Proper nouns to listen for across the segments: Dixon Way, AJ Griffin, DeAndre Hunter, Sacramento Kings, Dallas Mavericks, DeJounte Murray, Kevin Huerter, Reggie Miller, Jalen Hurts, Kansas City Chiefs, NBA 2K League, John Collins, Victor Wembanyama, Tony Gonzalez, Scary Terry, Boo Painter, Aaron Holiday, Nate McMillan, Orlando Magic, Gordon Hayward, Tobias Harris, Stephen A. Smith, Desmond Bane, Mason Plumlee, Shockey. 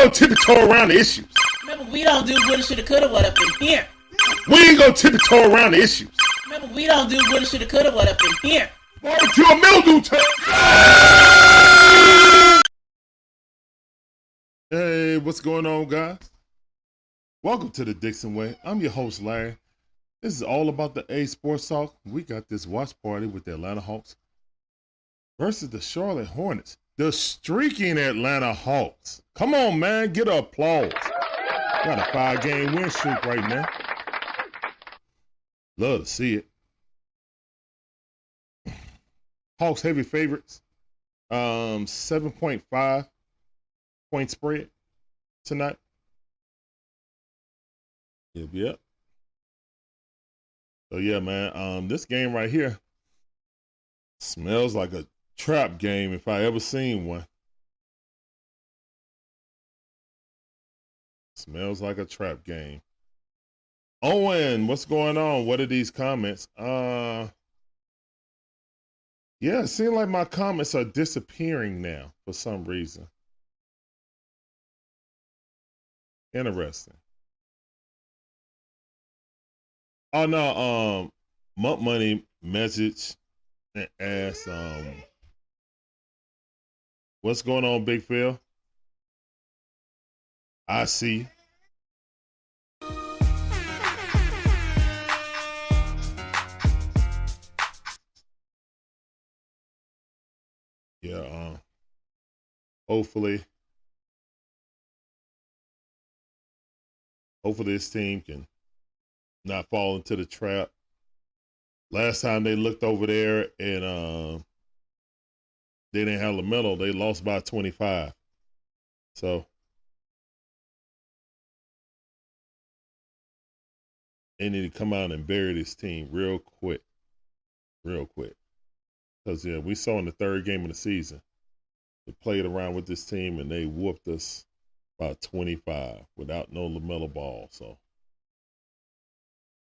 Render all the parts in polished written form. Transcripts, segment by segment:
gonna tiptoe around the issues. Remember, we don't do woulda, shoulda, coulda, what up in here. We ain't gonna tiptoe around the issues. Remember, we don't do woulda, shoulda, coulda, what up in here. Barbecue a mildew turd. Hey, what's going on, guys? Welcome to the Dixon Way. I'm your host, Larry. This is all about the A Sports Talk. We got this watch party with the Atlanta Hawks versus the Charlotte Hornets. The streaking Atlanta Hawks. Come on, man. Get an applause. Got a 5-game win streak right now. Love to see it. Hawks heavy favorites. 7.5 point spread tonight. Yep. So yeah, man, this game right here smells like a trap game if I ever seen one. Smells like a trap game. Owen, what's going on? What are these comments? Yeah, it seems like my comments are disappearing now for some reason. Interesting. Oh no, Mump Money messaged and asked, what's going on, Big Phil? I see. Yeah, hopefully this team can not fall into the trap. Last time they looked over there and they didn't have LaMelo, they lost by 25. So they need to come out and bury this team real quick. Real quick. Because yeah, we saw in the third game of the season, they played around with this team and they whooped us by 25 without no LaMelo Ball. So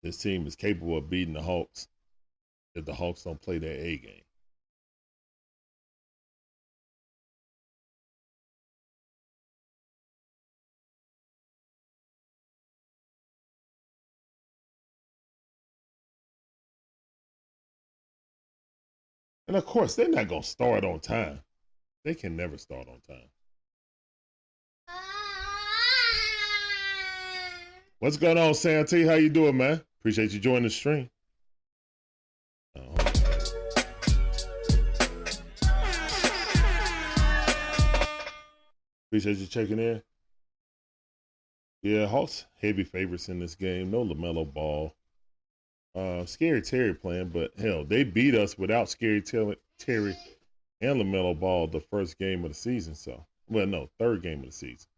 this team is capable of beating the Hawks if the Hawks don't play their A game. And of course, they're not going to start on time. They can never start on time. What's going on, Santee? How you doing, man? Appreciate you joining the stream. Appreciate you checking in. Yeah, Hawks heavy favorites in this game. No LaMelo Ball. Scary Terry playing, but hell, they beat us without Scary Terry and LaMelo Ball the first game of the season. So, well, no, third game of the season.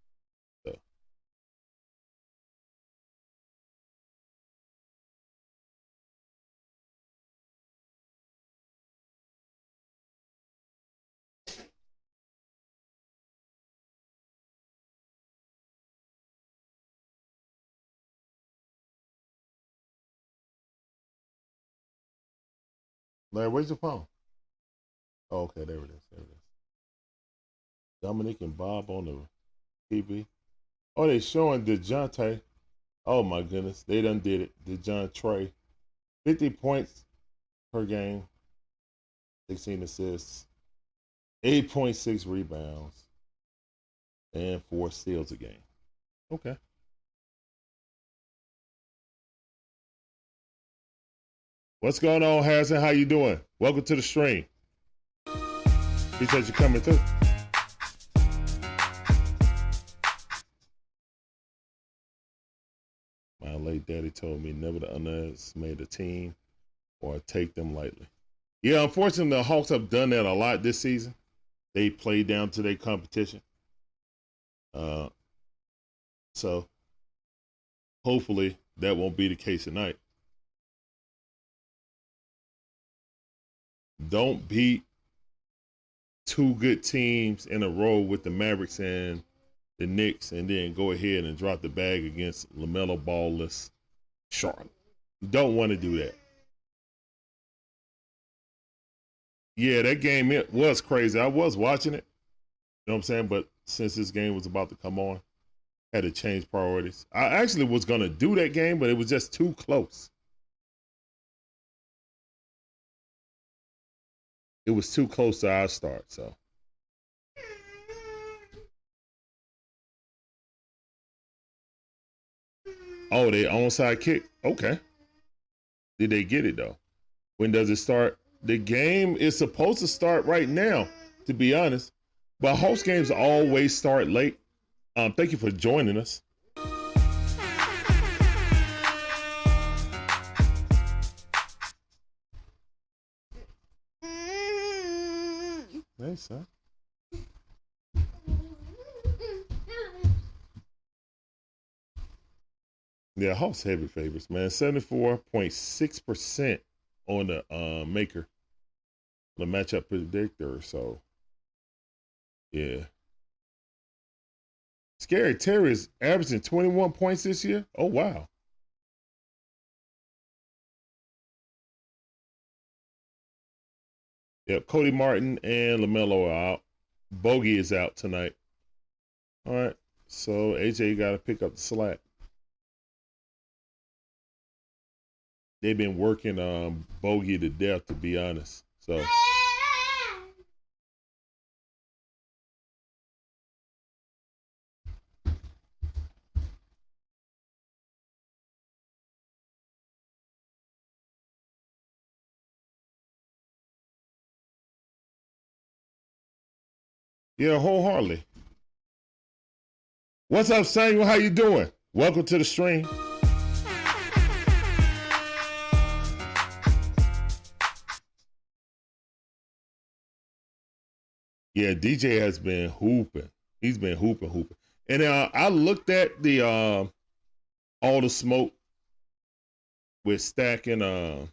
Larry, where's your phone? Oh, okay, there it is. Dominique and Bob on the TV. Oh, they showing DeJounte. Oh my goodness, they done did it. DeJounte, 50 points per game, 16 assists, 8.6 rebounds, and 4 steals a game. Okay. What's going on, Harrison? How you doing? Welcome to the stream. Appreciate you coming through. My late daddy told me never to underestimate a team or take them lightly. Yeah, unfortunately, the Hawks have done that a lot this season. They play down to their competition. So hopefully that won't be the case tonight. Don't beat two good teams in a row with the Mavericks and the Knicks and then go ahead and drop the bag against LaMelo Ballless Charlotte. You don't want to do that. Yeah, that game, it was crazy. I was watching it. You know what I'm saying? But since this game was about to come on, I had to change priorities. I actually was going to do that game, but it was just too close. It was too close to our start, so. Oh, they onside kick. Okay. Did they get it, though? When does it start? The game is supposed to start right now, to be honest. But host games always start late. Thank you for joining us. Hey, son. Yeah, Hawks heavy favorites, man. 74.6% on the maker, the matchup predictor. So, yeah. Scary Terry is averaging 21 points this year. Oh, wow. Yep, Cody Martin and LaMelo are out. Bogey is out tonight. All right, so AJ got to pick up the slack. They've been working Bogey to death, to be honest. So. Yeah, wholeheartedly. What's up, Samuel? How you doing? Welcome to the stream. Yeah, DJ has been hooping. He's been hooping. And I looked at the All the Smoke with Stack and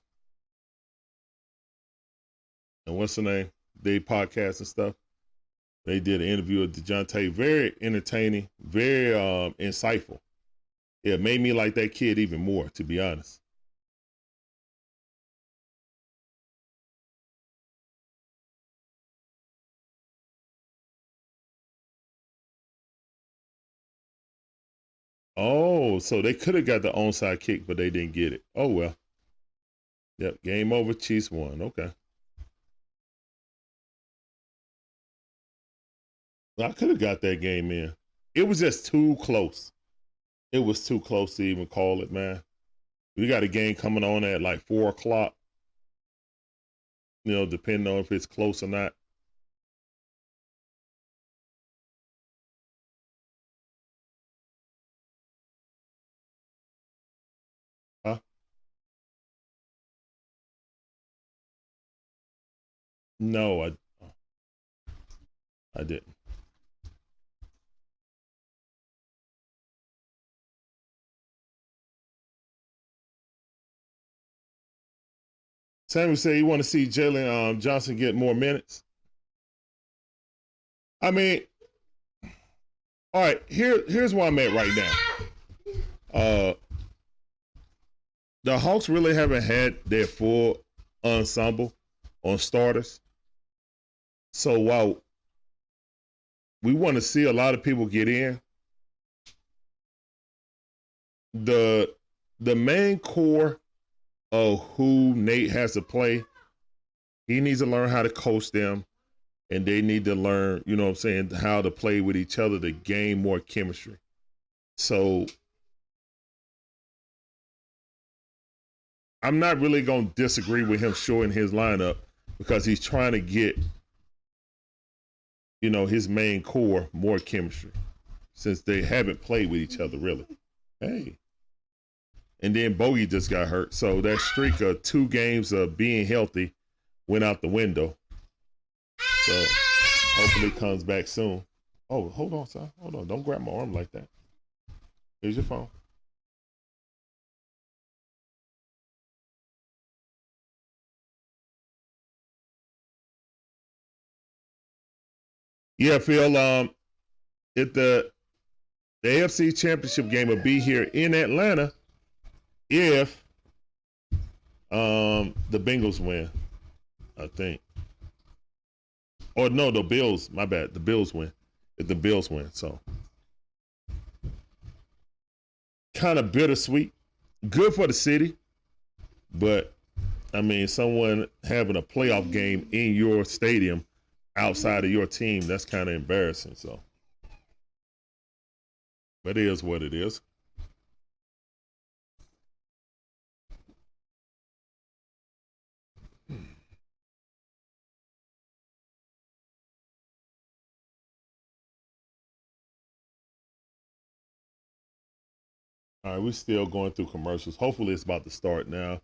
what's her name? They podcast and stuff. They did an interview with DeJounte. Very entertaining, very insightful. It made me like that kid even more, to be honest. Oh, so they could have got the onside kick, but they didn't get it. Oh, well. Yep, game over, Chiefs won. Okay. I could have got that game in. It was just too close. It was too close to even call it, man. We got a game coming on at like 4 o'clock. You know, depending on if it's close or not. Huh? No, I didn't. Samuel said you want to see Jalen Johnson get more minutes. I mean, all right, here's where I'm at right now. The Hawks really haven't had their full ensemble on starters. So while we want to see a lot of people get in, the main core of who Nate has to play, he needs to learn how to coach them, and they need to learn, you know what I'm saying, how to play with each other to gain more chemistry. So I'm not really going to disagree with him showing his lineup because he's trying to get, you know, his main core more chemistry since they haven't played with each other really. Hey. And then Bogey just got hurt. So that streak of 2 games of being healthy went out the window. So hopefully it comes back soon. Oh, hold on, son. Hold on. Don't grab my arm like that. Here's your phone. Yeah, Phil, if the AFC Championship game will be here in Atlanta, if the Bengals win, I think. Or no, the Bills. My bad. The Bills win. if the Bills win. So kind of bittersweet. Good for the city, but I mean, someone having a playoff game in your stadium outside of your team, that's kind of embarrassing. So, but it is what it is. All right, we're still going through commercials. Hopefully it's about to start now.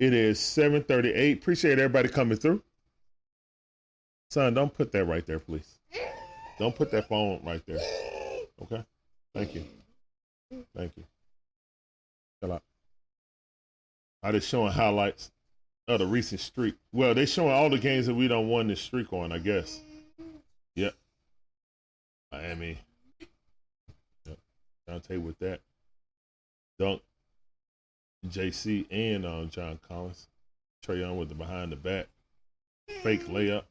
It is 7:38. Appreciate everybody coming through. Son, don't put that right there, please. Don't put that phone right there. Okay? Thank you. Thank you. Chill out. I just showing highlights of the recent streak. Well, they showing all the games that we done won this streak on, I guess. Yep. Miami. Yep. Dante with that. Dunk, JC, and John Collins. Trae Young with the behind the back. Fake layup.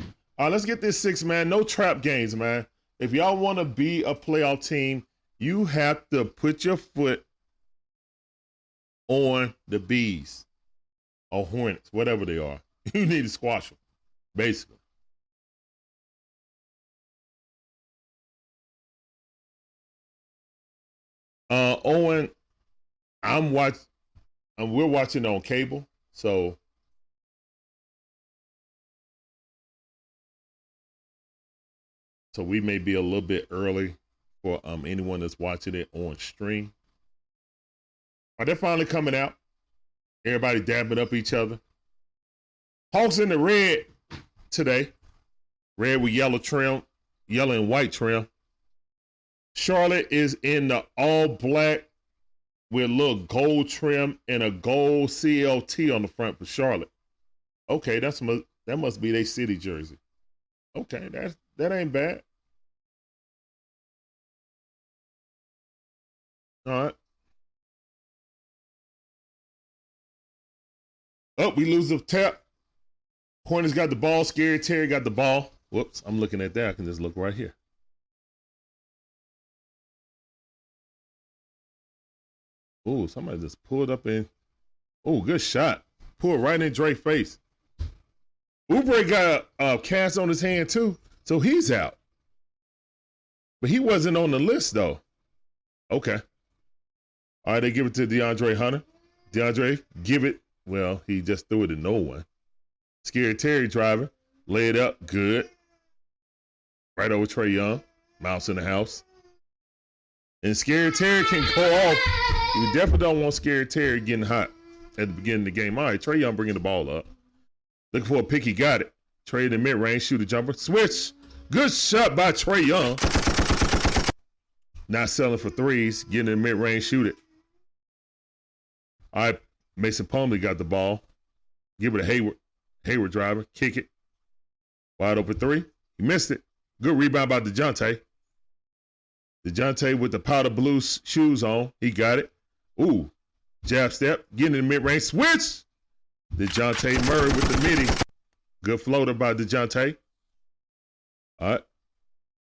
All right, let's get this six, man. No trap games, man. If y'all want to be a playoff team, you have to put your foot on the Bees or Hornets, whatever they are. You need to squash them, basically. Owen, we're watching on cable, so we may be a little bit early for anyone that's watching it on stream. Are they finally coming out? Everybody dabbing up each other. Hawks in the red today. Red with yellow trim, yellow and white trim. Charlotte is in the all black with a little gold trim and a gold CLT on the front for Charlotte. Okay, that must be their city jersey. Okay, that ain't bad. All right. Oh, we lose the tap. Hornets got the ball. Scary Terry got the ball. Whoops, I'm looking at that. I can just look right here. Oh, somebody just pulled up in. Oh, good shot. Pulled right in Dre's face. Oubre got a cast on his hand, too, so he's out. But he wasn't on the list, though. Okay. All right, they give it to DeAndre Hunter. DeAndre, give it. Well, he just threw it to no one. Scary Terry driving. Lay it up. Good. Right over Trae Young. Mouse in the house. And Scary Terry can go off. You definitely don't want Scary Terry getting hot at the beginning of the game. All right, Trae Young bringing the ball up. Looking for a pick. He got it. Trae in the mid-range. Shoot a jumper. Switch. Good shot by Trae Young. Not selling for threes. Getting in the mid-range. Shoot it. All right, Mason Plumlee got the ball. Give it to Hayward. Hayward driving. Kick it. Wide open three. He missed it. Good rebound by DeJounte. DeJounte with the powder blue shoes on. He got it. Ooh, jab step, getting in the mid-range, switch. DeJounte Murray with the midi. Good floater by DeJounte. All right,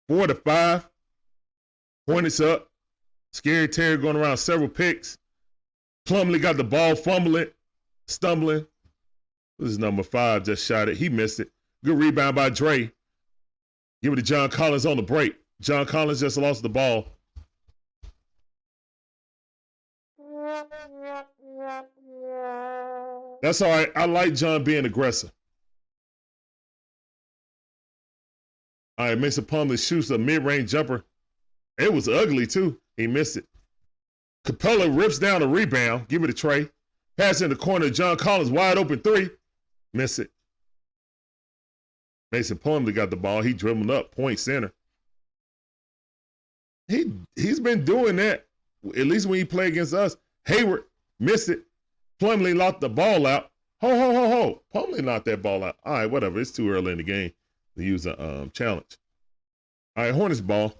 4-5. Hornets up. Scary Terry going around several picks. Plumlee got the ball, fumbling, stumbling. This is number 5, just shot it. He missed it. Good rebound by Dre. Give it to John Collins on the break. John Collins just lost the ball. That's all right. I like John being aggressive. All right, Mason Plumlee shoots a mid-range jumper. It was ugly, too. He missed it. Capella rips down a rebound. Give it to Trae. Pass in the corner. John Collins wide open three. Miss it. Mason Plumlee got the ball. He dribbling up. Point center. He's been doing that, at least when he played against us. Hayward missed it. Plumlee locked the ball out. Ho, ho, ho, ho. Plumlee knocked that ball out. All right, whatever. It's too early in the game to use a challenge. All right, Hornets ball.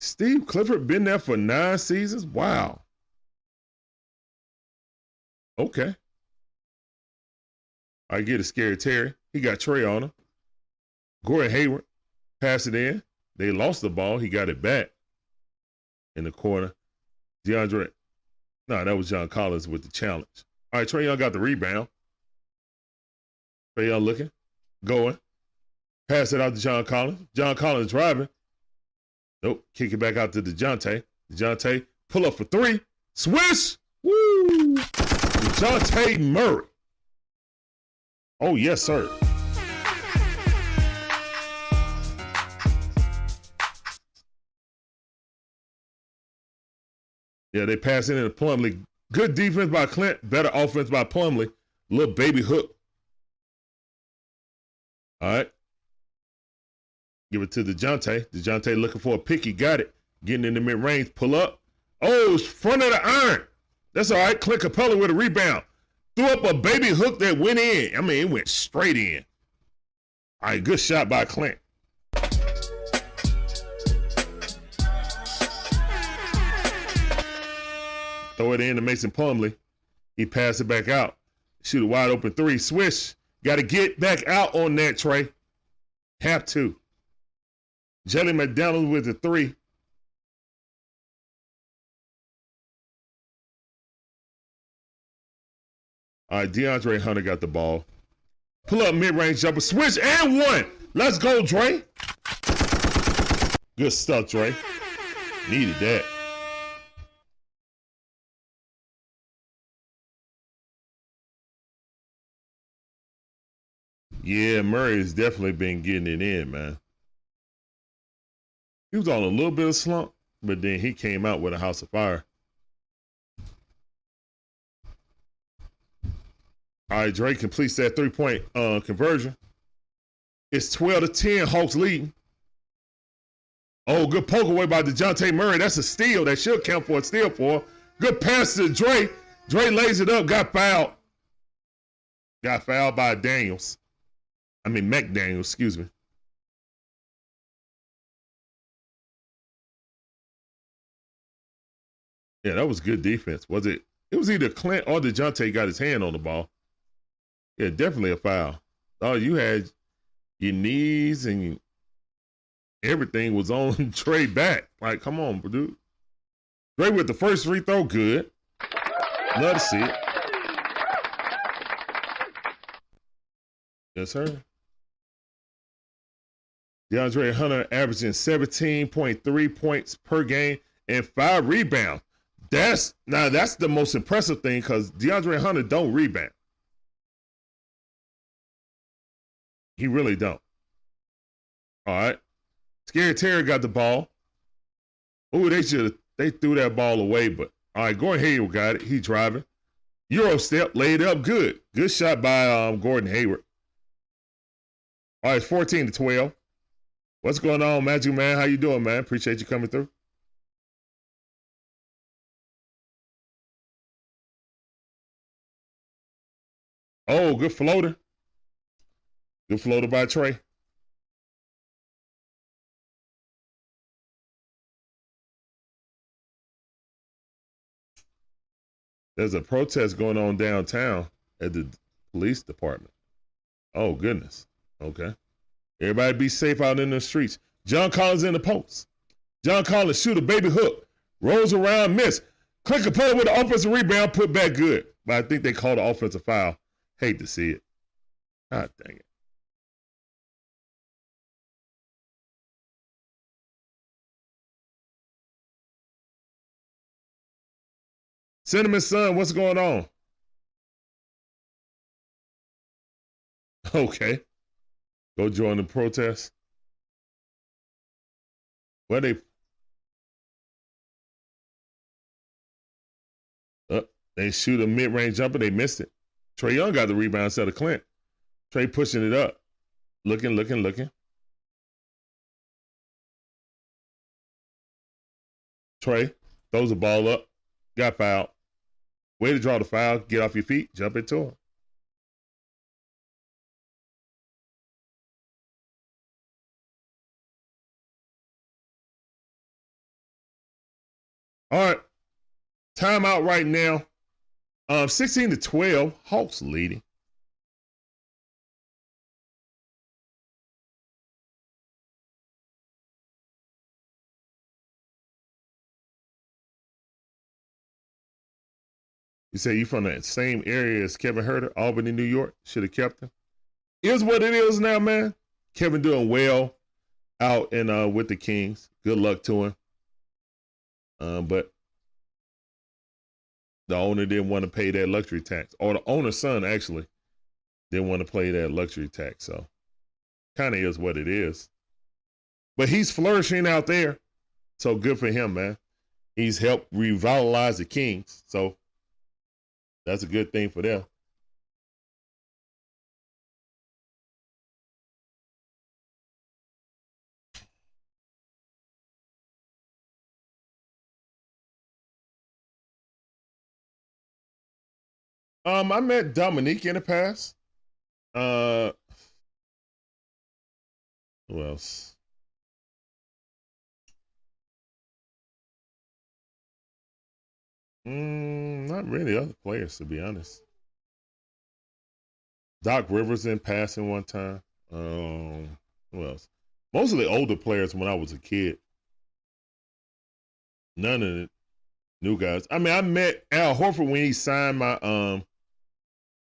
Steve Clifford been there for 9 seasons? Wow. Okay. I get a Scary Terry. He got Trae on him. Gordon Hayward passed it in. They lost the ball. He got it back in the corner. That was John Collins with the challenge. All right, Trae Young got the rebound. Trae Young looking, going. Pass it out to John Collins. John Collins driving. Nope, kick it back out to DeJounte. DeJounte, pull up for three. Swish! Woo! DeJounte Murray. Oh, yes, sir. Yeah, they pass it into Plumlee. Good defense by Clint. Better offense by Plumlee. Little baby hook. All right. Give it to DeJounte. DeJounte looking for a pick. He got it. Getting in the mid-range. Pull up. Oh, front of the iron. That's all right. Clint Capella with a rebound. Threw up a baby hook that went in. I mean, it went straight in. All right, good shot by Clint. Throw it in to Mason Plumlee. He passed it back out. Shoot a wide open three. Swish. Got to get back out on that, Trae. Have to. Jelly McDonald with the three. All right, DeAndre Hunter got the ball. Pull up mid-range jumper. Switch and one. Let's go, Trae. Good stuff, Trae. Needed that. Yeah, Murray's definitely been getting it in, man. He was on a little bit of slump, but then he came out with a house of fire. All right, Dre completes that three-point conversion. It's 12-10, Hawks leading. Oh, good poke away by DeJounte Murray. That's a steal. That should count for a steal for. Good pass to Dre. Dre lays it up, got fouled. Got fouled by Daniels. I mean, McDaniels, excuse me. Yeah, that was good defense. Was it? It was either Clint or DeJounte got his hand on the ball. Yeah, definitely a foul. Oh, you had your knees and everything was on Trae back. Like, come on, dude. Trae with the first free throw, good. Love to see it. Yes, sir. DeAndre Hunter averaging 17.3 points per game and 5 rebounds. That's the most impressive thing because DeAndre Hunter don't rebound. He really don't. All right. Scary Terry got the ball. Oh, they threw that ball away, but all right, Gordon Hayward got it. He driving. Euro step, laid up good. Good shot by Gordon Hayward. All right, it's 14-12. What's going on, Magic Man? How you doing, man? Appreciate you coming through. Oh, good floater. Good floater by Trae. There's a protest going on downtown at the police department. Oh, goodness. Okay. Everybody be safe out in the streets. John Collins in the post. John Collins shoot a baby hook. Rolls around, miss. Clint Capella with the offensive rebound, put back good. But I think they called the offensive foul. Hate to see it. God dang it. Cinnamon Sun, what's going on? Okay. Go join the protest. Where they shoot a mid-range jumper. They missed it. Trae Young got the rebound instead of Clint. Trae pushing it up. Looking. Trae throws the ball up. Got fouled. Way to draw the foul. Get off your feet. Jump into him. All right. Timeout right now. 16-12. Hawks leading. You say you from the same area as Kevin Huerter, Albany, New York. Should have kept him. Is what it is now, man. Kevin doing well out and with the Kings. Good luck to him. But the owner didn't want to pay that luxury tax. Or the owner's son, actually, didn't want to pay that luxury tax. So, kind of is what it is. But he's flourishing out there. So, good for him, man. He's helped revitalize the Kings. So, that's a good thing for them. I met Dominique in the past. Who else? Not really other players, to be honest. Doc Rivers in passing one time. Who else? Most of the older players when I was a kid. None of the new guys. I mean, I met Al Horford when he signed my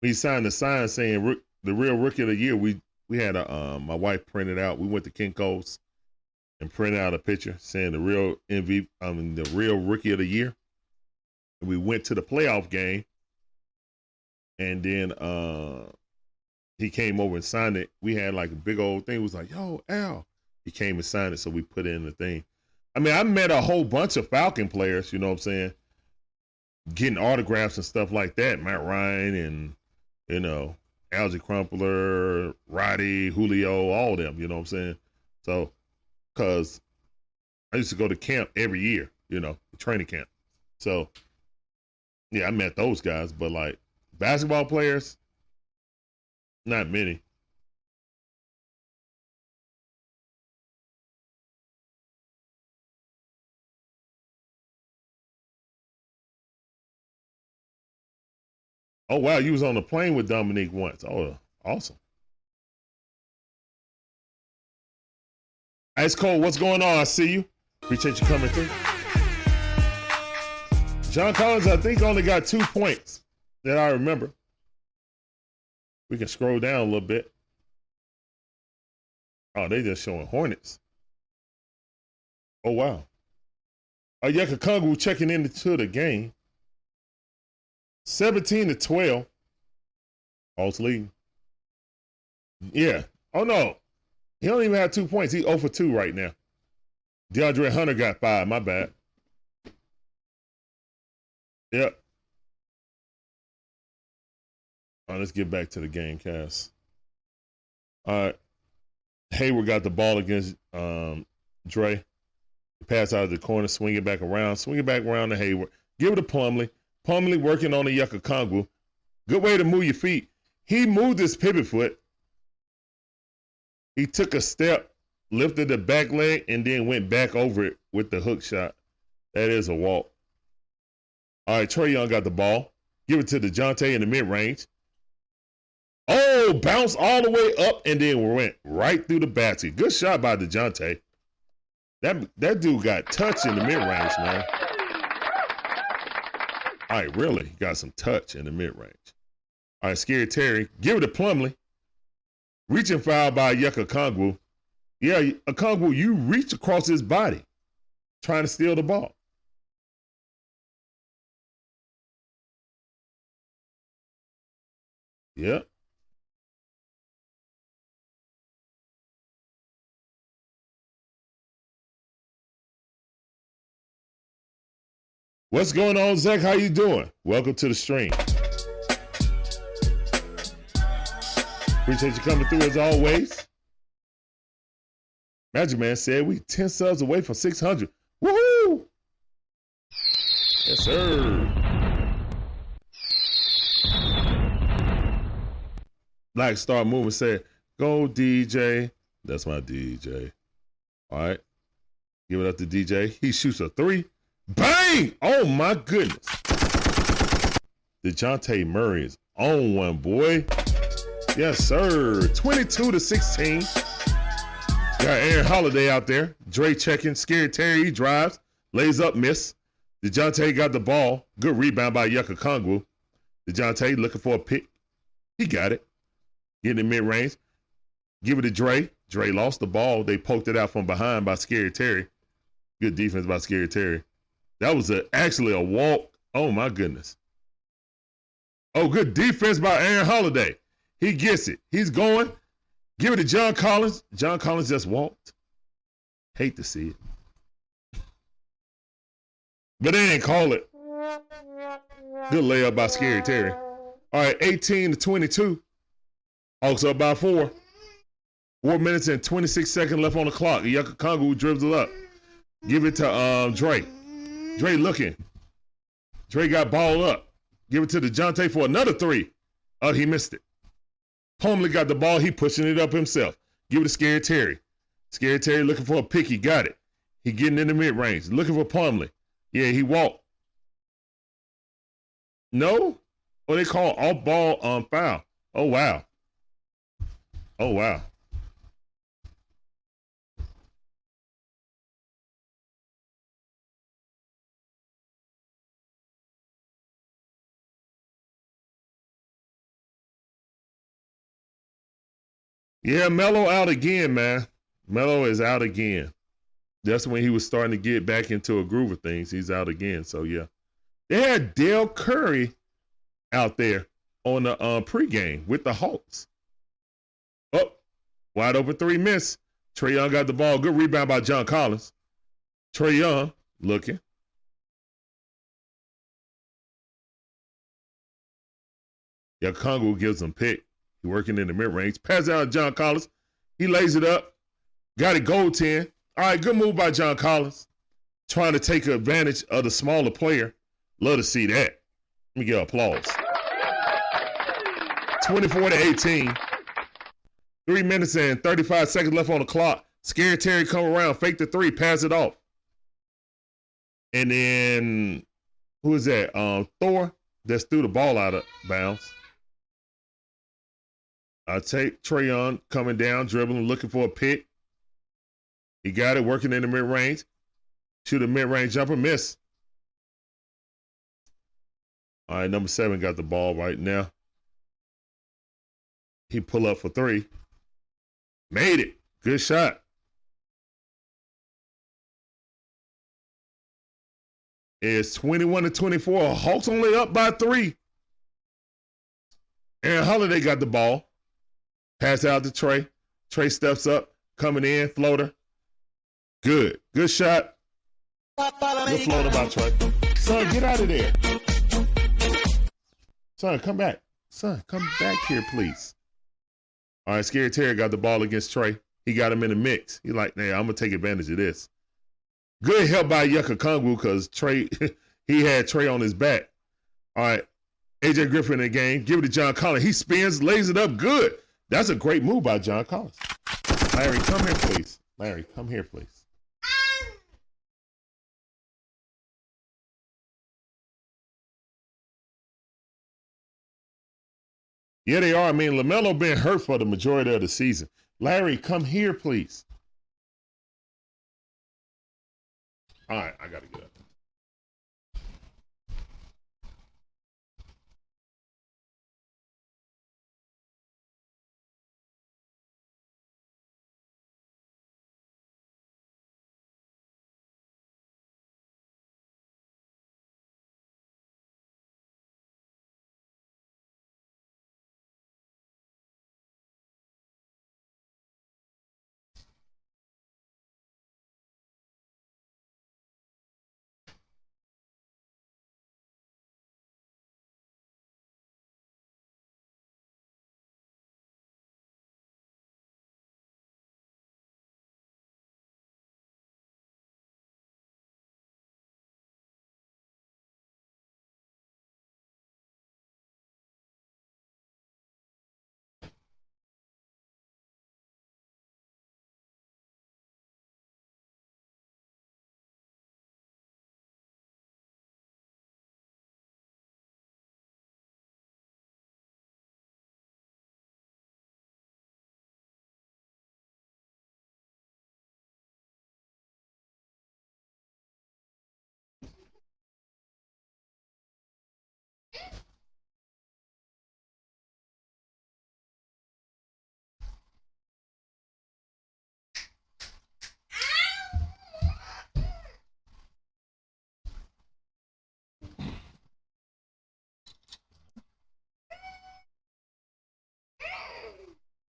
we signed the sign saying the real rookie of the year. We had a my wife printed out. We went to Kinko's and printed out a picture saying the real MVP. I mean the real rookie of the year. And we went to the playoff game, and then he came over and signed it. We had like a big old thing. It was like, yo, Al. He came and signed it, so we put it in the thing. I mean, I met a whole bunch of Falcon players. You know what I'm saying? Getting autographs and stuff like that. Matt Ryan and you know. Algie Crumpler, Roddy, Julio, all of them, you know what I'm saying? So, because I used to go to camp every year, you know, training camp. So, yeah, I met those guys, but, like, basketball players, not many. Oh, wow, you was on the plane with Dominique once. Oh, awesome. Ice Cold, what's going on? I see you. Appreciate you coming through. John Collins, I think, only got 2 points that I remember. We can scroll down a little bit. Oh, they just showing Hornets. Oh, wow. Onyeka Okongwu checking into the game. 17-12. Hawks leading. Yeah. Oh, no. He don't even have 2 points. He 0 for 2 right now. DeAndre Hunter got 5. My bad. Yep. All right, let's get back to the game, Cass. All right. Hayward got the ball against Dre. Pass out of the corner. Swing it back around. Swing it back around to Hayward. Give it to Plumlee. Plumlee working on Onyeka Okongwu. Good way to move your feet. He moved his pivot foot. He took a step, lifted the back leg, and then went back over it with the hook shot. That is a walk. All right, Trae Young got the ball. Give it to DeJounte in the mid-range. Oh, bounce all the way up and then went right through the basket. Good shot by DeJounte. That dude got touched in the mid-range, man. All right, really got some touch in the mid-range. All right, Scary Terry, give it to Plumlee. Reaching foul by Onyeka Okongwu. Yeah, Okongwu, you reach across his body trying to steal the ball. Yeah. What's going on, Zach? How you doing? Welcome to the stream. Appreciate you coming through as always. Magic Man said we 10 subs away from 600. Woohoo! Yes, sir. Black Star Movement said, go DJ. That's my DJ. All right. Give it up to DJ. He shoots a 3. Bang! Oh, my goodness. DeJounte Murray is on one, boy. Yes, sir. 22-16. Got Aaron Holiday out there. Dre checking. Scared Terry. He drives. Lays up, miss. DeJounte got the ball. Good rebound by Onyeka Okongwu. DeJounte looking for a pick. He got it. Get in the mid-range. Give it to Dre. Dre lost the ball. They poked it out from behind by Scary Terry. Good defense by Scary Terry. That was actually a walk. Oh, my goodness. Oh, good defense by Aaron Holiday. He gets it. He's going. Give it to John Collins. John Collins just walked. Hate to see it. But they didn't call it. Good layup by Scary Terry. All right, 18-22. Hawks up by 4. 4 minutes and 26 seconds left on the clock. Onyeka Okongwu dribbles it up. Give it to Dre. Dre looking. Dre got ball up. Give it to DeJounte for another three. Oh, he missed it. Plumlee got the ball. He pushing it up himself. Give it to Scary Terry. Scary Terry looking for a pick. He got it. He getting in the mid-range. Looking for Plumlee. Yeah, he walked. No? Oh, they call off-ball foul. Oh, wow. Oh, wow. Yeah, Melo out again, man. Melo is out again. That's when he was starting to get back into a groove of things. He's out again, so yeah. They had Dale Curry out there on the pregame with the Hawks. Oh, wide open three miss. Trae Young got the ball. Good rebound by John Collins. Trae Young looking. Yeah, Okongwu gives him pick. He working in the mid-range. Pass out to John Collins. He lays it up. Got it goal 10. All right, good move by John Collins. Trying to take advantage of the smaller player. Love to see that. Let me get applause. 24-18. 3 minutes and 35 seconds left on the clock. Scary Terry come around. Fake the three. Pass it off. And then, who is that? Thor. That's threw the ball out of bounds. I take Trae Young coming down, dribbling, looking for a pick. He got it, working in the mid-range. Shoot a mid-range jumper, miss. All right, number 7 got the ball right now. He pull up for three. Made it. Good shot. It's 21-24. Hawks only up by 3. Aaron Holiday got the ball. Pass out to Trae. Trae steps up, coming in, floater. Good. Good shot. Good floater by Trae. Son, get out of there. Son, come back. Son, come back here, please. All right, Scary Terry got the ball against Trae. He got him in the mix. He like, nah, I'm going to take advantage of this. Good help by Onyeka Okongwu because Trae, he had Trae on his back. All right, AJ Griffin in the game. Give it to John Collins. He spins, lays it up. Good. That's a great move by John Collins. Larry, come here, please. Larry, come here, please. Yeah, they are. I mean, LaMelo been hurt for the majority of the season. Larry, come here, please. All right, I got to get up.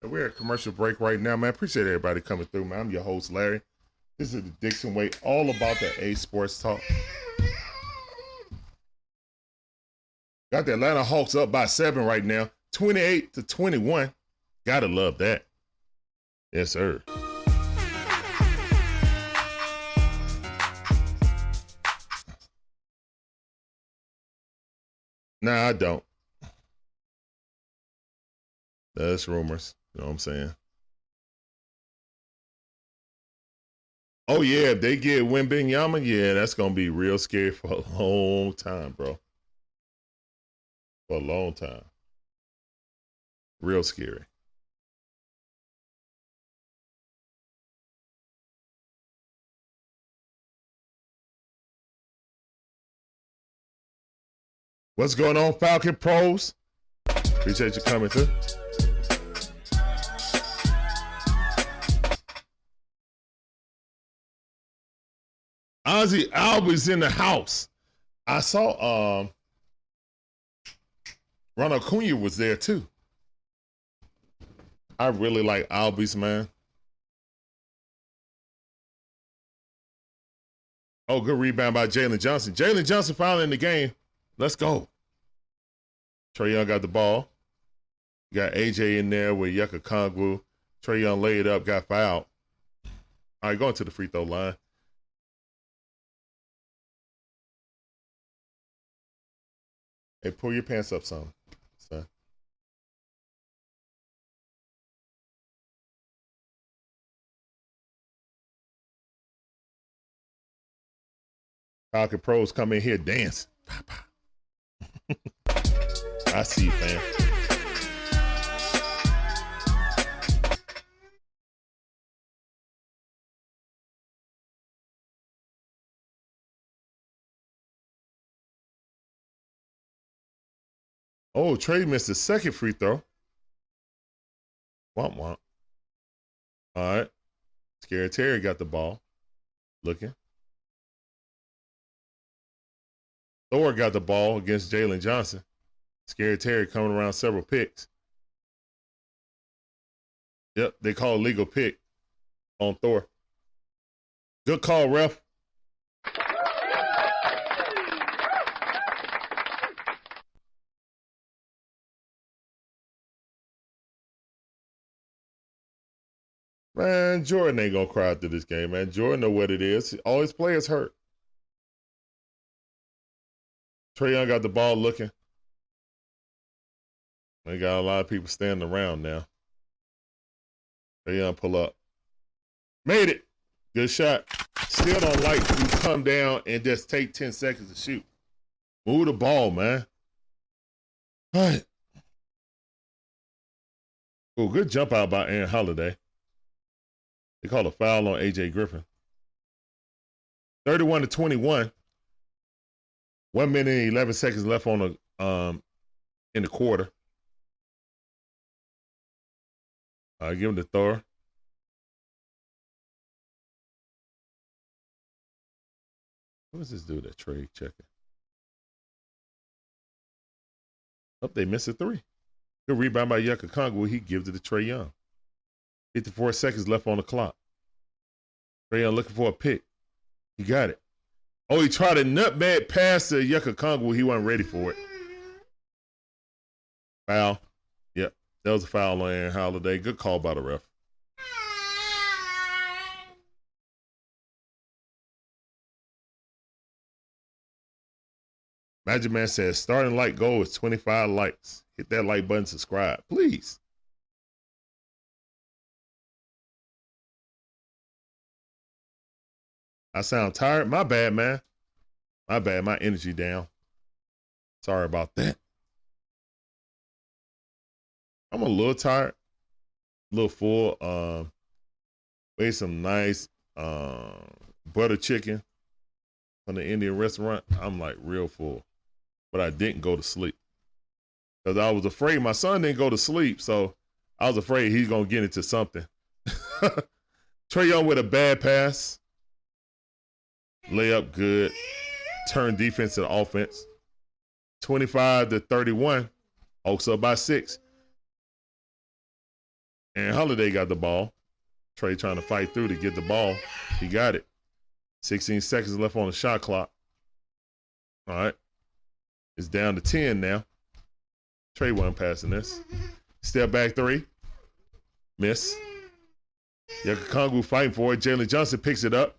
We're at commercial break right now, man. Appreciate everybody coming through, man. I'm your host, Larry. This is the Dixon Way, all about the A Sports Talk. Got the Atlanta Hawks up by 7 right now, 28-21. Gotta love that. Yes, sir. Nah, I don't. That's rumors. You know what I'm saying? Oh, yeah. If they get Wembanyama, yeah, that's going to be real scary for a long time, bro. For a long time. Real scary. What's going on, Falcon Pros? Appreciate you coming, too. Ozzy Albert's in the house. I saw Ronald Cunha was there too. I really like Albies, man. Oh, good rebound by Jalen Johnson. Jalen Johnson finally in the game. Let's go. Trae Young got the ball. You got AJ in there with Onyeka Okongwu. Trae Young laid up, got fouled. All right, going to the free throw line. Hey, pull your pants up some, son. Falcon Pros come in here dancing. I see you, fam. Oh, Trae missed the second free throw. Womp womp. All right. Scary Terry got the ball. Looking. Thor got the ball against Jalen Johnson. Scary Terry coming around several picks. Yep, they call a legal pick on Thor. Good call, ref. Man, Jordan ain't gonna cry through this game, man. Jordan know what it is. All his players hurt. Trae Young got the ball looking. They got a lot of people standing around now. Trae Young pull up. Made it. Good shot. Still don't like to come down and just take 10 seconds to shoot. Move the ball, man. All right. Oh, good jump out by Aaron Holiday. They called a foul on AJ Griffin. 31-21. 1 minute and 11 seconds left on the in the quarter. I give him the throw. What does this do? That Trae checking. Oh, they missed a three. Good rebound by Onyeka Okongwu. He gives it to Trae Young. 54 seconds left on the clock. Trae Young looking for a pick. He got it. Oh, he tried a nutmeg pass to Onyeka Okongwu. He wasn't ready for it. Foul. Yep, that was a foul on Aaron Holiday. Good call by the ref. Magic Man says, starting light goal is 25 likes. Hit that like button, subscribe, please. I sound tired. My bad, man. My bad. My energy down. Sorry about that. I'm a little tired. A little full. Made some nice butter chicken from the Indian restaurant. I'm like real full. But I didn't go to sleep. Because I was afraid. My son didn't go to sleep. So I was afraid he's going to get into something. Trae Young with a bad pass. Layup good. Turn defense to offense. 25-31. Hawks up by 6. And Holiday got the ball. Trae trying to fight through to get the ball. He got it. 16 seconds left on the shot clock. All right. It's down to 10 now. Trae wasn't passing this. Step back three. Miss. Okongwu fighting for it. Jalen Johnson picks it up.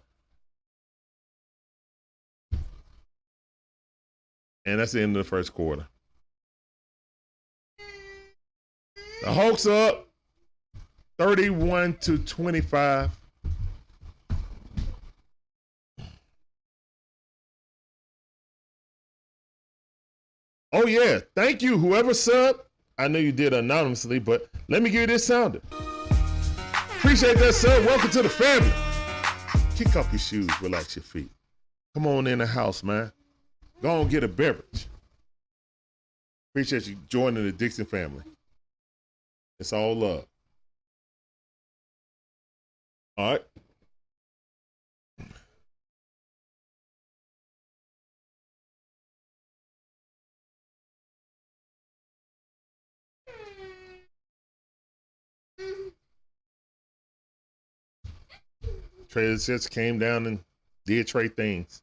And that's the end of the first quarter. The Hawks are up 31-25. Oh, yeah. Thank you, whoever subbed. I know you did anonymously, but let me give you this sounder. Appreciate that, sub. Welcome to the family. Kick off your shoes. Relax your feet. Come on in the house, man. Go on and get a beverage. Appreciate you joining the Dixon family. It's all love. All right. Trae just came down and did Trae things.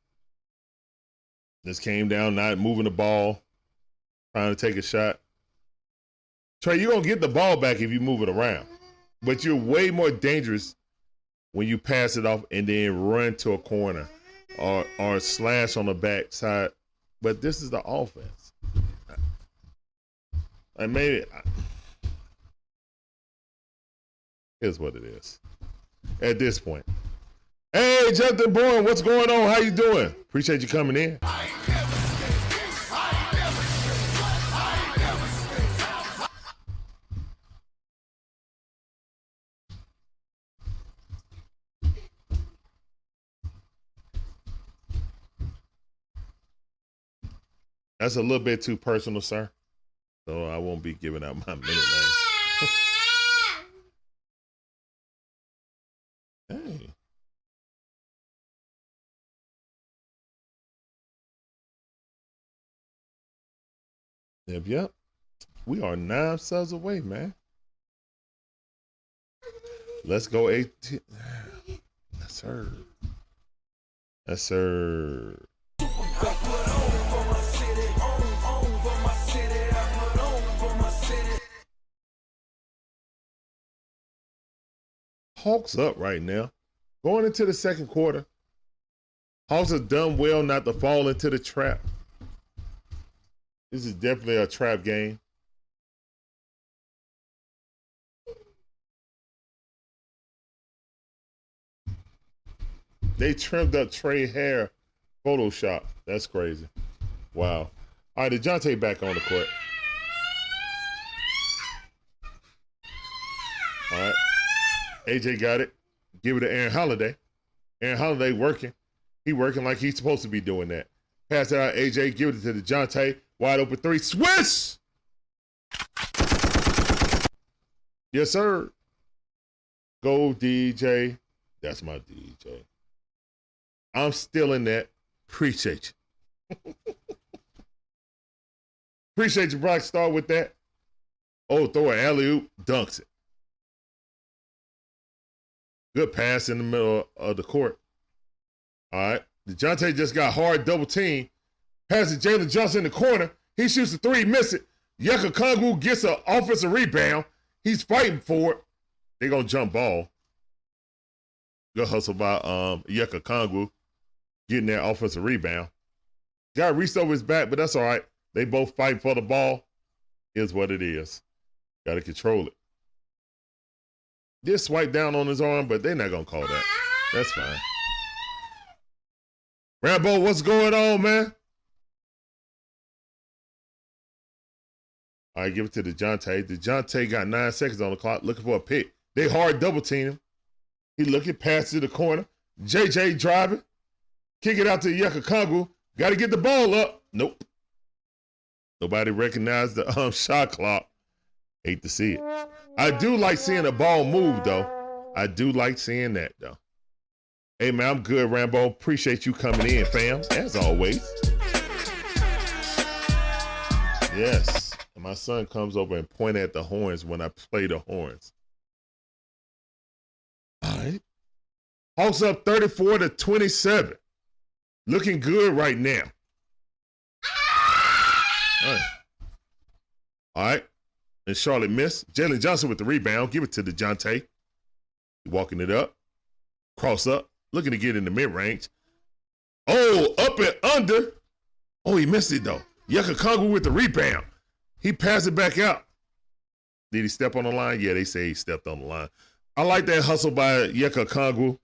Just came down, not moving the ball, trying to take a shot. Trae, you're going to get the ball back if you move it around. But you're way more dangerous when you pass it off and then run to a corner or slash on the backside. But this is the offense. And maybe here's what it is at this point. Hey, Justin Bourne, what's going on? How you doing? Appreciate you coming in. That's a little bit too personal, sir. So I won't be giving out my middle name. Hey. Yep. We are 9 subs away, man. Let's go 18. That's her. That's her. Hawks up right now. Going into the second quarter. Hawks have done well not to fall into the trap. This is definitely a trap game. They trimmed up Trae hair, Photoshop. That's crazy. Wow. All right, DeJounte back on the court. All right. AJ got it. Give it to Aaron Holiday. Aaron Holiday working. He working like he's supposed to be doing that. Pass it out, AJ. Give it to DeJounte. Wide open three. Swish! Yes, sir. Go, DJ. That's my DJ. I'm still in that. Appreciate you. Appreciate you, Brock. Start with that. Oh, throw an alley-oop. Dunks it. Good pass in the middle of the court. All right. DeJounte just got hard double-teamed. Passes Jalen Johnson in the corner. He shoots a three, miss it. Okongwu gets an offensive rebound. He's fighting for it. They're going to jump ball. Good hustle by Okongwu getting that offensive rebound. Guy reached over his back, but that's all right. They both fight for the ball. Is what it is. Got to control it. Did swipe down on his arm, but they're not going to call that. That's fine. Rambo, what's going on, man? All right, give it to DeJounte. DeJounte got 9 seconds on the clock, looking for a pick. They hard double-team him. He looking, pass to the corner. JJ driving. Kick it out to Okongwu. Got to get the ball up. Nope. Nobody recognized the shot clock. Hate to see it. I do like seeing a ball move, though. I do like seeing that, though. Hey, man, I'm good, Rambo. Appreciate you coming in, fam, as always. Yes. My son comes over and point at the horns when I play the horns. Hawks up 34-27. Looking good right now. All right. And Charlotte missed. Jalen Johnson with the rebound. Give it to DeJounte. Walking it up. Cross up. Looking to get in the mid-range. Oh, up and under. Oh, he missed it, though. Onyeka Okongwu with the rebound. He passed it back out. Did he step on the line? Yeah, they say he stepped on the line. I like that hustle by Onyeka Okongwu.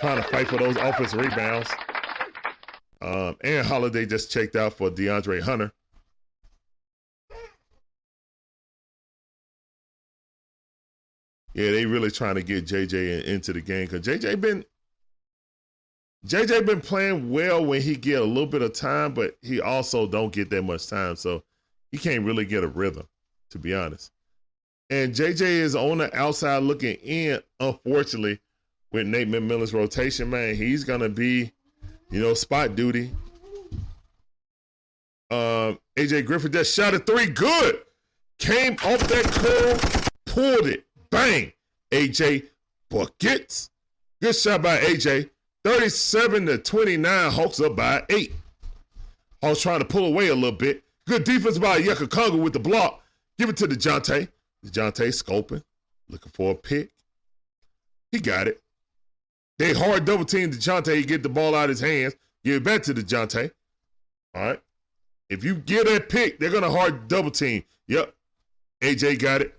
Trying to fight for those offensive rebounds. Aaron Holiday just checked out for DeAndre Hunter. Yeah, they really trying to get JJ into the game because JJ been playing well when he get a little bit of time, but he also don't get that much time, so he can't really get a rhythm, to be honest. And JJ is on the outside looking in, unfortunately, with Nate McMillan's rotation, man. He's going to be, spot duty. AJ Griffin just shot a three. Good. Came off that curl, pulled it. Bang. AJ buckets. Good shot by AJ. 37-29. Hawks up by 8. Hawks trying to pull away a little bit. Good defense by Onyeka Okongwu with the block. Give it to DeJounte. DeJounte scoping. Looking for a pick. He got it. They hard double team DeJounte. He get the ball out of his hands. Give it back to DeJounte. All right. If you get that pick, they're going to hard double team. Yep. AJ got it.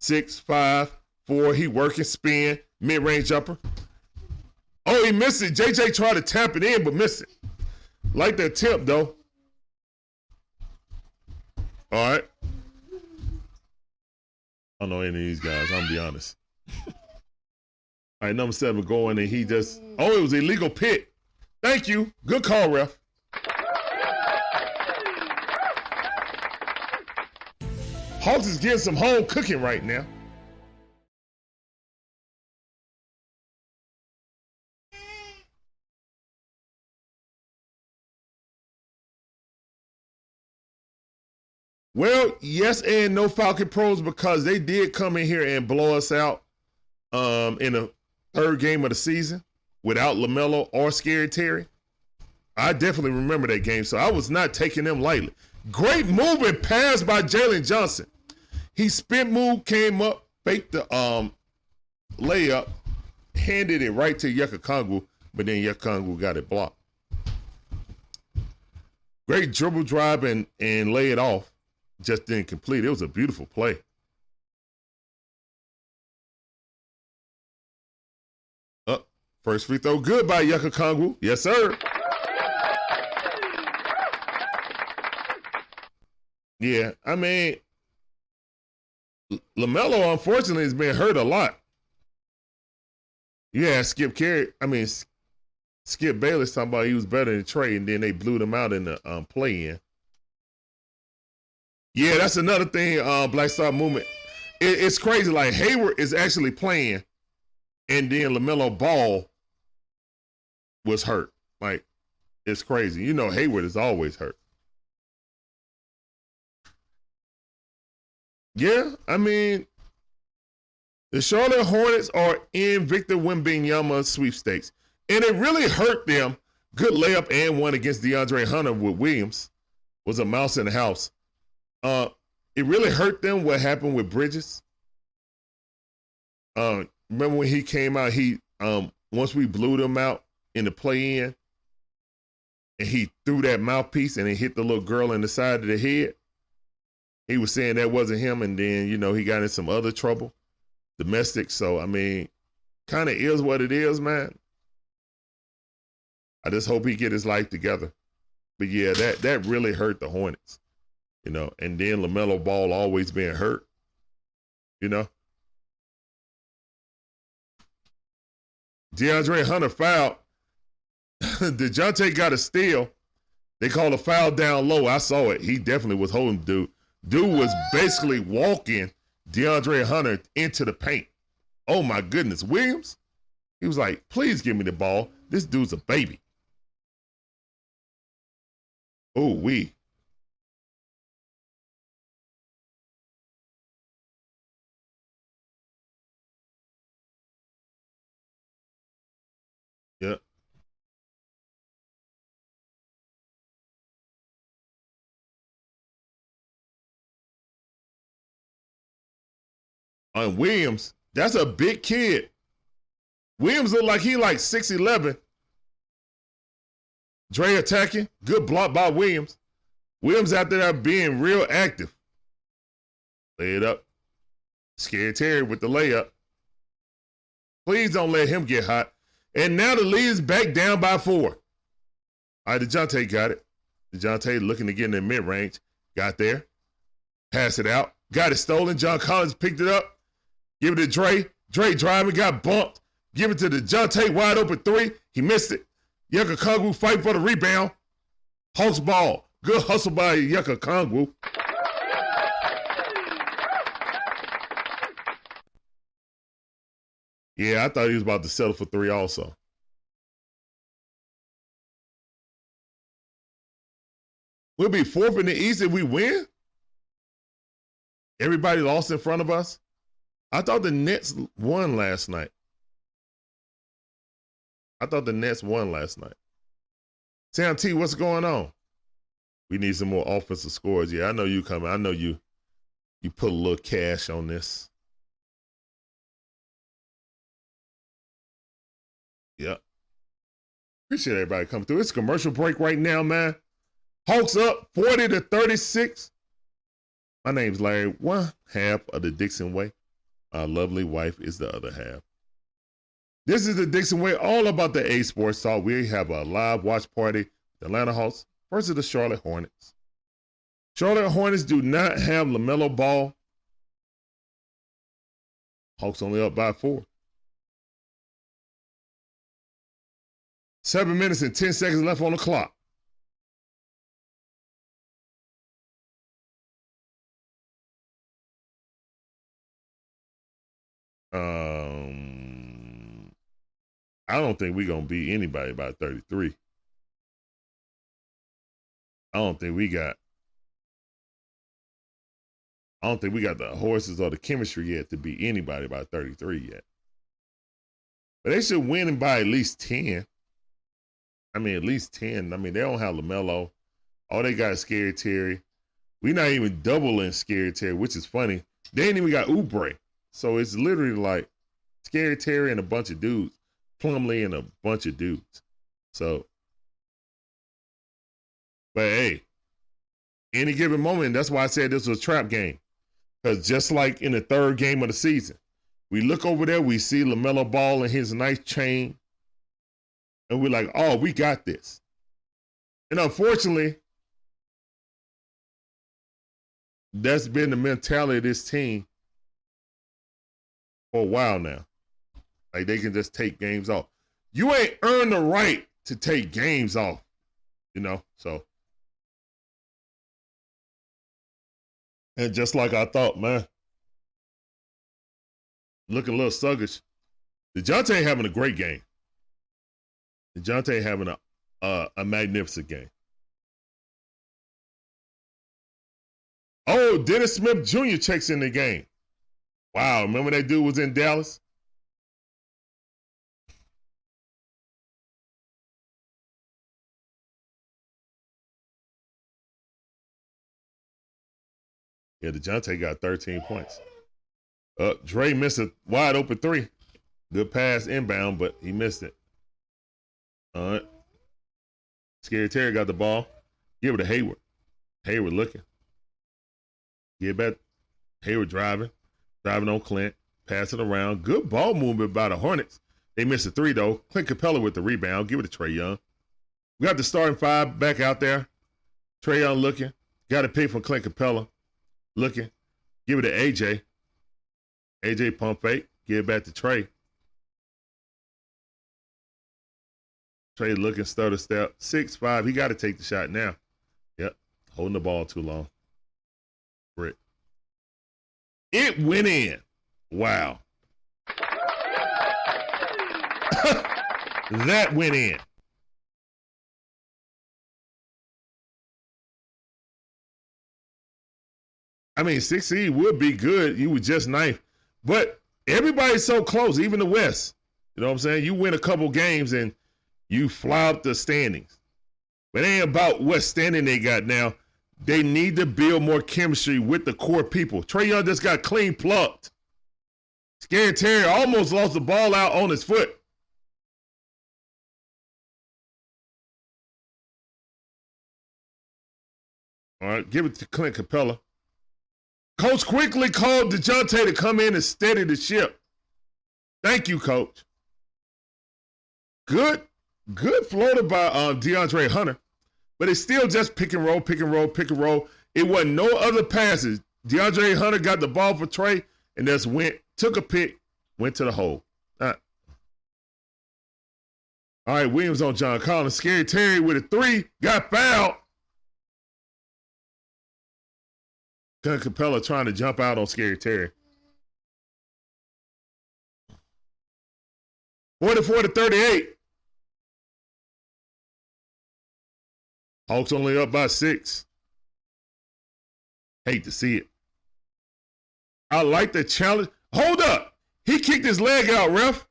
6, 5, 4. He working, spin, mid-range jumper. Oh, he missed it. JJ tried to tap it in, but missed it. Like the attempt, though. All right. I don't know any of these guys. I'm going to be honest. All right, number 7 going, and he just... Oh, it was illegal pick. Thank you. Good call, ref. Hawks is getting some home cooking right now. Well, yes and no Falcon Pros, because they did come in here and blow us out in the third game of the season without LaMelo or Scary Terry. I definitely remember that game, so I was not taking them lightly. Great move and pass by Jalen Johnson. He spin move, came up, faked the layup, handed it right to Onyeka Okongwu, but then Onyeka Okongwu got it blocked. Great dribble drive and lay it off. Just didn't complete. It was a beautiful play. Up, first free throw, good by Onyeka Okongwu. Yes, sir. Yeah, I mean, LaMelo, unfortunately, has been hurt a lot. Yeah, Skip Bayless talking about he was better than Trae, and then they blew them out in the play-in. Yeah, that's another thing, Black Star Movement. It's crazy. Like, Hayward is actually playing, and then LaMelo Ball was hurt. Like, it's crazy. Hayward is always hurt. Yeah, I mean, the Charlotte Hornets are in Victor Wembanyama sweepstakes, and it really hurt them. Good layup and one against DeAndre Hunter with Williams. Was a mouse in the house. It really hurt them what happened with Bridges. Remember when he came out, he once we blew them out in the play-in, and he threw that mouthpiece and it hit the little girl in the side of the head. He was saying that wasn't him, and then, he got in some other trouble, domestic. So, I mean, kind of is what it is, man. I just hope he get his life together. But, yeah, that really hurt the Hornets, And then LaMelo Ball always being hurt, DeAndre Hunter fouled. DeJounte got a steal. They called a foul down low. I saw it. He definitely was holding dude. Dude was basically walking DeAndre Hunter into the paint. Oh, my goodness. Williams, he was like, please give me the ball. This dude's a baby. Oh, wee. Yep. On Williams, that's a big kid. Williams look like he like 6'11". Dre attacking. Good block by Williams. Williams out there being real active. Lay it up. Scary Terry with the layup. Please don't let him get hot. And now the lead is back down by 4. All right, DeJounte got it. DeJounte looking to get in the mid-range. Got there. Pass it out. Got it stolen. John Collins picked it up. Give it to Dre. Dre driving. Got bumped. Give it to DeJounte. Wide open 3. He missed it. Onyeka Okongwu fight for the rebound. Hawks ball. Good hustle by Onyeka Okongwu. Yeah, I thought he was about to settle for 3 also. We'll be 4th in the East if we win? Everybody lost in front of us? I thought the Nets won last night. Sam T, what's going on? We need some more offensive scores. Yeah, I know you coming. I know you put a little cash on this. Yep. Appreciate everybody coming through. It's a commercial break right now, man. Hawks up 40-36. My name's Larry, 1 half of the Dixon Way. My lovely wife is the other half. This is the Dixon Way, all about the A Sports Talk. We have a live watch party. The Atlanta Hawks versus the Charlotte Hornets. Charlotte Hornets do not have LaMelo Ball. Hawks only up by 4. 7 minutes and 10 seconds left on the clock. I don't think we're going to beat anybody by 33. I don't think we got the horses or the chemistry yet to beat anybody by 33 yet. But they should win by at least 10. I mean, they don't have LaMelo. All they got is Scary Terry. We're not even doubling Scary Terry, which is funny. They ain't even got Oubre. So it's literally like Scary Terry and a bunch of dudes. Plumlee and a bunch of dudes. So, but hey, any given moment, that's why I said this was a trap game. Because just like in the 3rd game of the season, we look over there, we see LaMelo Ball and his nice chain. And we're like, oh, we got this. And unfortunately, that's been the mentality of this team for a while now. Like, they can just take games off. You ain't earned the right to take games off, you know? So. And just like I thought, man, looking a little sluggish. DeJounte having a great game. DeJounte having a magnificent game. Oh, Dennis Smith Jr. checks in the game. Wow, remember that dude was in Dallas? Yeah, DeJounte got 13 points. Dre missed a wide open 3. Good pass inbound, but he missed it. All right. Scary Terry got the ball. Give it to Hayward. Hayward looking. Get back. Hayward driving. Driving on Clint. Passing around. Good ball movement by the Hornets. They missed a 3, though. Clint Capella with the rebound. Give it to Trae Young. We got the starting 5 back out there. Trae Young looking. Got a pick from Clint Capella. Looking, give it to AJ. AJ pump fake, give it back to Trae. Trae looking, stutter step, 6'5". He got to take the shot now. Yep, holding the ball too long. Brick. It went in. Wow. That went in. I mean, 6 seed would be good. You would just knife. But everybody's so close, even the West. You know what I'm saying? You win a couple games and You flout the standings. But it ain't about what standing they got now. They need to build more chemistry with the core people. Trae Young just got clean plucked. Scary Terry almost lost the ball out on his foot. All right, give it to Clint Capella. Coach quickly called DeJounte to come in and steady the ship. Thank you, Coach. Good floater by DeAndre Hunter, but it's still just pick and roll, pick and roll, pick and roll. It wasn't no other passes. DeAndre Hunter got the ball for Trae and just took a pick, went to the hole. All right, Williams on John Collins. Scary Terry with a three, got fouled. Capella trying to jump out on Scary Terry. 44-38. Hawks only up by 6. Hate to see it. I like the challenge. Hold up. He kicked his leg out, ref.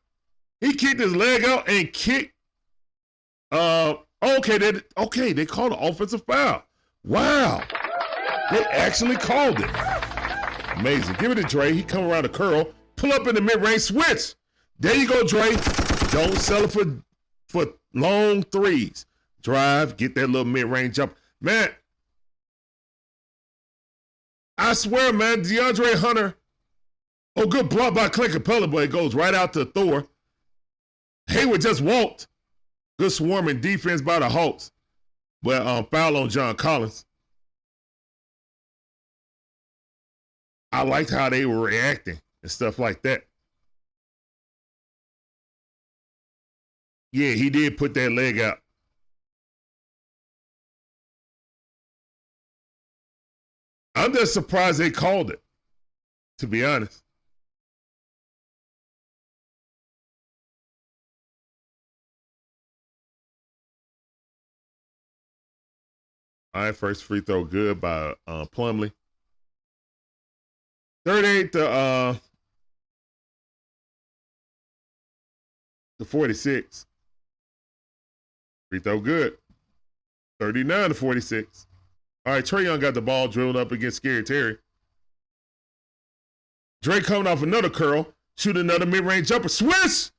He kicked his leg out and kicked. They called an offensive foul. Wow. They actually called it. Amazing. Give it to Trae. He come around a curl. Pull up in the mid-range. Switch. There you go, Trae. Don't settle for long threes. Drive. Get that little mid-range jump. Man, I swear, man, DeAndre Hunter. Oh, good block by Clint Capella, but it goes right out to Thor. Hayward just walked. Good swarming defense by the Hawks. But foul on John Collins. I liked how they were reacting and stuff like that. Yeah, he did put that leg out. I'm just surprised they called it, to be honest. All right, first free throw good by Plumlee. 38-46. Free throw good. 39-46. All right, Trae Young got the ball drilled up against Scary Terry. Dre coming off another curl. Shoot another mid-range jumper. Swiss!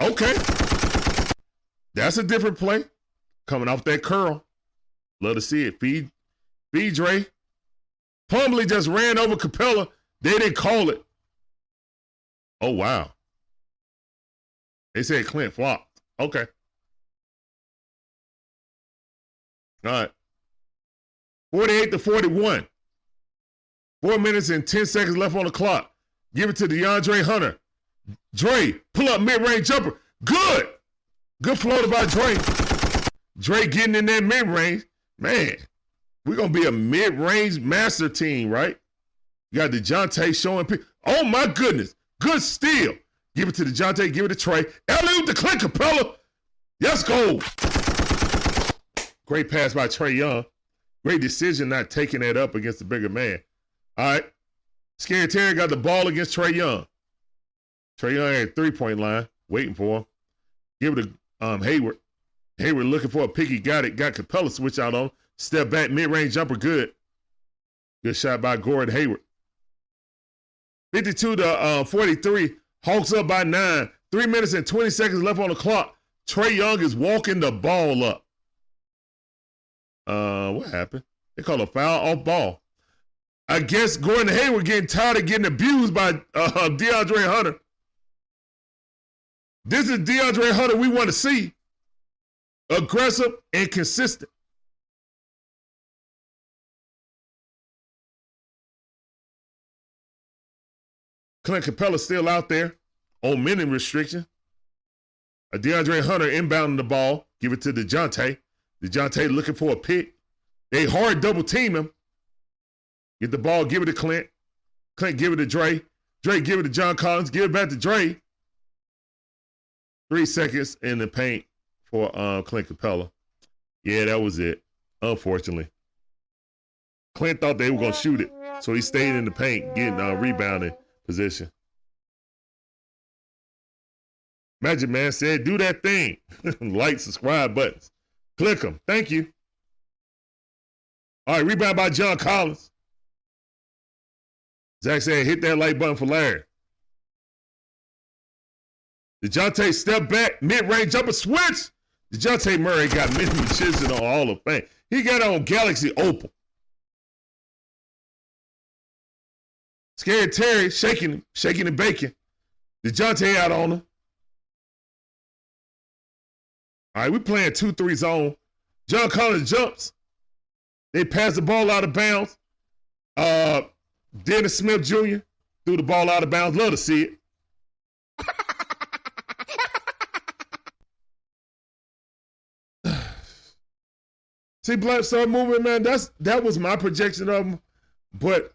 Okay. That's a different play. Coming off that curl. Love to see it. Feed Dre. Plumlee just ran over Capella. They didn't call it. Oh, wow. They said Clint flopped. Okay. All right. 48-41. 4 minutes and 10 seconds left on the clock. Give it to DeAndre Hunter. Dre, pull up mid-range jumper. Good. Good floater by Dre. Dre getting in that mid-range. Man. We're going to be a mid-range master team, right? You got DeJounte showing people. Oh, my goodness. Good steal. Give it to DeJounte. Give it to Trae. Alley-oop to Clint Capella. Let's go. Great pass by Trae Young. Great decision not taking that up against the bigger man. All right. Scary Terry got the ball against Trae Young. Trae Young at three-point line. Waiting for him. Give it to Hayward. Hayward looking for a pick. He got it. Got Capella switch out on him. Step back, mid-range jumper, good. Good shot by Gordon Hayward. 52-43, Hawks up by 9. 3 minutes and 20 seconds left on the clock. Trae Young is walking the ball up. What happened? They called a foul off ball. I guess Gordon Hayward getting tired of getting abused by DeAndre Hunter. This is DeAndre Hunter we want to see. Aggressive and consistent. Clint Capella still out there on minute restriction. DeAndre Hunter inbounding the ball. Give it to DeJounte. DeJounte looking for a pick. They hard double team him. Get the ball, give it to Clint. Clint give it to Dre. Dre give it to John Collins. Give it back to Dre. 3 seconds in the paint for Clint Capella. Yeah, that was it, unfortunately. Clint thought they were going to shoot it, so he stayed in the paint getting rebounded position. Magic Man said, do that thing. Like, subscribe buttons. Click them. Thank you. All right, rebound by John Collins. Zach said, hit that like button for Larry. DeJounte step back, mid-range jumper switch. DeJounte Murray got minimum chisel on Hall of Fame. He got on Galaxy Opal. Scary Terry shaking him, shaking and baking. DeJounte out on him. All right, we're playing 2-3 zone. John Collins jumps. They pass the ball out of bounds. Dennis Smith Jr. threw the ball out of bounds. Love to see it. See, Black Star Movement, man, that was my projection of him. But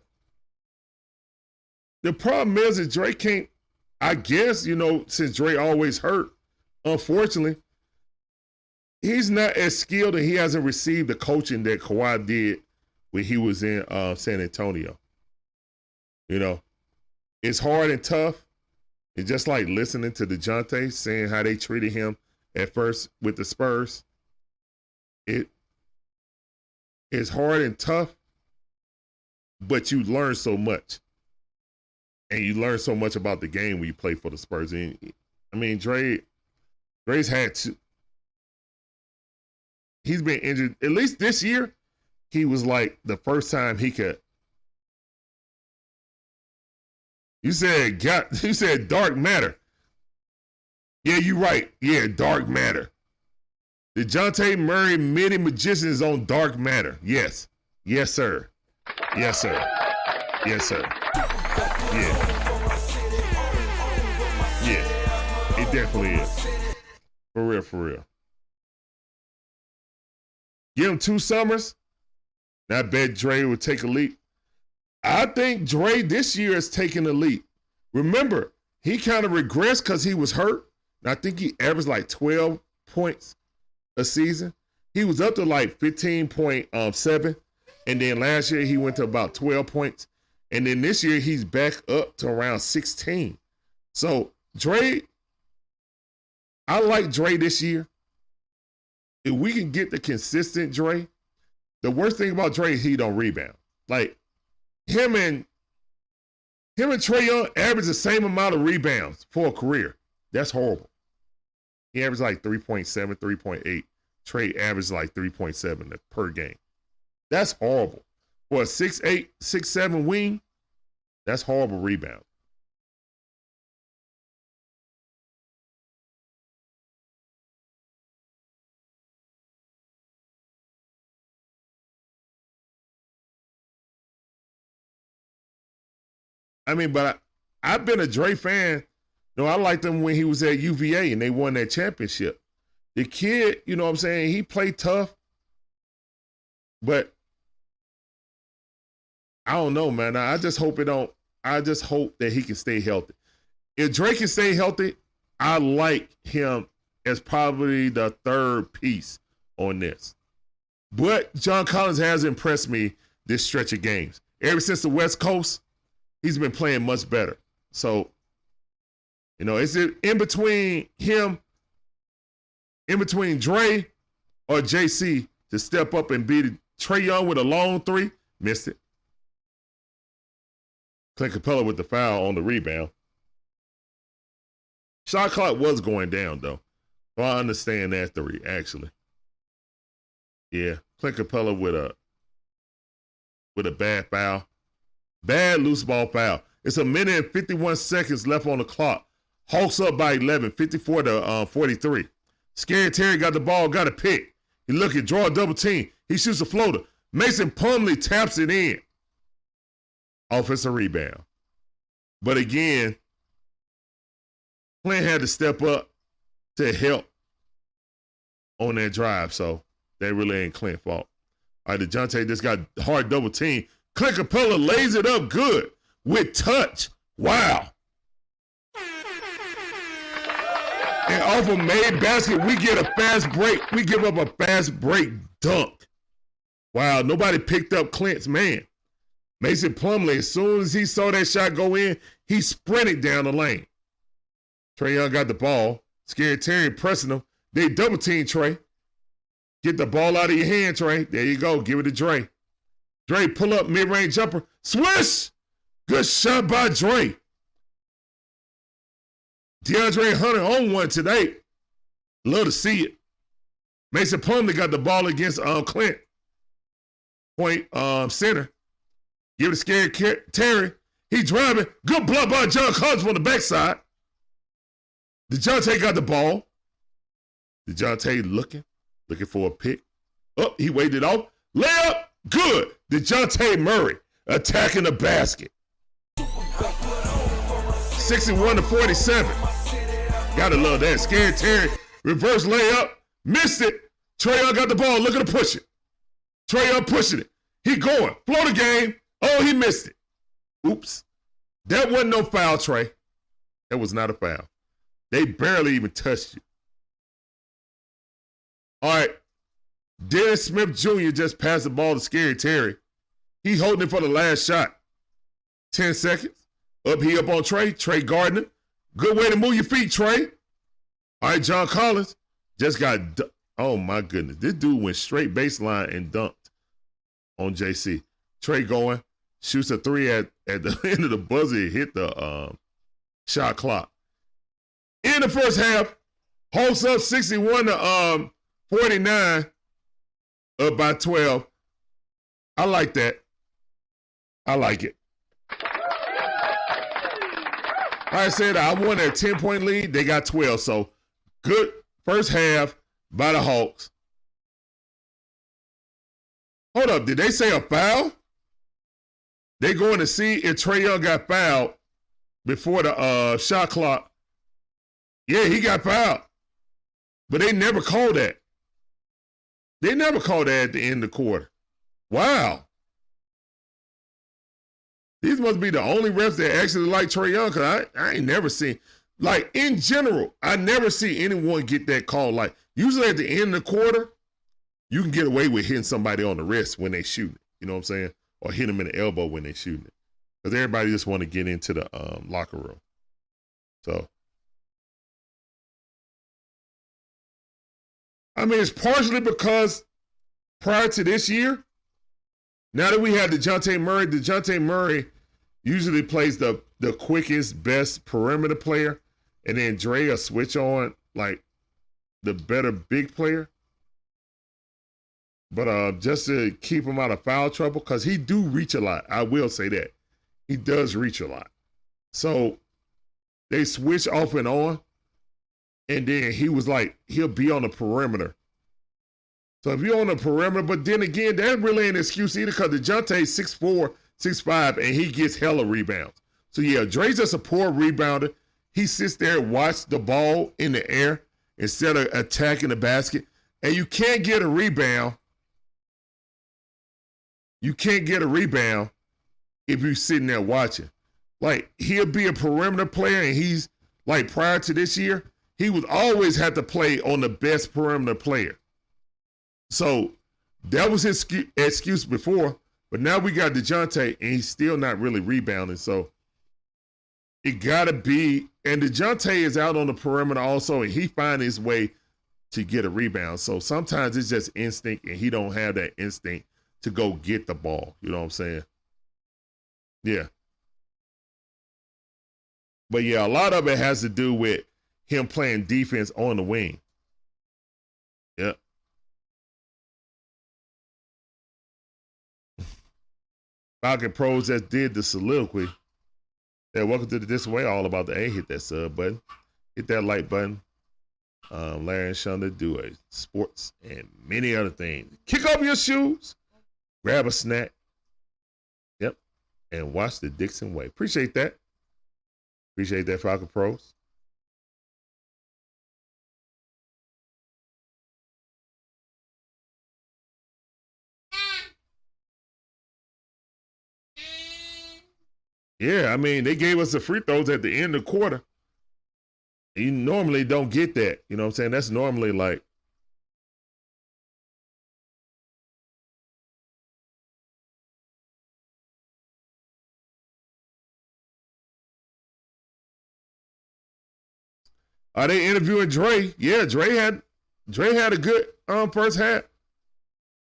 the problem is that Dre can't, I guess, you know, since Dre always hurt, unfortunately, he's not as skilled and he hasn't received the coaching that Kawhi did when he was in San Antonio. You know, it's hard and tough. It's just like listening to DeJounte, seeing how they treated him at first with the Spurs. It's hard and tough, but you learn so much. And you learn so much about the game when you play for the Spurs. And, I mean, Dre's had two. He's been injured. At least this year, he was like the first time he could. You said dark matter. Yeah, you're right. Yeah, dark matter. DeJounte Murray, mini magicians on dark matter. Yes. Yes, sir. Yes, sir. Yes, sir. Yeah. Yeah. It definitely is. For real, for real. Give him two summers. I bet Dre would take a leap. I think Dre this year has taken a leap. Remember, he kind of regressed because he was hurt. I think he averaged like 12 points a season. He was up to like 15.7, and then last year he went to about 12 points, and then this year he's back up to around 16. So Dre, I like Dre this year. If we can get the consistent Dre, the worst thing about Dre is he don't rebound. Like him and Trae Young average the same amount of rebounds for a career. That's horrible. He averaged like 3.7, 3.8. Trae averaged like 3.7 per game. That's horrible. For a 6'8, 6'7 wing, that's horrible rebound. I mean, but I've been a Dre fan. No, I liked him when he was at UVA and they won that championship. The kid, you know what I'm saying, he played tough. But I don't know, man. I just hope that he can stay healthy. If Dre can stay healthy, I like him as probably the third piece on this. But John Collins has impressed me this stretch of games. Ever since the West Coast, he's been playing much better. So, you know, is it in between him, in between Dre or JC to step up and beat Trae Young with a long three? Missed it. Clint Capella with the foul on the rebound. Shot clock was going down, though. So I understand that three, actually. Yeah, Clint Capella with a bad foul. Bad loose ball foul. It's a minute and 51 seconds left on the clock. Hawks up by 11, 54 to 43. Scary Terry got the ball, got a pick. He looking, draw a double team. He shoots a floater. Mason Plumlee taps it in. Offensive rebound. But again, Clint had to step up to help on that drive, so that really ain't Clint's fault. All right, DeJounte just got hard double team. Clint Capella lays it up good with touch. Wow. And off a made basket, we get a fast break. We give up a fast break dunk. Wow, nobody picked up Clint's man. Mason Plumlee, as soon as he saw that shot go in, he sprinted down the lane. Trae Young got the ball. Scary Terry pressing him. They double team Trae. Get the ball out of your hand, Trae. There you go. Give it to Dre. Dre pull up, mid-range jumper. Swish! Good shot by Dre. DeAndre Hunter on one today. Love to see it. Mason Plumlee got the ball against Clint. Point center. Give it to Scary Terry. He driving. Good block by John Collins on the backside. DeJounte got the ball. DeJounte looking for a pick. Oh, he waved it off. Layup, good. DeJounte Murray attacking the basket. 61-47. Gotta love that. Scary Terry, reverse layup, missed it. Trae Young got the ball, looking to push it. Trae Young pushing it. He going, blow the game. Oh, he missed it. Oops. That wasn't no foul, Trae. That was not a foul. They barely even touched you. All right. Dennis Smith Jr. just passed the ball to Scary Terry. He holding it for the last shot. 10 seconds. Up on Trae. Trae Gardner. Good way to move your feet, Trae. All right, John Collins just got oh, my goodness. This dude went straight baseline and dunked on JC. Trae going. Shoots a three at the end of the buzzer. It hit the shot clock. In the first half, Hawks up 61-49, up by 12. I like that. I like it. Like I said, I won a 10-point lead. They got 12. So good first half by the Hawks. Hold up. Did they say a foul? They're going to see if Trae Young got fouled before the shot clock. Yeah, he got fouled. But they never called that. They never called that at the end of the quarter. Wow. These must be the only refs that actually like Trae Young, because I ain't never seen. Like, in general, I never see anyone get that call. Like, usually at the end of the quarter, you can get away with hitting somebody on the wrist when they shoot it. You know what I'm saying? Or hit them in the elbow when they're shooting it. Because everybody just want to get into the locker room. So, I mean, it's partially because prior to this year, now that we have DeJounte Murray usually plays the quickest, best perimeter player. And then Dre will switch on, like, the better big player. But just to keep him out of foul trouble, because he do reach a lot. I will say that. He does reach a lot. So they switch off and on. And then he was like, he'll be on the perimeter. So if you're on the perimeter, but then again, that really ain't an excuse either, because DeJounte is 6'4", 6'5", and he gets hella rebounds. So yeah, Dre's just a poor rebounder. He sits there and watches the ball in the air instead of attacking the basket. And you can't get a rebound. You can't get a rebound if you're sitting there watching. Like, he'll be a perimeter player, and he's, like, prior to this year, he would always have to play on the best perimeter player. So that was his excuse before, but now we got DeJounte, and he's still not really rebounding. So it got to be, and DeJounte is out on the perimeter also, and he finds his way to get a rebound. So sometimes it's just instinct, and he don't have that instinct to go get the ball. You know what I'm saying? Yeah. But yeah, a lot of it has to do with him playing defense on the wing. Yeah. Falcon Pros that did the soliloquy. Yeah, welcome to the This Way All About the A. Hit that sub button. Hit that like button. Larry and Shonda do a sports and many other things. Kick off your shoes. Grab a snack. Yep. And watch the Dixon Way. Appreciate that. Appreciate that, Falcon Pros. Yeah, I mean, they gave us the free throws at the end of the quarter. You normally don't get that. You know what I'm saying? That's normally like. Are they interviewing Dre? Yeah, Dre had a good first half.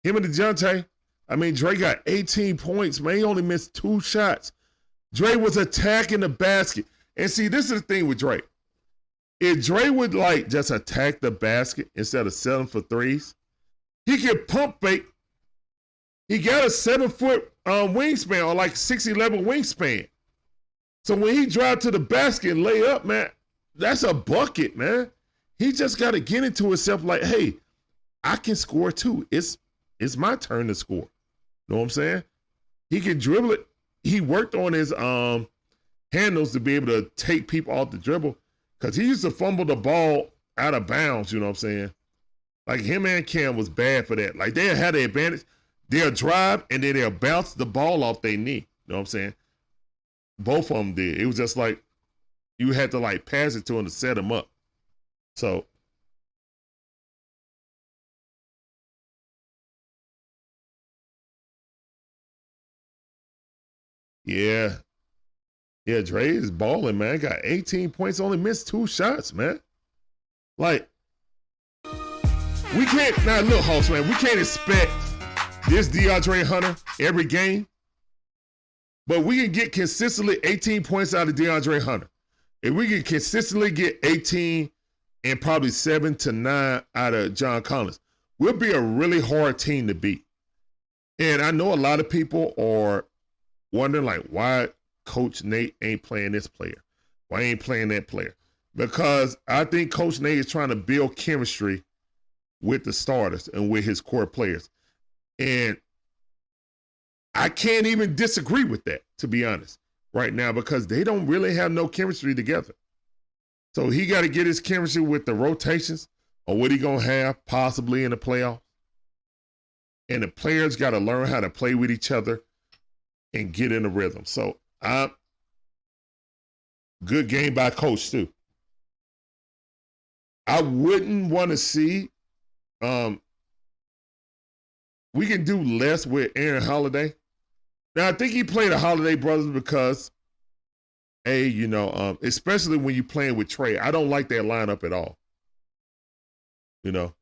Him and DeJounte. I mean, Dre got 18 points, man. He only missed 2 shots. Dre was attacking the basket. And see, this is the thing with Dre. If Dre would, like, just attack the basket instead of selling for threes, he could pump fake. He got a 7-foot wingspan or like 6'11" wingspan. So when he drive to the basket and lay up, man, that's a bucket, man. He just got to get into himself like, hey, I can score too. It's my turn to score. Know what I'm saying? He can dribble it. He worked on his handles to be able to take people off the dribble because he used to fumble the ball out of bounds, you know what I'm saying? Like him and Cam was bad for that. Like they had the advantage. They'll drive and then they'll bounce the ball off their knee. You know what I'm saying? Both of them did. It was just like you had to like pass it to them to set them up. So yeah, Dre is balling, man. Got 18 points, only missed 2 shots, man. Like we can't now look, Hawks, man. We can't expect this DeAndre Hunter every game, but we can get consistently 18 points out of DeAndre Hunter. If we can consistently get 18 and probably 7 to 9 out of John Collins, we'll be a really hard team to beat. And I know a lot of people are wondering, like, why Coach Nate ain't playing this player? Why ain't playing that player? Because I think Coach Nate is trying to build chemistry with the starters and with his core players. And I can't even disagree with that, to be honest, right now, because they don't really have no chemistry together. So he got to get his chemistry with the rotations or what he going to have possibly in the playoffs. And the players got to learn how to play with each other and get in the rhythm. So good game by Coach, too. I wouldn't want to see we can do less with Aaron Holiday. Now, I think he played the Holiday brothers because, hey, you know, especially when you're playing with Trae, I don't like that lineup at all. You know,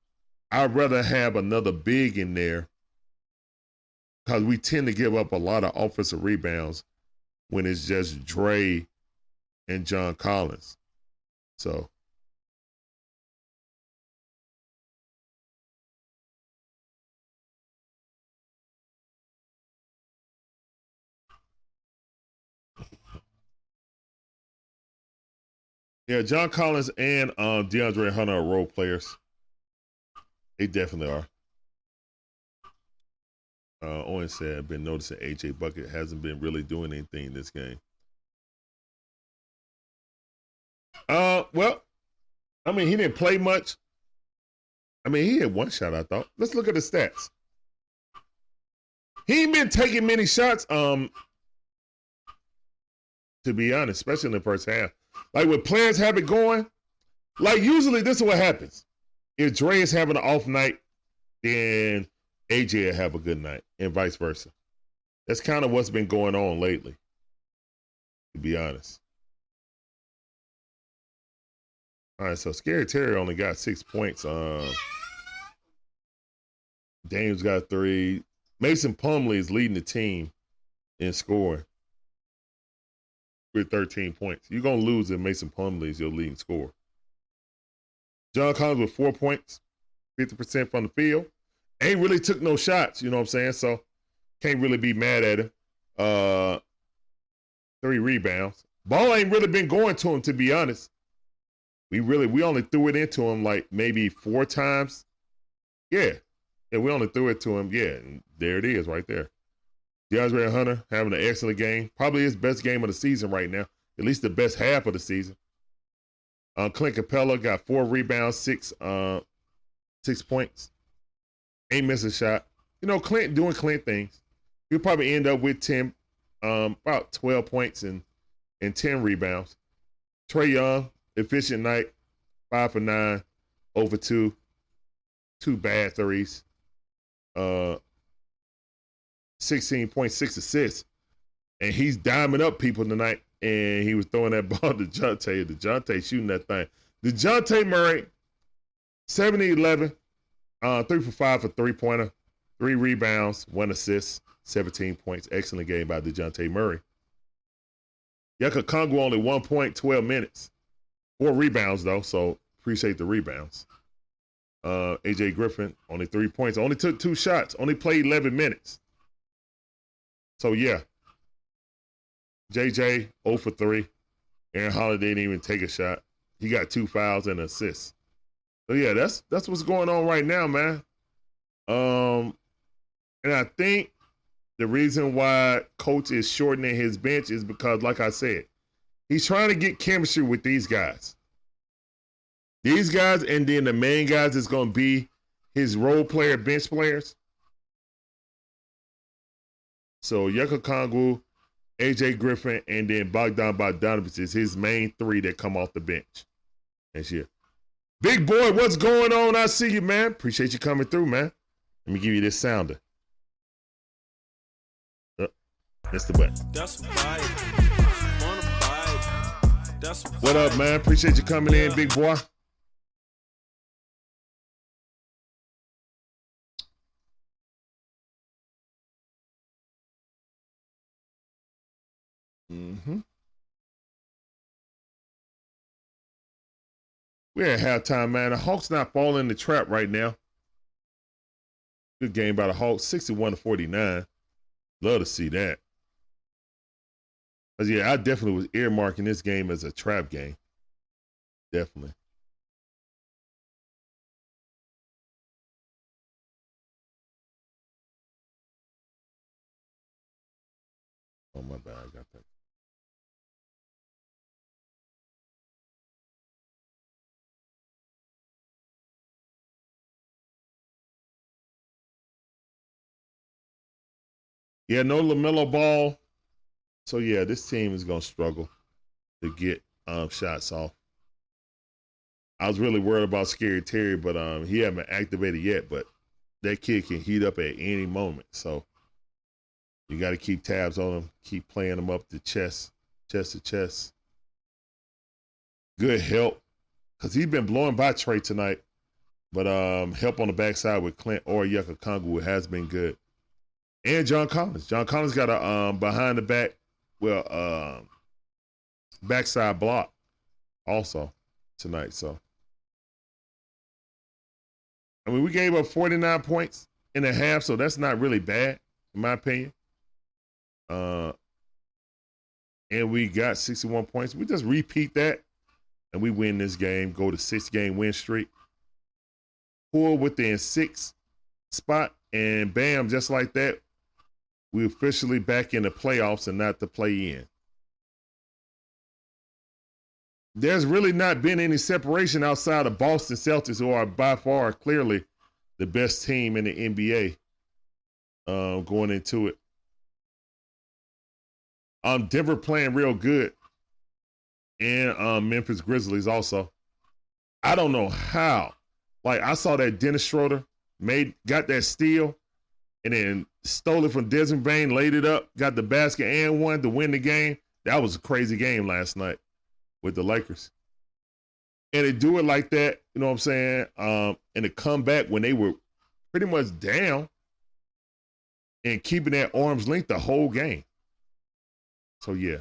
I'd rather have another big in there because we tend to give up a lot of offensive rebounds when it's just Trae and John Collins. So yeah, John Collins and DeAndre Hunter are role players. They definitely are. Owen said, I've been noticing AJ Bucket hasn't been really doing anything in this game. Well, I mean, he didn't play much. I mean, he had 1 shot, I thought. Let's look at the stats. He ain't been taking many shots, to be honest, especially in the first half. Like, when players have it going, like, usually this is what happens. If Dre is having an off night, then AJ will have a good night, and vice versa. That's kind of what's been going on lately, to be honest. All right, so Scary Terry only got 6 points. Dame's got 3. Mason Plumlee is leading the team in scoring with 13 points. You're going to lose if Mason Plumlee is your leading scorer. John Collins with 4 points, 50% from the field. Ain't really took no shots, you know what I'm saying? So can't really be mad at him. 3 rebounds. Ball ain't really been going to him, to be honest. We only threw it into him like maybe 4 times. Yeah, we only threw it to him. Yeah, and there it is right there. DeAndre Hunter having an excellent game. Probably his best game of the season right now. At least the best half of the season. Clint Capella got 4 rebounds, 6 points. Ain't missing a shot. You know, Clint doing Clint things. He'll probably end up with 10, about 12 points and 10 rebounds. Trae Young, efficient night, 5 for 9, over 2, 2 bad threes. 16.6 assists, and he's diming up people tonight. And he was throwing that ball to DeJounte shooting that thing. DeJounte Murray, 7-11, 3-for-5 for three-pointer, 3 rebounds, 1 assist, 17 points. Excellent game by DeJounte Murray. Onyeka Okongwu only 1 point, 12 minutes. 4 rebounds, though, so appreciate the rebounds. AJ Griffin, only 3 points. Only took 2 shots. Only played 11 minutes. So, yeah. JJ, 0 for 3. Aaron Holiday didn't even take a shot. He got 2 fouls and an assist. So, yeah, that's what's going on right now, man. And I think the reason why Coach is shortening his bench is because, like I said, he's trying to get chemistry with these guys. These guys, and then the main guys is going to be his role player, bench players. So, Onyeka Okongwu, AJ Griffin, and then Bogdan Bogdanovic is his main 3 that come off the bench this year. Big boy, what's going on? I see you, man. Appreciate you coming through, man. Let me give you this sounder. Oh, that's the button. That's vibe. That's vibe. What up, man? Appreciate you coming in, big boy. We're at halftime, man. The Hawks not falling in the trap right now. Good game by the Hawks, 61-49. Love to see that. But yeah, I definitely was earmarking this game as a trap game. Definitely. Oh, my bad. I got that. Yeah, no LaMelo Ball. So, yeah, this team is going to struggle to get shots off. I was really worried about Scary Terry, but he hasn't activated yet. But that kid can heat up at any moment. So, you got to keep tabs on him. Keep playing him up to chest to chest. Good help. Because he's been blowing by Trae tonight. But help on the backside with Clint or Onyeka Okongwu has been good. And John Collins. John Collins got a behind the back, backside block also tonight. So, I mean, we gave up 49 points in a half, so that's not really bad, in my opinion. And we got 61 points. We just repeat that, and we win this game, go to 6-game win streak. Pull within 6 spot, and bam, just like that, we're officially back in the playoffs and not the play-in. There's really not been any separation outside of Boston Celtics, who are by far clearly the best team in the NBA going into it. Denver playing real good, and Memphis Grizzlies also. I don't know how. Like, I saw that Dennis Schroeder got that steal, and then stole it from Desmond Bane, laid it up, got the basket and won to win the game. That was a crazy game last night with the Lakers. And they do it like that, you know what I'm saying? And to come back when they were pretty much down and keeping that arm's length the whole game. So, yeah.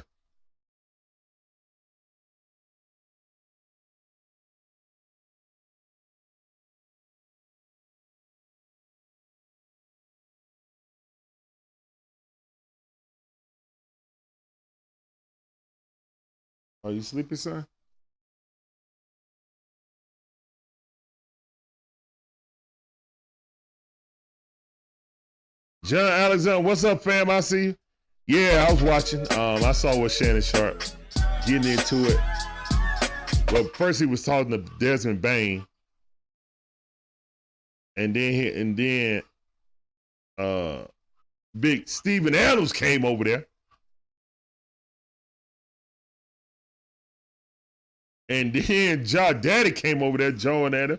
Are you sleepy, son? John Alexander, what's up, fam? I see you. Yeah, I was watching. I saw what Shannon Sharpe getting into it. Well, first he was talking to Desmond Bane, and then Big Steven Adams came over there. And then Joe Daddy came over there, Joe and Adam.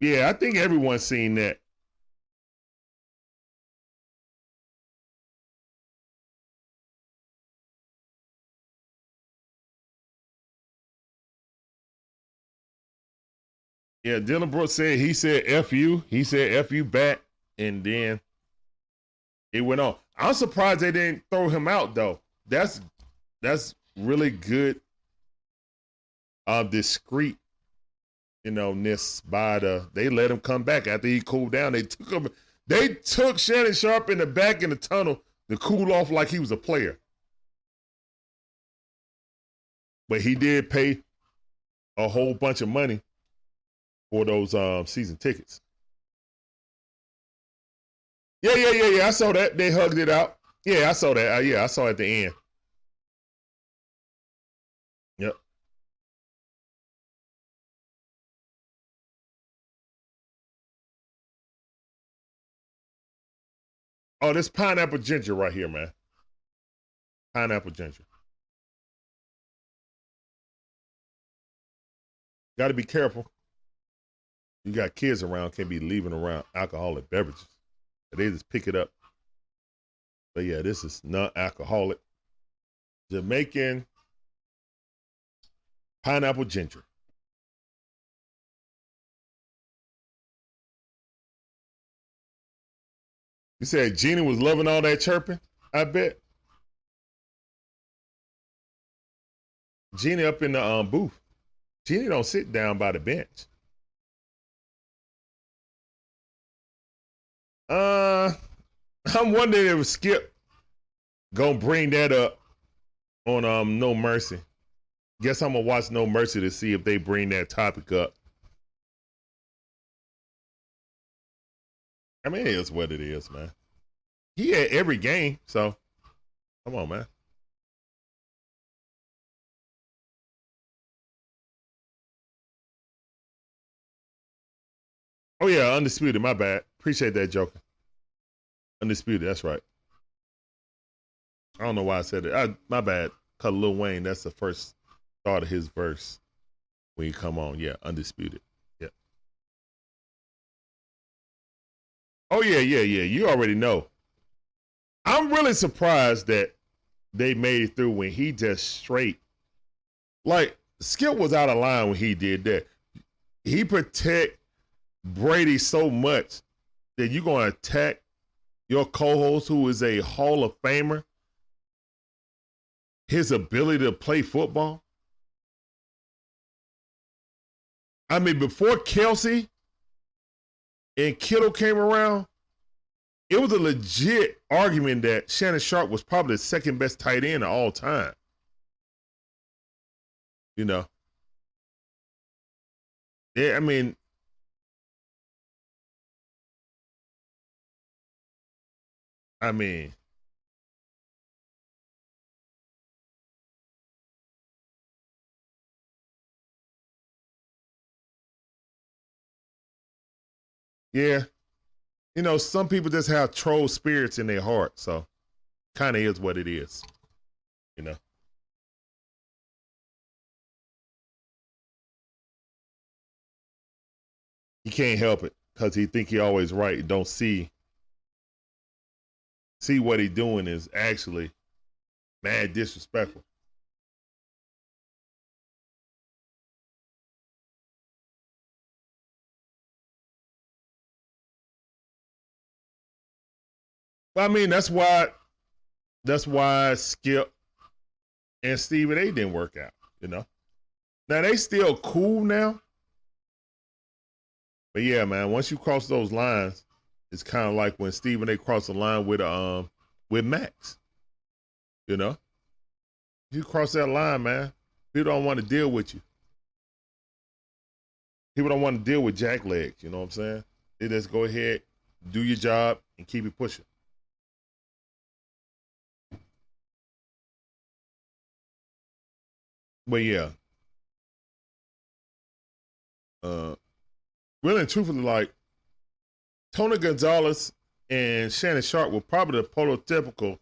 Yeah, I think everyone's seen that. Yeah, Dylan Brooks said, he said F you. He said F you back. And then it went on. I'm surprised they didn't throw him out, though. That's really good discreet, you know, ness by the, they let him come back after he cooled down. They took him, they took Shannon Sharpe in the back in the tunnel to cool off like he was a player. But he did pay a whole bunch of money for those season tickets. Yeah. I saw that. They hugged it out. Yeah, I saw that. I saw it at the end. Yep. Oh, this pineapple ginger right here, man. Pineapple ginger. Got to be careful. You got kids around, can't be leaving around alcoholic beverages. They just pick it up. But yeah, this is non-alcoholic Jamaican pineapple ginger. You said Gina was loving all that chirping, I bet. Gina up in the booth. Gina don't sit down by the bench. I'm wondering if Skip gonna bring that up on No Mercy. Guess I'm gonna watch No Mercy to see if they bring that topic up. I mean, it is what it is, man. He had every game, so come on, man. Oh yeah, Undisputed, my bad. Appreciate that, Joker. Undisputed, that's right. I don't know why I said it. My bad. Because Lil Wayne, that's the first thought of his verse when you come on. Yeah, Undisputed. Yeah. Oh, yeah. You already know. I'm really surprised that they made it through when he just straight. Like, Skip was out of line when he did that. He protect Brady so much that you're going to attack your co-host who is a Hall of Famer, his ability to play football. I mean, before Kelsey and Kittle came around, it was a legit argument that Shannon Sharpe was probably the second best tight end of all time. You know? Yeah, I mean, yeah, you know, some people just have troll spirits in their heart, so kind of is what it is, you know. He can't help it because he think he always right and don't see what he doing is actually mad disrespectful. But I mean, that's why Skip and Stephen A didn't work out, you know. Now they still cool now. But yeah, man, once you cross those lines, it's kind of like when Stephen A crossed the line with Max. You know? You cross that line, man, people don't want to deal with you. People don't want to deal with jack legs, you know what I'm saying? They just go ahead, do your job, and keep it pushing. But yeah. Really and truthfully, like, Tony Gonzalez and Shannon Sharpe were probably the prototypical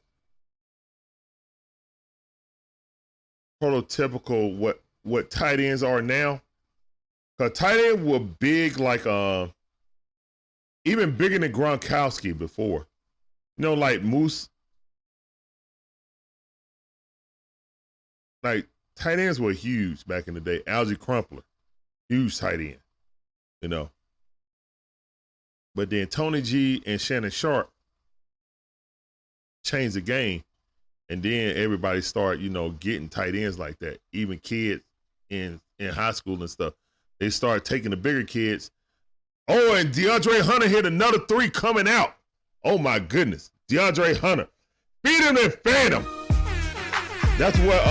what tight ends are now. Cause tight ends were big, like even bigger than Gronkowski before. You know, like Moose. Like tight ends were huge back in the day. Algie Crumpler, huge tight end. you know. But then Tony G and Shannon Sharpe changed the game, and then everybody started, you know, getting tight ends like that. Even kids in high school and stuff, they started taking the bigger kids. Oh, and DeAndre Hunter hit another three coming out. Oh my goodness, DeAndre Hunter, beat him and fed him. That's what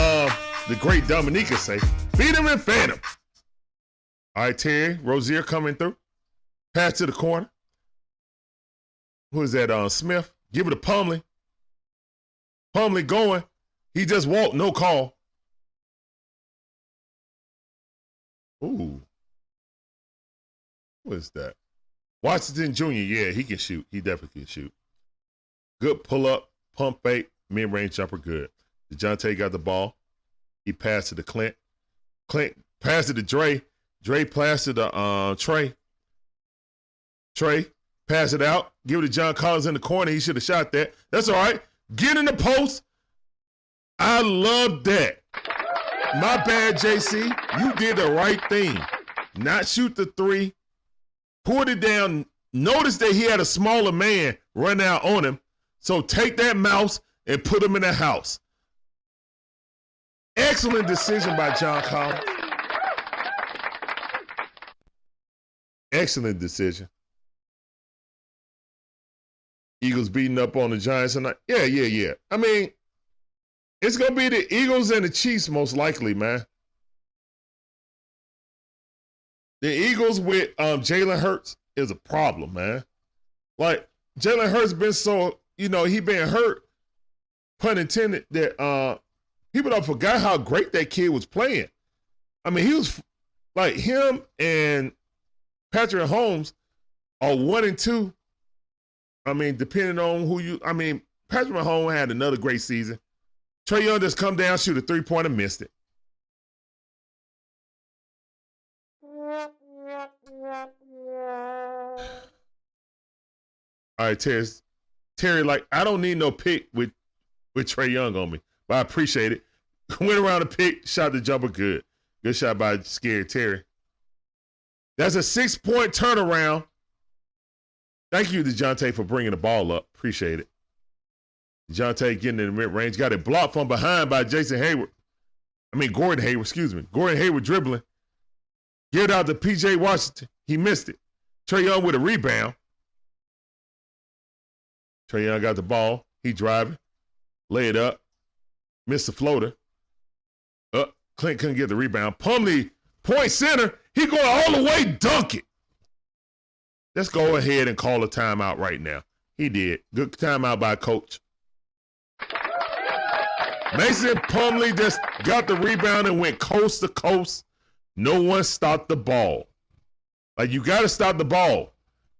the great Dominique say. Beat him and fed him. All right, Terry Rozier coming through. Pass to the corner. Who is that? Smith. Give it to Plumlee. Plumlee going. He just walked. No call. Ooh. What is that? Washington Jr. Yeah, he can shoot. He definitely can shoot. Good pull up, pump fake, mid range jumper. Good. DeJounte got the ball. He passed it to Clint. Clint passed it to Dre. Dre passed it to Trae. Trae pass it out. Give it to John Collins in the corner. He should have shot that. That's all right. Get in the post. I love that. My bad, JC. You did the right thing. Not shoot the three. Pulled it down. Notice that he had a smaller man run out on him. So take that mouse and put him in the house. Excellent decision by John Collins. Excellent decision. Eagles beating up on the Giants tonight. Yeah. I mean, it's going to be the Eagles and the Chiefs most likely, man. The Eagles with Jalen Hurts is a problem, man. Like, Jalen Hurts been so, you know, he been hurt, pun intended, that people don't forgot how great that kid was playing. I mean, he was, like, him and Patrick Holmes are 1 and 2. I mean, depending on who you, I mean, Patrick Mahomes had another great season. Trae Young just come down, shoot a three-pointer, missed it. All right, Terry, like, I don't need no pick with Trae Young on me, but I appreciate it. Went around the pick, shot the jumper, good. Good shot by Scary Terry. That's a 6-point turnaround. Thank you, DeJounte, for bringing the ball up. Appreciate it. DeJounte getting in the mid-range. Got it blocked from behind by Gordon Hayward, excuse me. Gordon Hayward dribbling. Give it out to P.J. Washington. He missed it. Trae Young with a rebound. Trae Young got the ball. He driving. Lay it up. Missed the floater. Clint couldn't get the rebound. Plumlee, point center. He going all the way, dunk it. Let's go ahead and call a timeout right now. He did. Good timeout by coach. Mason Plumlee just got the rebound and went coast to coast. No one stopped the ball. Like, you got to stop the ball.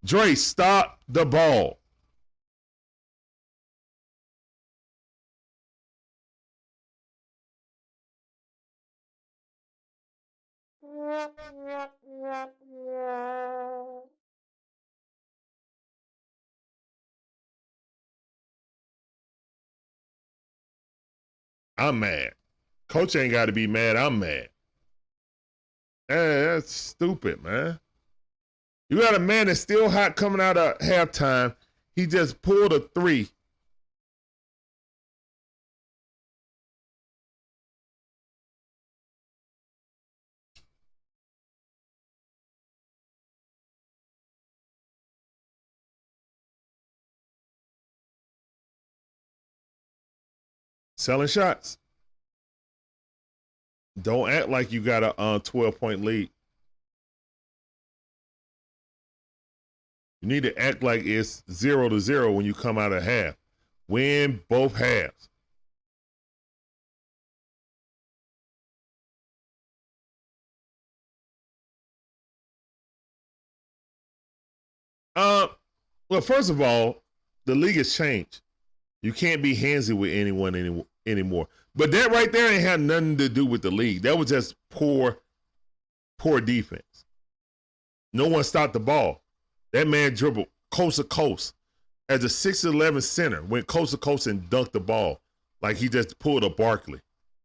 Dre, stop the ball. I'm mad. Coach ain't got to be mad. I'm mad. Hey, that's stupid, man. You got a man that's still hot coming out of halftime. He just pulled a three. Selling shots. Don't act like you got a 12-point lead. You need to act like it's 0-0 when you come out of half. Win both halves. Well, first of all, the league has changed. You can't be handsy with anyone anymore. But that right there ain't had nothing to do with the league. That was just poor defense. No one stopped the ball. That man dribbled coast to coast. As a 6'11 center, went coast to coast and dunked the ball. Like he just pulled a Barkley.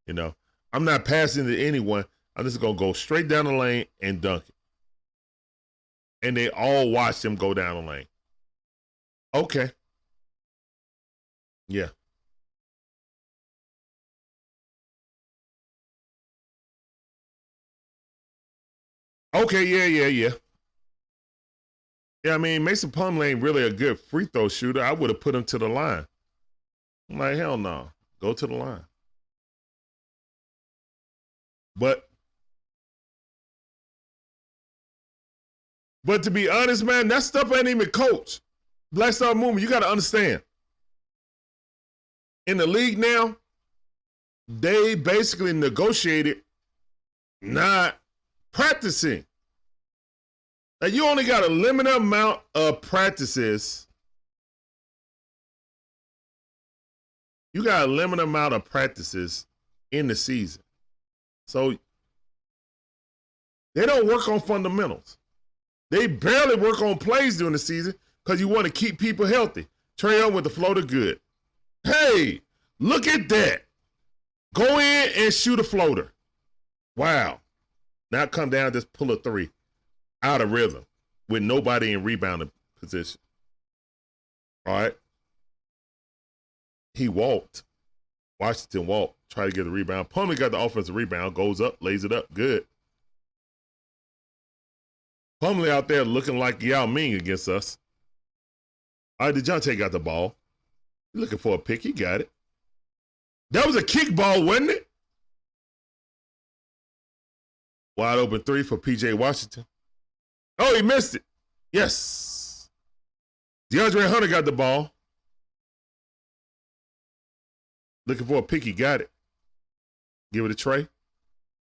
You know, I'm not passing to anyone. I'm just going to go straight down the lane and dunk it. and they all watched him go down the lane. Okay. Yeah. Okay, yeah. Yeah, I mean, Mason Plumlee ain't really a good free throw shooter. I would have put him to the line. I'm like, hell no. Go to the line. But to be honest, man, that stuff ain't even coached. Black Star Movement, you got to understand. In the league now, they basically negotiated not practicing. Like, you only got a limited amount of practices. You got a limited amount of practices in the season. So they don't work on fundamentals. They barely work on plays during the season because you want to keep people healthy. Trae Young with the floater good. Hey, look at that. Go in and shoot a floater. Wow. Now come down, just pull a three. Out of rhythm with nobody in rebounding position. All right. He walked. Washington walked. Tried to get a rebound. Plumlee got the offensive rebound. Goes up. Lays it up. Good. Plumlee out there looking like Yao Ming against us. All right. DeJounte got the ball. He's looking for a pick. He got it. That was a kickball, wasn't it? Wide open three for P.J. Washington. Oh, he missed it. Yes. DeAndre Hunter got the ball. Looking for a pick. He got it. Give it to Trae.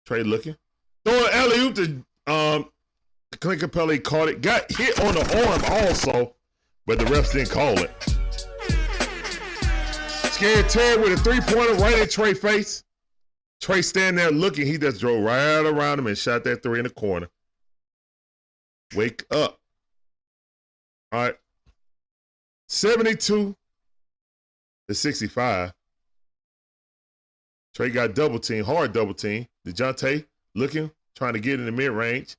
Trae looking. Throw an alley-oop to Clint Capella. He caught it. Got hit on the arm also, but the refs didn't call it. Scary Terry with a three-pointer right at Trae's face. Trae standing there looking. He just drove right around him and shot that three in the corner. Wake up. All right. 72-65. Trae got double team, hard double team. DeJounte looking, trying to get in the mid range.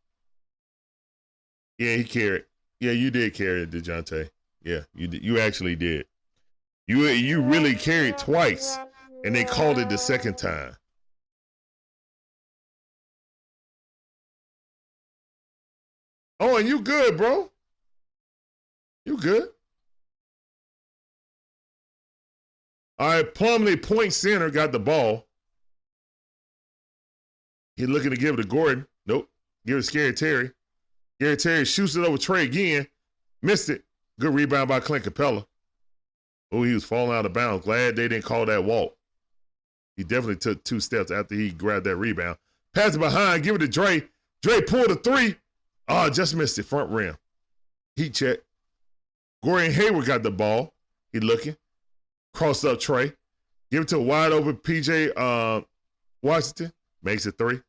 Yeah, he carried. Yeah, you did carry it, DeJounte. Yeah, you actually did. You really carried twice, and they called it the second time. Oh, and you good, bro. You good. All right, Plumlee, point center, got the ball. He looking to give it to Gordon. Nope. Give it to Scary Terry. Scary Terry shoots it over Trae again. Missed it. Good rebound by Clint Capella. Oh, he was falling out of bounds. Glad they didn't call that walk. He definitely took two steps after he grabbed that rebound. Pass it behind. Give it to Dre. Dre pulled a three. Oh, just missed it. Front rim. Heat check. Gordon Hayward got the ball. He looking. Cross up Trae. Give it to a wide open P.J. Washington. Makes it three.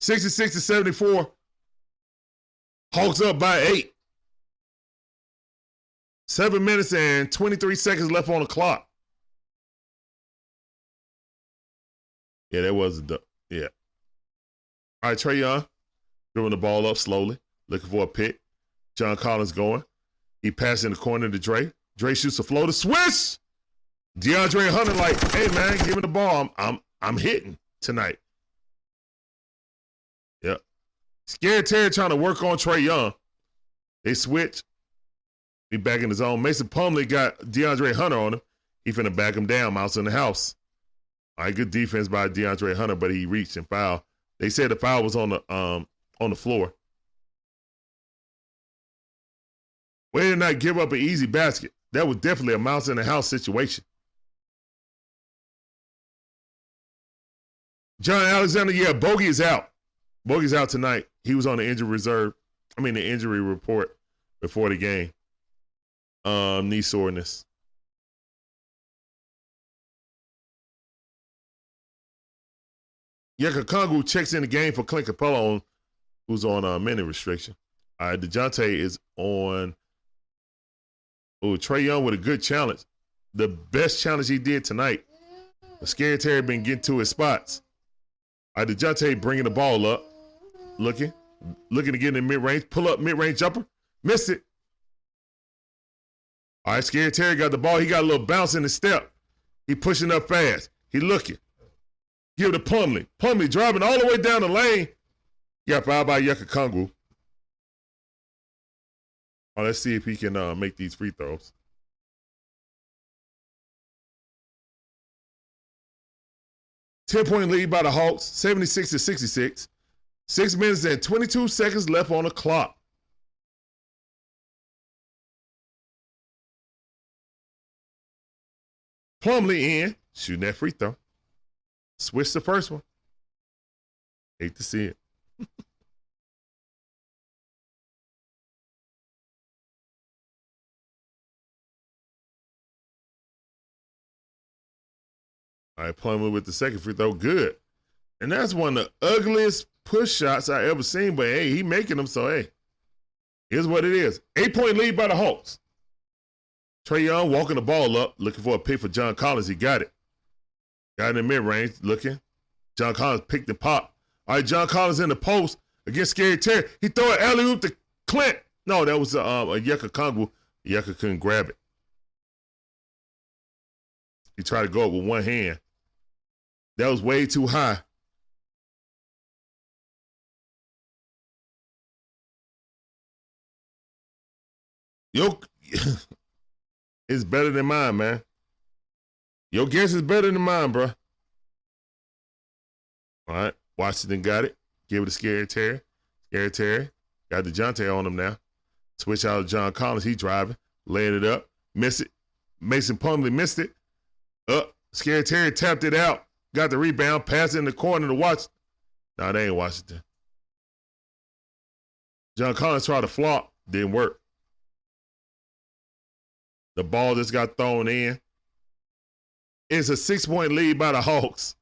66-74. Hawks up by 8. 7 minutes and 23 seconds left on the clock. Yeah, that was a dub. Yeah. All right, Trae Young throwing the ball up slowly, looking for a pick. John Collins going. He passes in the corner to Dre. Dre shoots a floater. Swish! DeAndre Hunter like, hey, man, give me the ball. I'm hitting tonight. Yep. Scared Terry trying to work on Trae Young. They switch. He back in his own. Mason Plumlee got DeAndre Hunter on him. He finna back him down. Mouse in the house. All right, good defense by DeAndre Hunter, but he reached and fouled. They said the foul was on the floor. Way to not give up an easy basket. That was definitely a mouse in the house situation. John Alexander, yeah, Bogey is out. Bogey's out tonight. He was on the injury reserve. I mean the injury report before the game. Knee soreness. Onyeka Okongwu checks in the game for Clint Capella, who's on a minute restriction. All right, DeJounte is on. Oh, Trae Young with a good challenge. The best challenge he did tonight. Scary Terry been getting to his spots. All right, DeJounte bringing the ball up. Looking to get in the mid-range. Pull up mid-range jumper. Miss it. All right, Scary Terry got the ball. He got a little bounce in the step. He pushing up fast. He looking. Give it to Plumlee. Plumlee driving all the way down the lane. He got fouled by Onyeka Okongwu. Oh, let's see if he can make these free throws. Ten-point lead by the Hawks, 76-66. 6 minutes and 22 seconds left on the clock. Plumlee in, shooting that free throw. Switch the first one. Hate to see it. All right, Plumlee with the second free throw. Good. And that's one of the ugliest push shots I ever seen, but hey, he making them, so hey, here's what it is. 8-point lead by the Hawks. Trae Young walking the ball up, looking for a pick for John Collins. He got it. Got in the mid-range, looking. John Collins picked the pop. All right, John Collins in the post against Scary Terry. He throw an alley-oop to Clint. No, that was Onyeka Okongwu. Onyeka couldn't grab it. He tried to go up with one hand. That was way too high. Yo, it's better than mine, man. Your guess is better than mine, bro. All right, Washington got it. Give it to Scary Terry. Scary Terry got DeJounte on him now. Switch out to John Collins. He driving, laying it up, miss it. Mason Plumlee missed it. Up, Scary Terry tapped it out. Got the rebound, pass it in the corner to Washington. Nah, they ain't Washington. John Collins tried to flop, didn't work. The ball just got thrown in. It's a 6-point lead by the Hawks.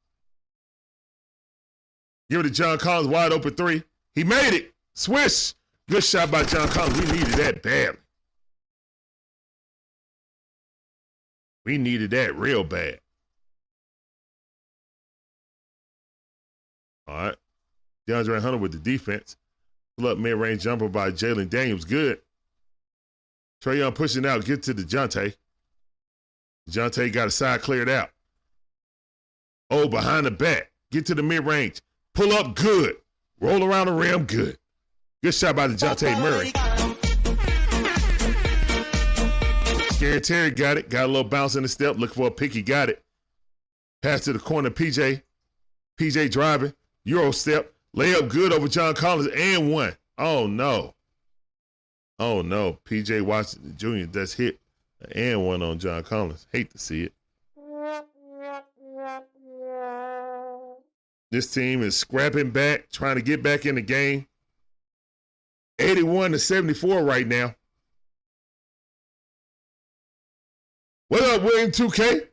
Give it to John Collins, wide open three. He made it. Swish. Good shot by John Collins. We needed that badly. We needed that real bad. All right. DeAndre Hunter with the defense. Pull up mid-range jumper by Jalen Daniels. Good. Trae Young pushing out, get to DeJounte. DeJounte got a side cleared out. Oh, behind the back. Get to the mid-range. Pull up, good. Roll around the rim, good. Good shot by DeJounte Murray. Scary Terry got it. Got a little bounce in the step. Looking for a pick. He got it. Pass to the corner, P.J. P.J. driving. Euro step. Layup good over John Collins and one. Oh, no. Oh, no. P.J. Washington Jr. just hit and one on John Collins. Hate to see it. This team is scrapping back, trying to get back in the game. 81-74 right now. What up, William 2K?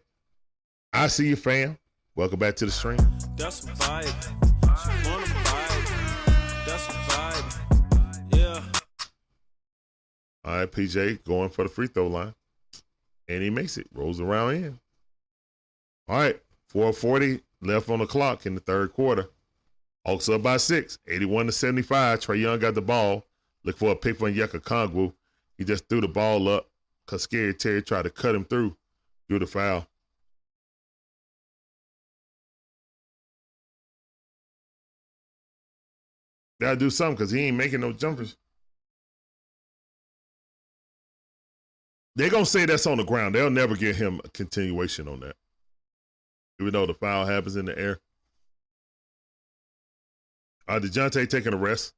I see you, fam. Welcome back to the stream. That's a vibe. She wanna vibe. That's a vibe. Yeah. All right, PJ going for the free throw line. And he makes it. Rolls around in. All right, 4:40 left on the clock in the third quarter. Hawks up by 6, 81-75. Trae Young got the ball. Look for a pick from Onyeka Okongwu. He just threw the ball up because Scary Terry tried to cut him through. Drew the foul. Gotta do something because he ain't making no jumpers. They're going to say that's on the ground. They'll never give him a continuation on that. Even though the foul happens in the air. All right, DeJounte taking a rest.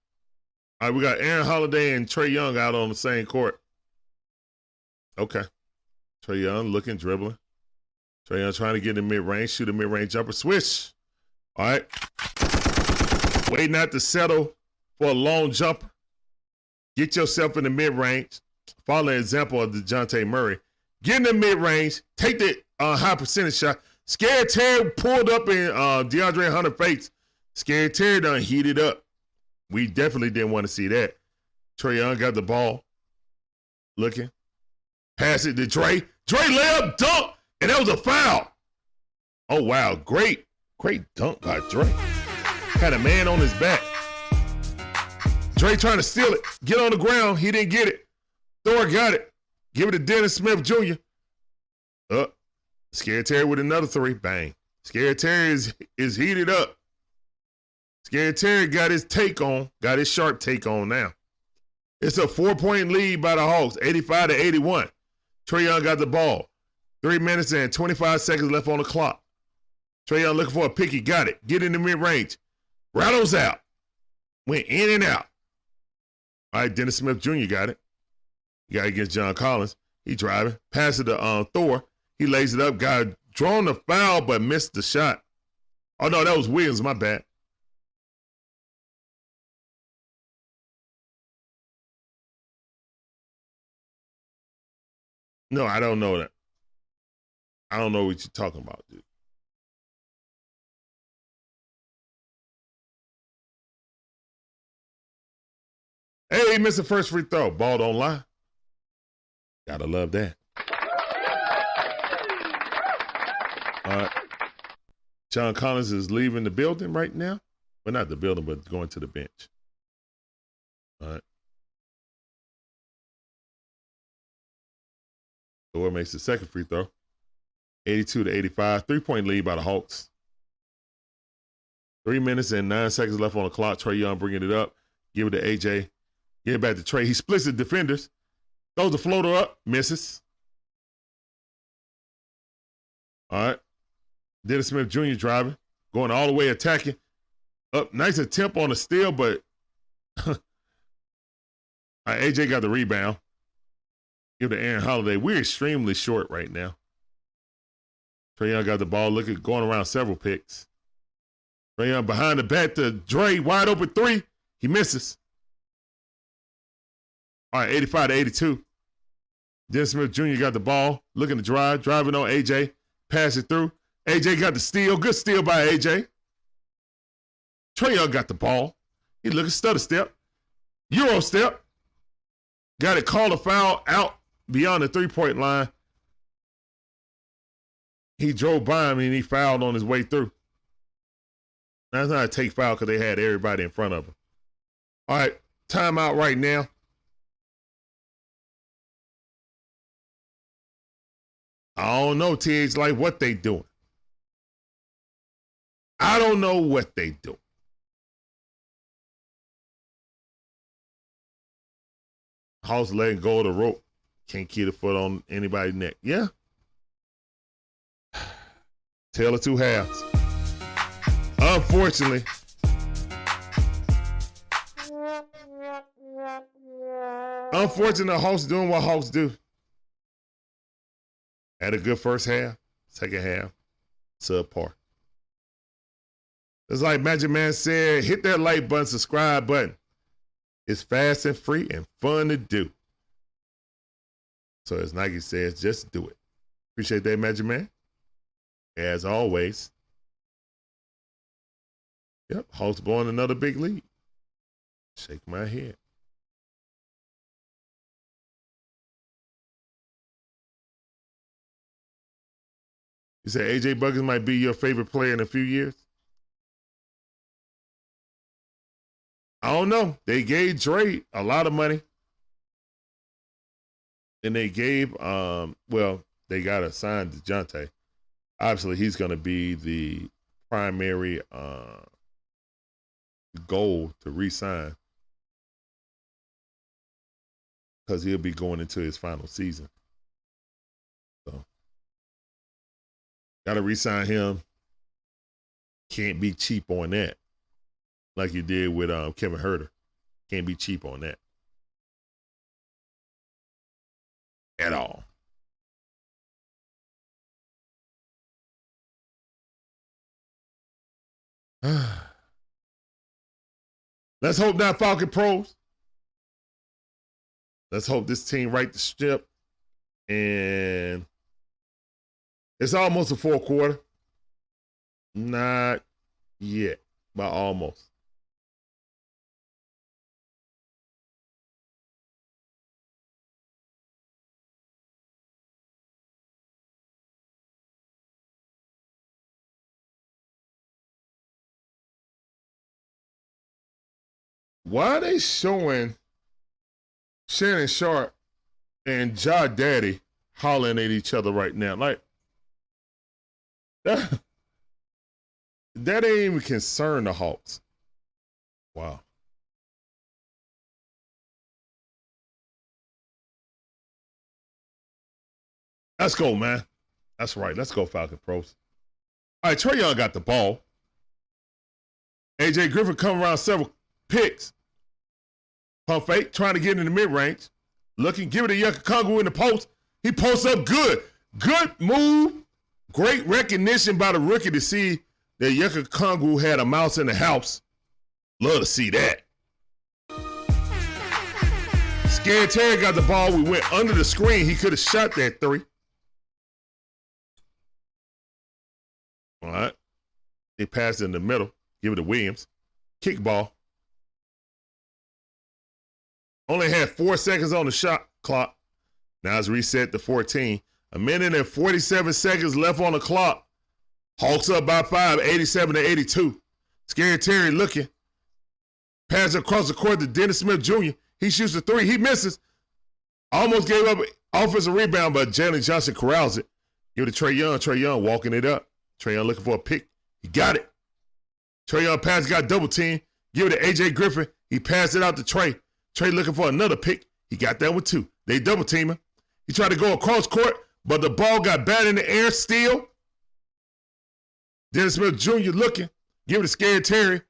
All right, we got Aaron Holiday and Trae Young out on the same court. Okay. Trae Young looking, dribbling. Trae Young trying to get in the mid-range, shoot a mid-range jumper. Switch. All right. Waiting out to settle for a long jumper. Get yourself in the mid-range. Follow the example of DeJounte Murray. Get in the mid-range. Take the high percentage shot. Scary Terry pulled up in DeAndre Hunter face. Scary Terry done heated up. We definitely didn't want to see that. Trae Young got the ball. Looking. Pass it to Dre. Dre lay up, dunk, and that was a foul. Oh, wow. Great dunk by Dre. Had a man on his back. Dre trying to steal it. Get on the ground. He didn't get it. Thor got it. Give it to Dennis Smith Jr. Up. Scary Terry with another three. Bang. Scary Terry is heated up. Scary Terry got his take on, got his sharp take on now. It's a 4-point lead by the Hawks, 85-81. Trae Young got the ball. 3 minutes and 25 seconds left on the clock. Trae Young looking for a pick. He got it. Get in the mid-range. Rattles out. Went in and out. All right, Dennis Smith Jr. got it. He got it against John Collins. He driving. Pass it to Thor. He lays it up. Got drawn the foul, but missed the shot. Oh, no, that was Williams. My bad. No, I don't know that. I don't know what you're talking about, dude. Hey, he missed the first free throw. Ball don't lie. Gotta love that. All right. John Collins is leaving the building right now. Well, not the building, but going to the bench. All right. Thor makes the second free throw. 82-85. 3-point lead by the Hawks. 3 minutes and 9 seconds left on the clock. Trae Young bringing it up. Give it to AJ. Give it back to Trae. He splits the defenders. Throws the floater up. Misses. All right. Dennis Smith Jr. driving. Going all the way attacking. Up. Nice attempt on the steal, but AJ got the rebound. Give it to Aaron Holiday. We're extremely short right now. Trae Young got the ball looking, going around several picks. Trae Young behind the back to Dre. Wide open three. He misses. All right, 85-82. Dennis Smith Jr. got the ball. Looking to drive. Driving on AJ. Pass it through. AJ got the steal. Good steal by AJ. Trae Young got the ball. He looking stutter step. Euro step. Got it. Called a foul out beyond the three-point line. He drove by him and he fouled on his way through. That's not a take foul because they had everybody in front of him. All right, timeout right now. I don't know, TH, like what they doing. I don't know what they doing. Hawks letting go of the rope. Can't keep the foot on anybody's neck. Yeah. Tale of two halves. Unfortunately, Hawks doing what Hawks do. Had a good first half, second half, subpar. It's like Magic Man said, hit that like button, subscribe button. It's fast and free and fun to do. So as Nike says, just do it. Appreciate that, Magic Man. As always. Yep, Hawks blowing another big lead. Shake my head. You said A.J. Buggins might be your favorite player in a few years? I don't know. They gave Dre a lot of money. And they gave, well, they got assigned DeJounte. Obviously, he's going to be the primary goal to re-sign because he'll be going into his final season. So, got to re-sign him. Can't be cheap on that like you did with Kevin Huerter. Can't be cheap on that at all. Let's hope not, Falcon Pros. Let's hope this team right the ship. And it's almost a fourth quarter. Not yet, but almost. Why are they showing Shannon Sharpe and Ja Daddy hollering at each other right now? Like, that ain't even concern the Hawks. Wow. Let's go, man. That's right. Let's go, Falcon Pros. All right, Trae Young got the ball. AJ Griffin come around several picks. Pump fake, trying to get in the mid-range. Looking, give it to Onyeka Okongwu in the post. He posts up good. Good move. Great recognition by the rookie to see that Onyeka Okongwu had a mouse in the house. Love to see that. Scary Terry got the ball. We went under the screen. He could have shot that three. All right. They passed it in the middle. Give it to Williams. Kickball. Only had 4 seconds on the shot clock. Now it's reset to 14. A minute and 47 seconds left on the clock. Hawks up by 5, 87-82. Scary Terry looking. Pass across the court to Dennis Smith Jr. He shoots a three. He misses. Almost gave up offensive rebound, but Jalen Johnson corrals it. Give it to Trae Young. Trae Young walking it up. Trae Young looking for a pick. He got it. Trae Young pass got double team. Give it to AJ Griffin. He passed it out to Trae. Trae looking for another pick. He got that one too. They double team him. He tried to go across court, but the ball got bad in the air still. Dennis Smith Jr. looking. Give it to Scary Terry.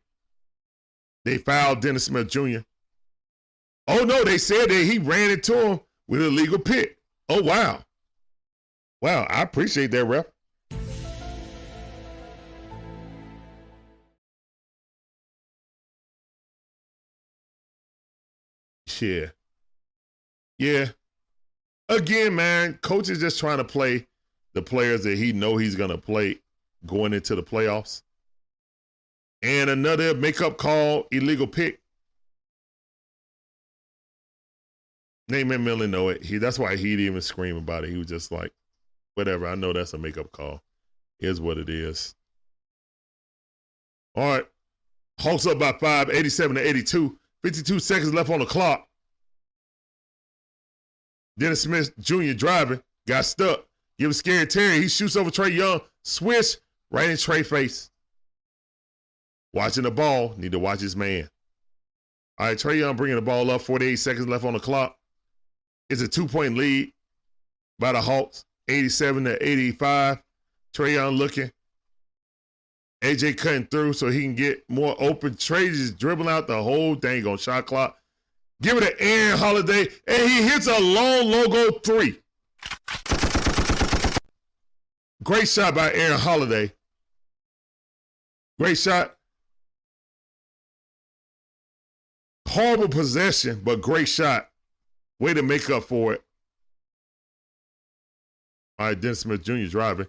They fouled Dennis Smith Jr. Oh, no, they said that he ran into him with an illegal pick. Oh, wow. Wow, I appreciate that, ref. Yeah. Again, man, coach is just trying to play the players that he know he's going to play going into the playoffs. And another makeup call, illegal pick. Nate McMillan know it. That's why he didn't even scream about it. He was just like, whatever, I know that's a makeup call. Here's what it is. All right. Hawks up by 5, 87-82. 52 seconds left on the clock. Dennis Smith Jr. driving. Got stuck. Give it Scary Terry. He shoots over Trae Young. Swish right in Trae's face. Watching the ball. Need to watch his man. All right, Trae Young bringing the ball up. 48 seconds left on the clock. It's a two-point lead by the Hawks. 87-85. Trae Young looking. AJ cutting through so he can get more open. Trae just dribbling out the whole dang on shot clock. Give it to Aaron Holiday, and he hits a long logo three. Great shot by Aaron Holiday. Great shot. Horrible possession, but great shot. Way to make up for it. All right, Dennis Smith Jr. driving.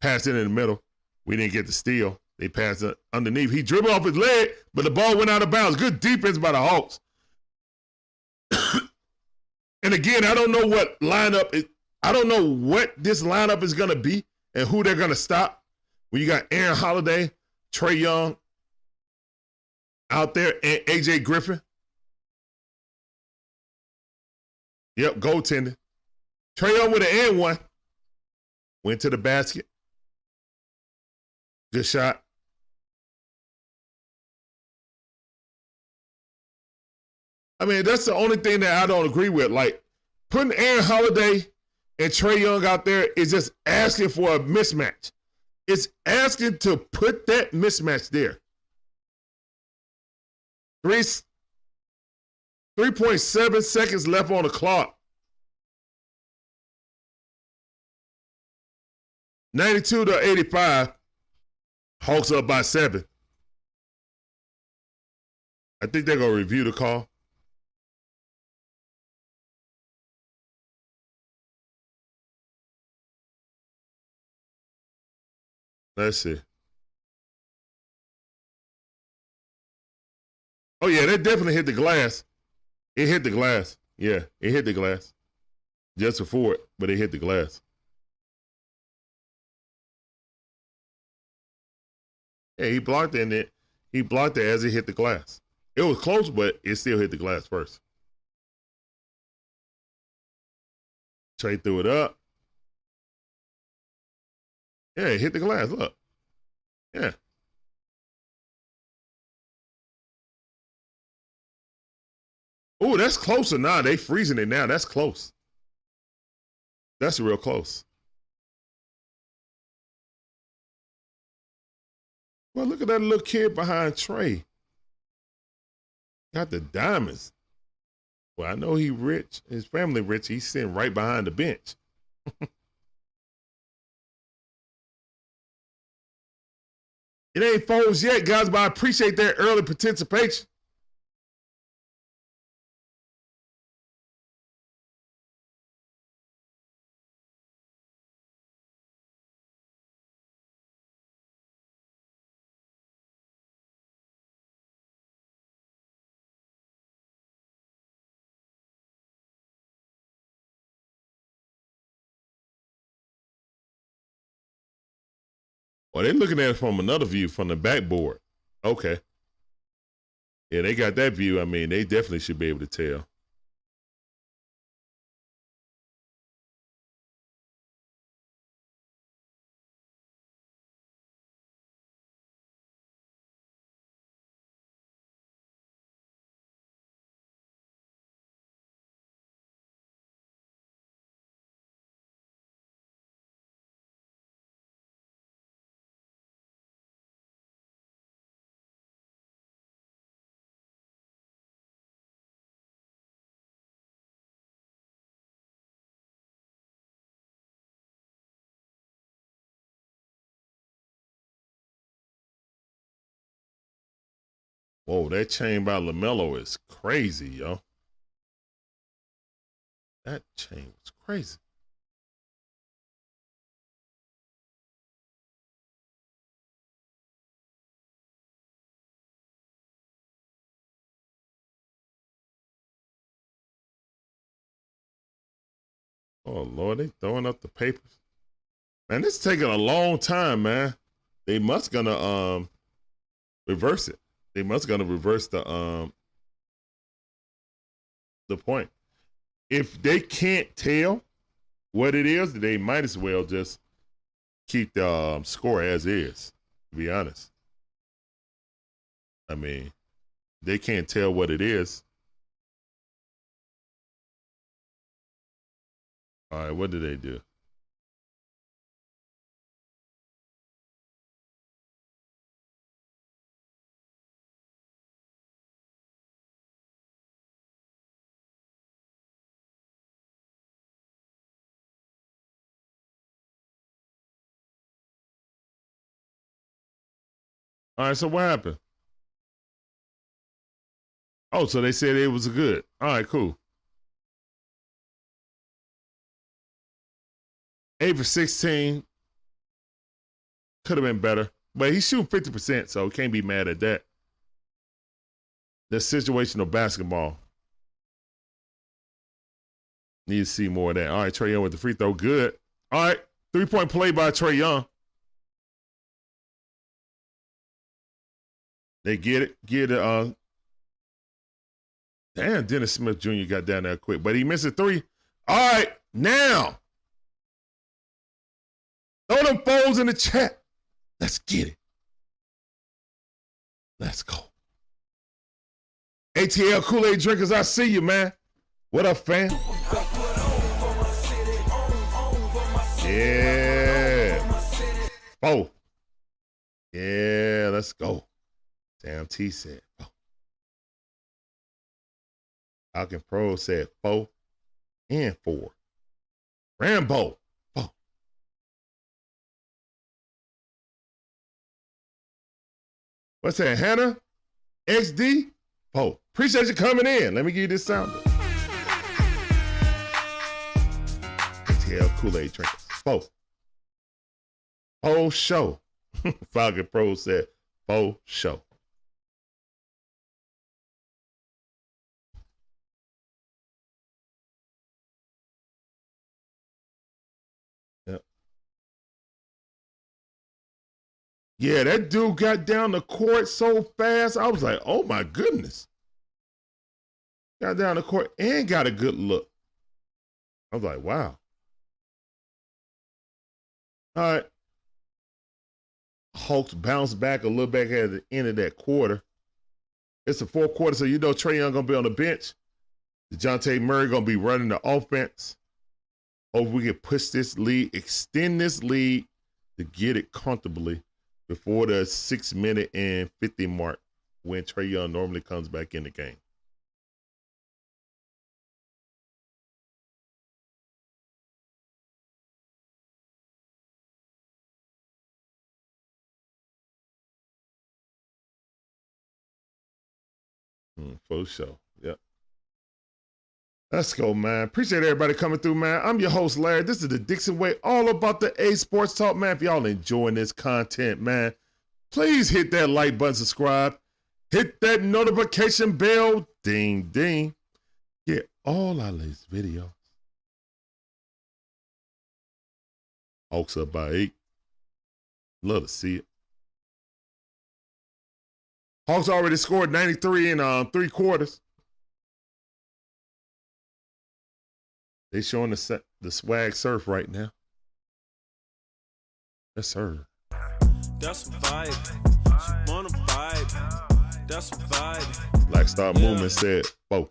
Passed it in the middle. We didn't get the steal. They passed it underneath. He dribbled off his leg, but the ball went out of bounds. Good defense by the Hawks. And again, I don't know what lineup. I don't know what this lineup is going to be and who they're going to stop. When you got Aaron Holiday, Trae Young out there, and A.J. Griffin. Yep, goaltender. Trae Young with an and one. Went to the basket. Good shot. I mean, that's the only thing that I don't agree with. Like, putting Aaron Holiday and Trae Young out there is just asking for a mismatch. It's asking to put that mismatch there. 3.7 seconds left on the clock. 92-85. Hawks up by 7. I think they're going to review the call. Let's see. Oh, yeah, that definitely hit the glass. It hit the glass. Yeah, it hit the glass. Just before it, but it hit the glass. Yeah, he blocked it as it hit the glass. It was close, but it still hit the glass first. Trae threw it up. Yeah, it hit the glass. Look. Yeah. Oh, that's closer now. They freezing it now. That's close. That's real close. Well, look at that little kid behind Trae. Got the diamonds. Well, I know he rich. His family rich. He's sitting right behind the bench. It ain't foes yet, guys, but I appreciate that early participation. Well, they're looking at it from another view, from the backboard. Okay. Yeah, they got that view. I mean, they definitely should be able to tell. Whoa, that chain by LaMelo is crazy, yo. That chain was crazy. Oh, Lord, they throwing up the papers. Man, this is taking a long time, man. They must gonna reverse it. They must gonna reverse the point. If they can't tell what it is, they might as well just keep the score as is, to be honest. I mean, they can't tell what it is. All right, what did they do? All right, so what happened? Oh, so they said it was good. All right, cool. 8 for 16. Could have been better, but he's shooting 50%, so can't be mad at that. That's situational basketball. Need to see more of that. All right, Trae Young with the free throw. Good. All right, three-point play by Trae Young. They get it, damn, Dennis Smith Jr. got down there quick, but he missed a three. All right, now. Throw them foes in the chat. Let's get it. Let's go. ATL Kool-Aid drinkers, I see you, man. What up, fam? Yeah. Oh. Yeah, let's go. Damn, T said, oh. Falcon Pro said 4 and 4. Rambo, 4. What's that, Hannah? XD, 4. Appreciate you coming in. Let me give you this sounder. XTL Kool-Aid drinkers, 4. Oh, show. Falcon Pro said 4 show. Yeah, that dude got down the court so fast. I was like, oh my goodness. Got down the court and got a good look. I was like, wow. All right. Hawks bounced back a little back at the end of that quarter. It's the fourth quarter, so you know Trae Young going to be on the bench. DeJounte Murray going to be running the offense. Hope we can push this lead, extend this lead to get it comfortably before the 6 minute and 50 mark when Trae Young normally comes back in the game. For sure. Yep. Let's go, man. Appreciate everybody coming through, man. I'm your host, Larry. This is the Dixon Way, all about the A Sports Talk, man. If y'all enjoying this content, man, please hit that like button, subscribe, hit that notification bell, ding, ding. Get all our latest videos. Hawks up by 8. Love to see it. Hawks already scored 93 in 3 quarters. They showing the swag surf right now. Yes, sir. That's a vibe. She wanna vibe. That's a vibe. Black Star Movement said, "Bo."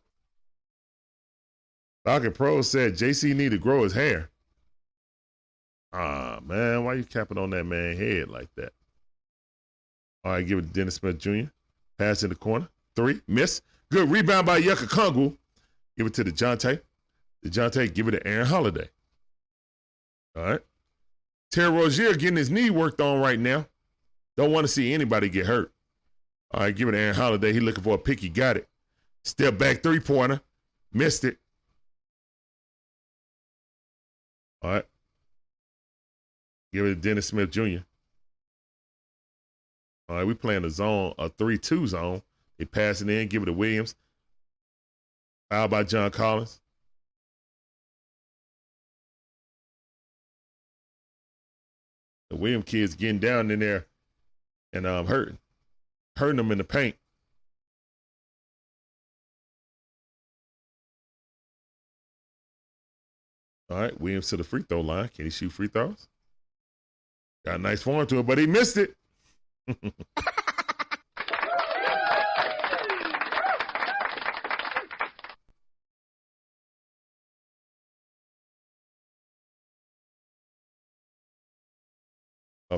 Falcon Pro said, "JC need to grow his hair." Ah, man, why you capping on that man's head like that? All right, give it to Dennis Smith Jr. Pass in the corner. 3, miss. Good rebound by Onyeka Okongwu. Give it to DeJounte. DeJounte, give it to Aaron Holiday. All right. Terry Rozier getting his knee worked on right now. Don't want to see anybody get hurt. All right, give it to Aaron Holiday. He looking for a pick. He got it. Step back three-pointer. Missed it. All right. Give it to Dennis Smith Jr. All right, we playing a zone, a 3-2 zone. They pass it in, give it to Williams. Foul by John Collins. The Williams kid's getting down in there and hurting them in the paint. All right, Williams to the free throw line. Can he shoot free throws? Got a nice form to it, but he missed it. Oh,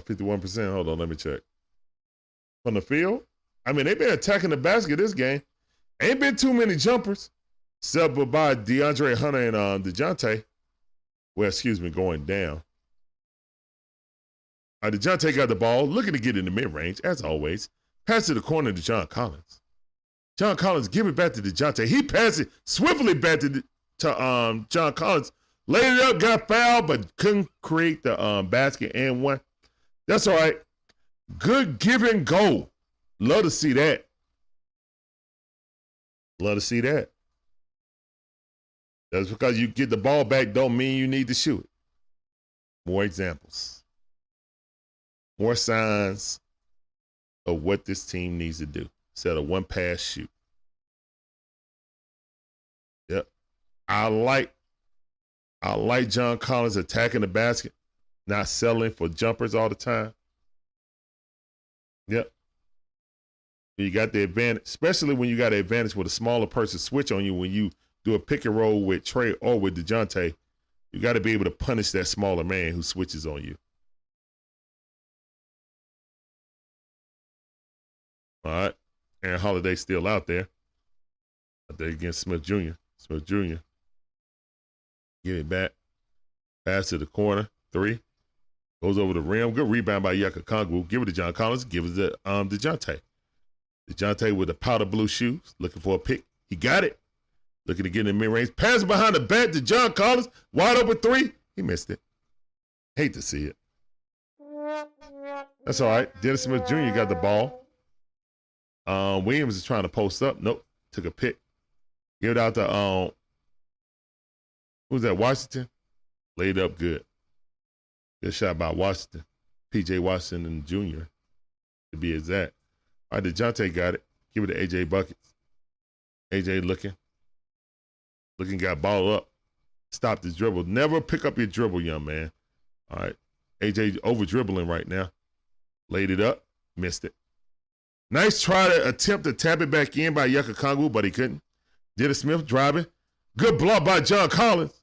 51%. Hold on, let me check. From the field? I mean, they've been attacking the basket this game. Ain't been too many jumpers. Except by DeAndre Hunter and DeJounte. Well, excuse me, going down. DeJounte got the ball, looking to get in the mid-range, as always. Pass to the corner to John Collins. John Collins, give it back to DeJounte. He passed it swiftly back to John Collins. Laid it up, got fouled, but couldn't create the basket and won. That's all right. Good give and go. Love to see that. Love to see that. That's because you get the ball back don't mean you need to shoot it. More examples. More signs of what this team needs to do instead of one pass shoot. Yep. I like John Collins attacking the basket, not settling for jumpers all the time. Yep. You got the advantage, especially when you got the advantage with a smaller person switch on you when you do a pick and roll with Trae or with DeJounte. You got to be able to punish that smaller man who switches on you. All right, Aaron Holiday still out there. Out there against Smith Jr. Smith Jr. Give it back. Pass to the corner. 3. Goes over the rim. Good rebound by Onyeka Okongwu. Give it to John Collins. Give it to DeJounte. DeJounte with the powder blue shoes. Looking for a pick. He got it. Looking to get in the mid-range. Pass behind the back to John Collins. Wide open 3. He missed it. Hate to see it. That's all right. Dennis Smith Jr. got the ball. Williams is trying to post up. Nope. Took a pick. Give it out to who's that? Washington? Laid up good. Good shot by Washington. P.J. Washington Jr. to be exact. All right, DeJounte got it. Give it to AJ buckets. AJ looking, got ball up. Stop the dribble. Never pick up your dribble, young man. All right, AJ over dribbling right now. Laid it up, missed it. Nice try to attempt to tap it back in by Onyeka Okongwu, but he couldn't. Dennis Smith driving. Good block by John Collins.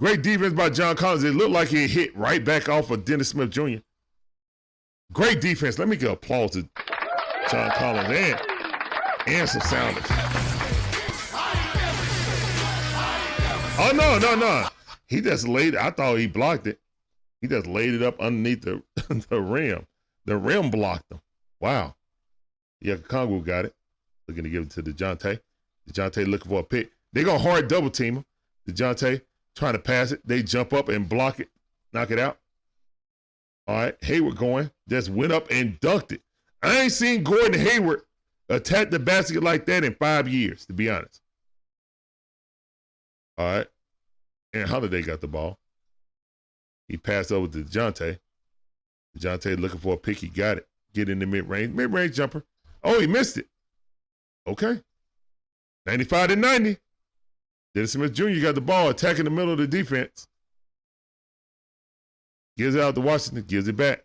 Great defense by John Collins. It looked like he hit right back off of Dennis Smith Jr. Great defense. Let me give applause to John Collins and some sounders. Oh, no. He just laid it. I thought he blocked it. He just laid it up underneath the rim. The rim blocked him. Wow. Onyeka Okongwu got it. Looking to give it to DeJounte. DeJounte looking for a pick. They're going to hard double team him. DeJounte trying to pass it. They jump up and block it. Knock it out. All right. Hayward going. Just went up and dunked it. I ain't seen Gordon Hayward attack the basket like that in 5 years, to be honest. All right. Aaron Holiday got the ball. He passed over to DeJounte. DeJounte looking for a pick. He got it. Get in the mid-range. Mid-range jumper. Oh, he missed it. Okay. 95-90. Dennis Smith Jr. got the ball, attacking the middle of the defense. Gives it out to Washington, gives it back.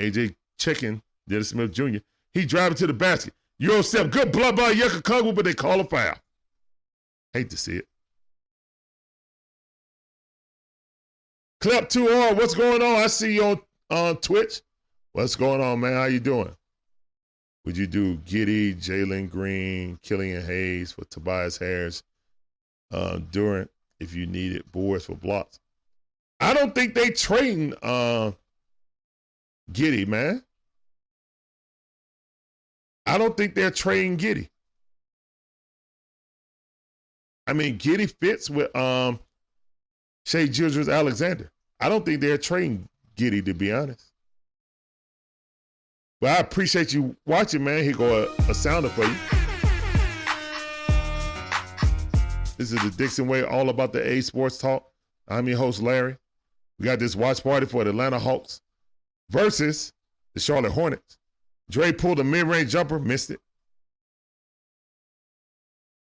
AJ checking Dennis Smith Jr. He driving to the basket. Euro step, good block by Onyeka Okongwu, but they call a foul. Hate to see it. Clap 2R, what's going on? I see you on Twitch. What's going on, man? How you doing? Would you do Giddy, Jalen Green, Killian Hayes for Tobias Harris, Durant, if you needed boards for blocks? I don't think they trading Giddy, man. I don't think they're trading Giddy. I mean, Giddy fits with Shai Gilgeous-Alexander. I don't think they're trading Giddy, to be honest. But I appreciate you watching, man. Here go a sounder for you. This is the Dixon Way, all about the A Sports Talk. I'm your host, Larry. We got this watch party for the Atlanta Hawks versus the Charlotte Hornets. Dre pulled a mid-range jumper, missed it.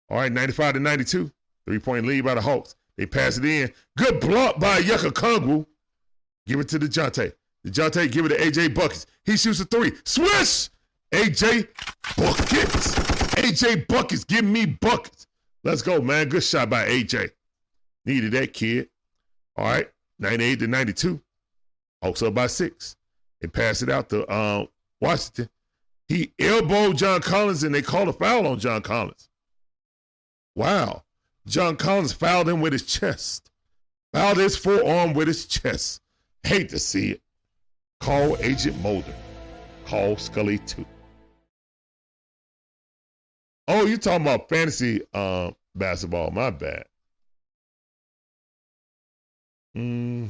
All right, 95-92. 3-point lead by the Hawks. They pass it in. Good block by Onyeka Okongwu. Give it to DeJounte. DeJounte give it to AJ buckets. He shoots a three. Swish! AJ buckets. AJ buckets. Give me buckets. Let's go, man. Good shot by AJ. Needed that, kid. All right. 98-92. Hawks up by 6. They pass it out to Washington. He elbowed John Collins, and they called a foul on John Collins. Wow. John Collins fouled him with his chest. Fouled his forearm with his chest. Hate to see it. Call Agent Mulder. Call Scully too. Oh, you're talking about fantasy basketball. My bad. Depends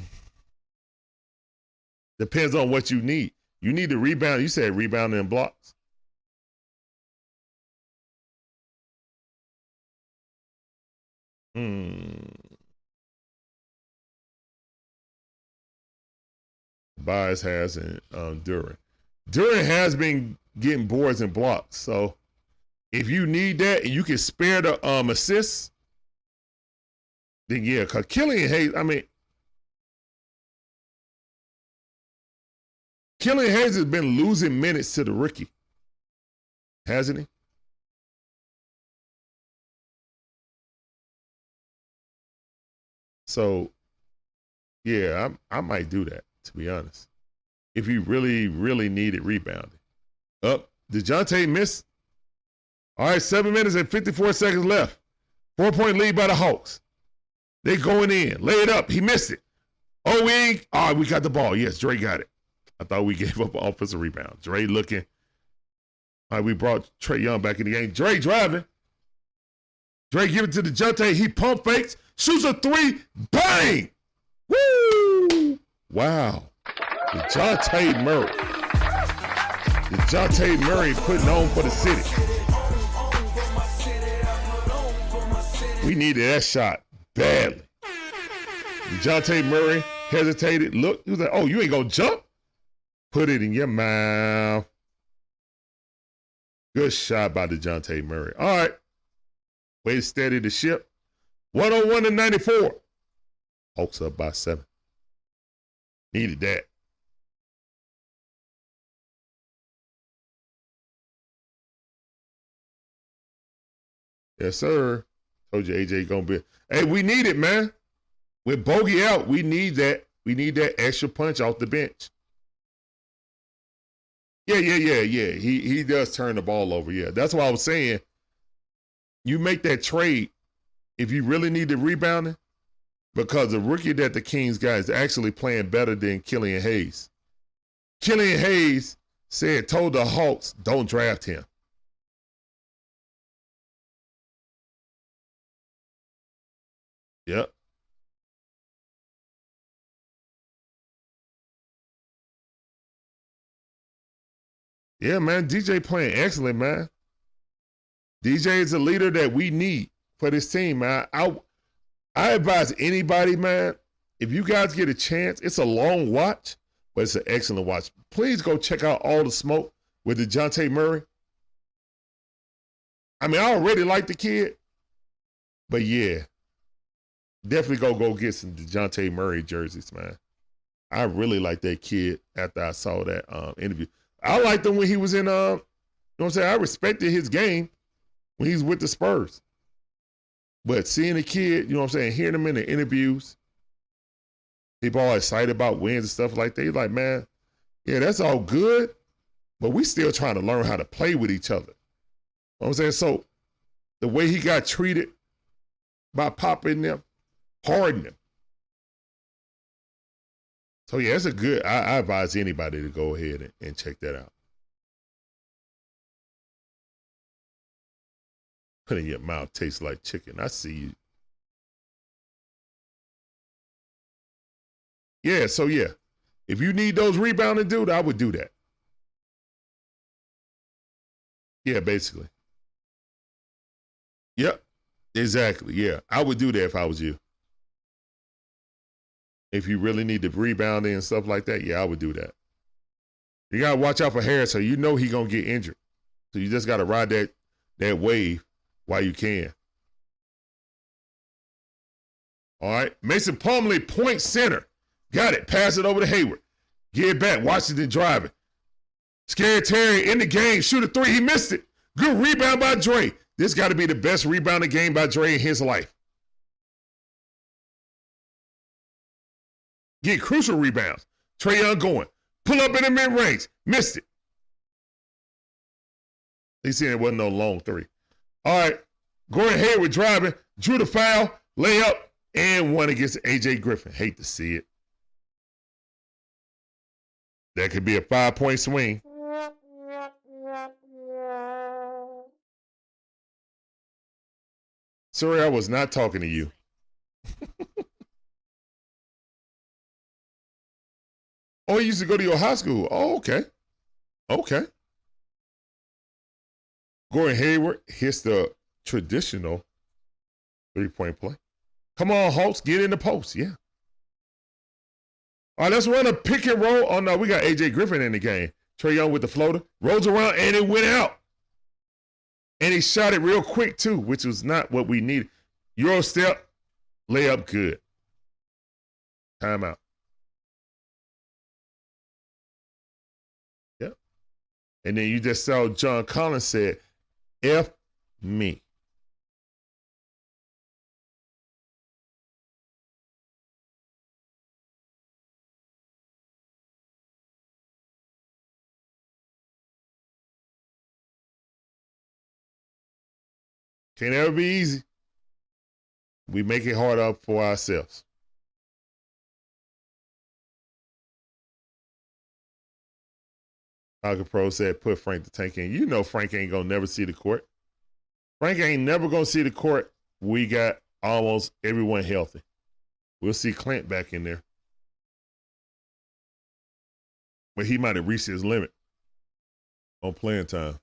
on what you need. You need to rebound. You said rebounding and blocks. Bias has and Durant. Durant has been getting boards and blocks. So if you need that and you can spare the assists, then yeah, because Killian Hayes, I mean, Killian Hayes has been losing minutes to the rookie, hasn't he? So yeah, I might do that, to be honest, if you really, really needed rebounding. Up, DeJounte missed. All right, 7 minutes and 54 seconds left. 4-point lead by the Hawks. They going in. Lay it up. He missed it. Oh, we got the ball. Yes, Dre got it. I thought we gave up an offensive rebound. Dre looking. All right, we brought Trae Young back in the game. Dre driving. Dre give it to DeJounte. He pump fakes. Shoots a three. Bang! Woo! Wow. DeJounte Murray. DeJounte Murray putting on for the city. We needed that shot badly. DeJounte Murray hesitated. Look, he was like, oh, you ain't going to jump? Put it in your mouth. Good shot by DeJounte Murray. All right. Way to steady the ship. 101-94. Hawks up by 7. Needed that. Yes, sir. Told you AJ gonna be. Hey, we need it, man. With Bogey out, we need that. We need that extra punch off the bench. Yeah. He does turn the ball over. Yeah, that's why I was saying. You make that trade if you really need the rebounding, because the rookie that the Kings got is actually playing better than Killian Hayes. Killian Hayes told the Hawks, don't draft him. Yep. Yeah, man, DJ playing excellent, man. DJ is a leader that we need for this team, man. I advise anybody, man, if you guys get a chance, it's a long watch, but it's an excellent watch. Please go check out All the Smoke with DeJounte Murray. I mean, I already like the kid, but yeah, definitely go get some DeJounte Murray jerseys, man. I really like that kid after I saw that interview. I liked him when he was in, you know what I'm saying? I respected his game when he's with the Spurs. But seeing the kid, you know what I'm saying, hearing him in the interviews, people all excited about wins and stuff like that. He's like, man, yeah, that's all good, but we still trying to learn how to play with each other. You know what I'm saying? So the way he got treated by Pop and them, hardened him. So yeah, that's a good, I advise anybody to go ahead and check that out. Put in your mouth, tastes like chicken. I see you. Yeah, so yeah. If you need those rebounding, dude, I would do that. Yeah, basically. Yep, exactly. Yeah, I would do that if I was you. If you really need the rebounding and stuff like that, yeah, I would do that. You got to watch out for Harris, so you know he's going to get injured. So you just got to ride that wave while you can. All right, Mason Plumlee, point center. Got it, pass it over to Hayward. Get back, Washington driving. Scary Terry in the game, shoot a three, he missed it. Good rebound by Dre. This got to be the best rebounding game by Dre in his life. Get crucial rebounds. Trae Young going. Pull up in the mid-range. Missed it. He said it wasn't no long three. All right. Gordon Hayward driving. Drew the foul. Layup. And one against AJ Griffin. Hate to see it. That could be a 5-point swing. Sorry, I was not talking to you. Oh, you used to go to your high school. Oh, okay. Okay. Gordon Hayward hits the traditional three-point play. Come on, Hawks, get in the post. Yeah. All right, let's run a pick and roll. Oh, no, we got A.J. Griffin in the game. Trae Young with the floater. Rolls around, and it went out. And he shot it real quick, too, which was not what we needed. Euro step, layup good. Timeout. And then you just saw John Collins said, F me. Can't ever be easy. We make it hard up for ourselves. Tiger Pro said, put Frank the Tank in. You know Frank ain't going to never see the court. Frank ain't never going to see the court. We got almost everyone healthy. We'll see Clint back in there. But he might have reached his limit on playing time.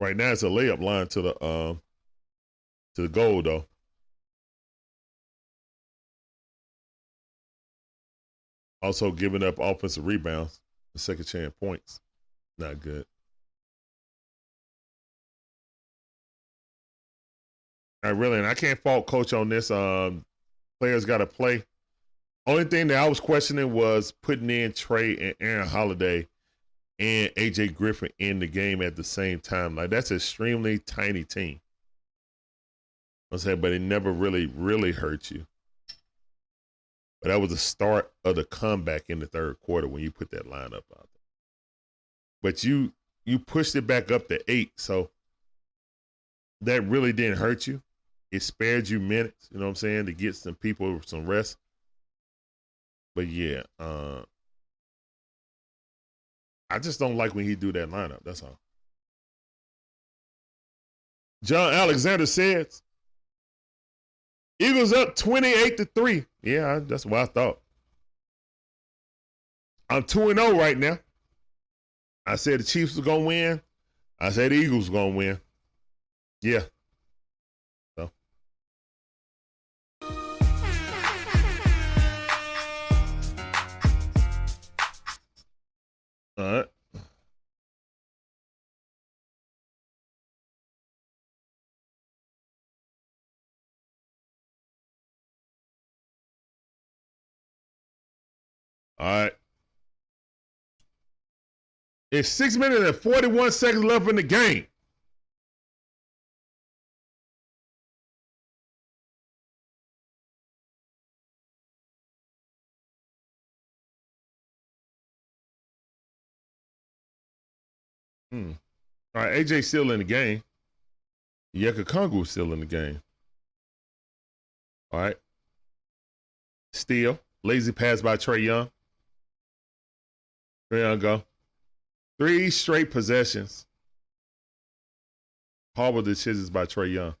Right now, it's a layup line to the goal, though. Also giving up offensive rebounds. The second chance points, not good. Not really, and I can't fault coach on this. Players got to play. Only thing that I was questioning was putting in Trae and Aaron Holiday and AJ Griffin in the game at the same time. Like, that's an extremely tiny team. I said, but it never really hurt you. But that was the start of the comeback in the third quarter when you put that lineup out there. But you pushed it back up to 8, so that really didn't hurt you. It spared you minutes, you know what I'm saying, to get some people some rest. But yeah, I just don't like when he do that lineup. That's all. John Alexander says, Eagles up 28-3. Yeah, that's what I thought. I'm 2-0 right now. I said the Chiefs were gonna win. I said the Eagles were gonna win. Yeah. So. All right. All right. It's 6 minutes and 41 seconds left in the game. All right, AJ still in the game. Onyeka Okongwu still in the game. All right. Still. Lazy pass by Trae Young. Trae Young go. 3 straight possessions. Horrible decisions by Trae Young.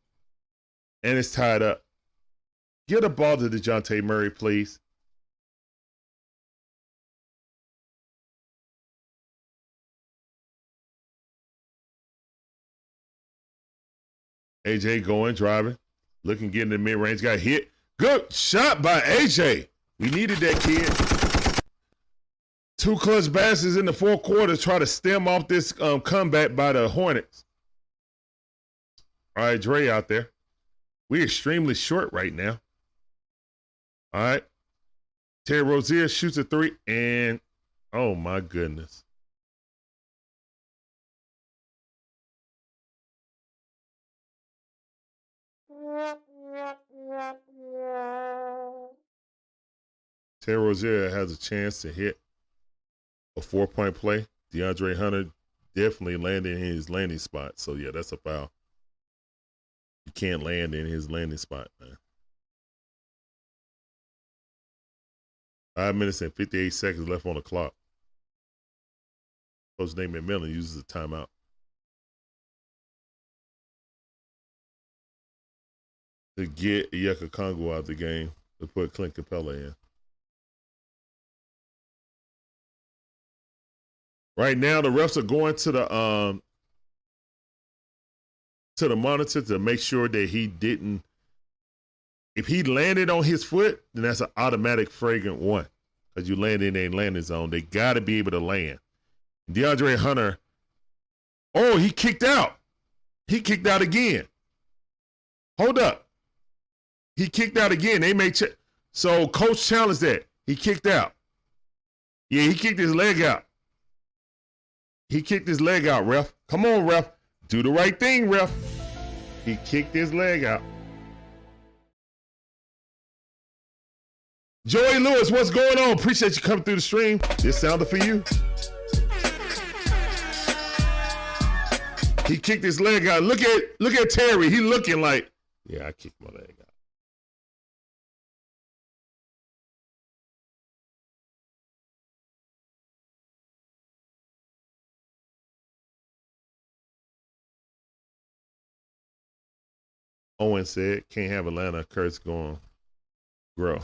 And it's tied up. Get a ball to DeJounte Murray, please. AJ going, driving. Looking, getting in the mid-range. Got hit. Good shot by AJ. We needed that kid. 2 clutch baskets in the fourth quarter to try to stem off this comeback by the Hornets. All right, Dre out there. We're extremely short right now. All right. Terry Rozier shoots a 3 and, oh my goodness. Terry Rozier has a chance to hit a 4-point play. DeAndre Hunter definitely landed in his landing spot. So, yeah, that's a foul. You can't land in his landing spot, man. 5 minutes and 58 seconds left on the clock. Coach Nate McMillan uses a timeout. To get Onyeka Okongwu out of the game to put Clint Capella in. Right now, the refs are going to the monitor to make sure that he didn't. If he landed on his foot, then that's an automatic flagrant 1 because you landed in a landing zone. They got to be able to land. DeAndre Hunter. Oh, he kicked out. He kicked out again. Hold up. He kicked out again. They may check. So coach challenged that. He kicked out. Yeah, he kicked his leg out. He kicked his leg out, ref. Come on, ref. Do the right thing, ref. He kicked his leg out. Joey Lewis, what's going on? Appreciate you coming through the stream. This sounded for you. He kicked his leg out. Look at Terry. He looking like, yeah, I kicked my leg out. Owen said, can't have Atlanta curse going grow.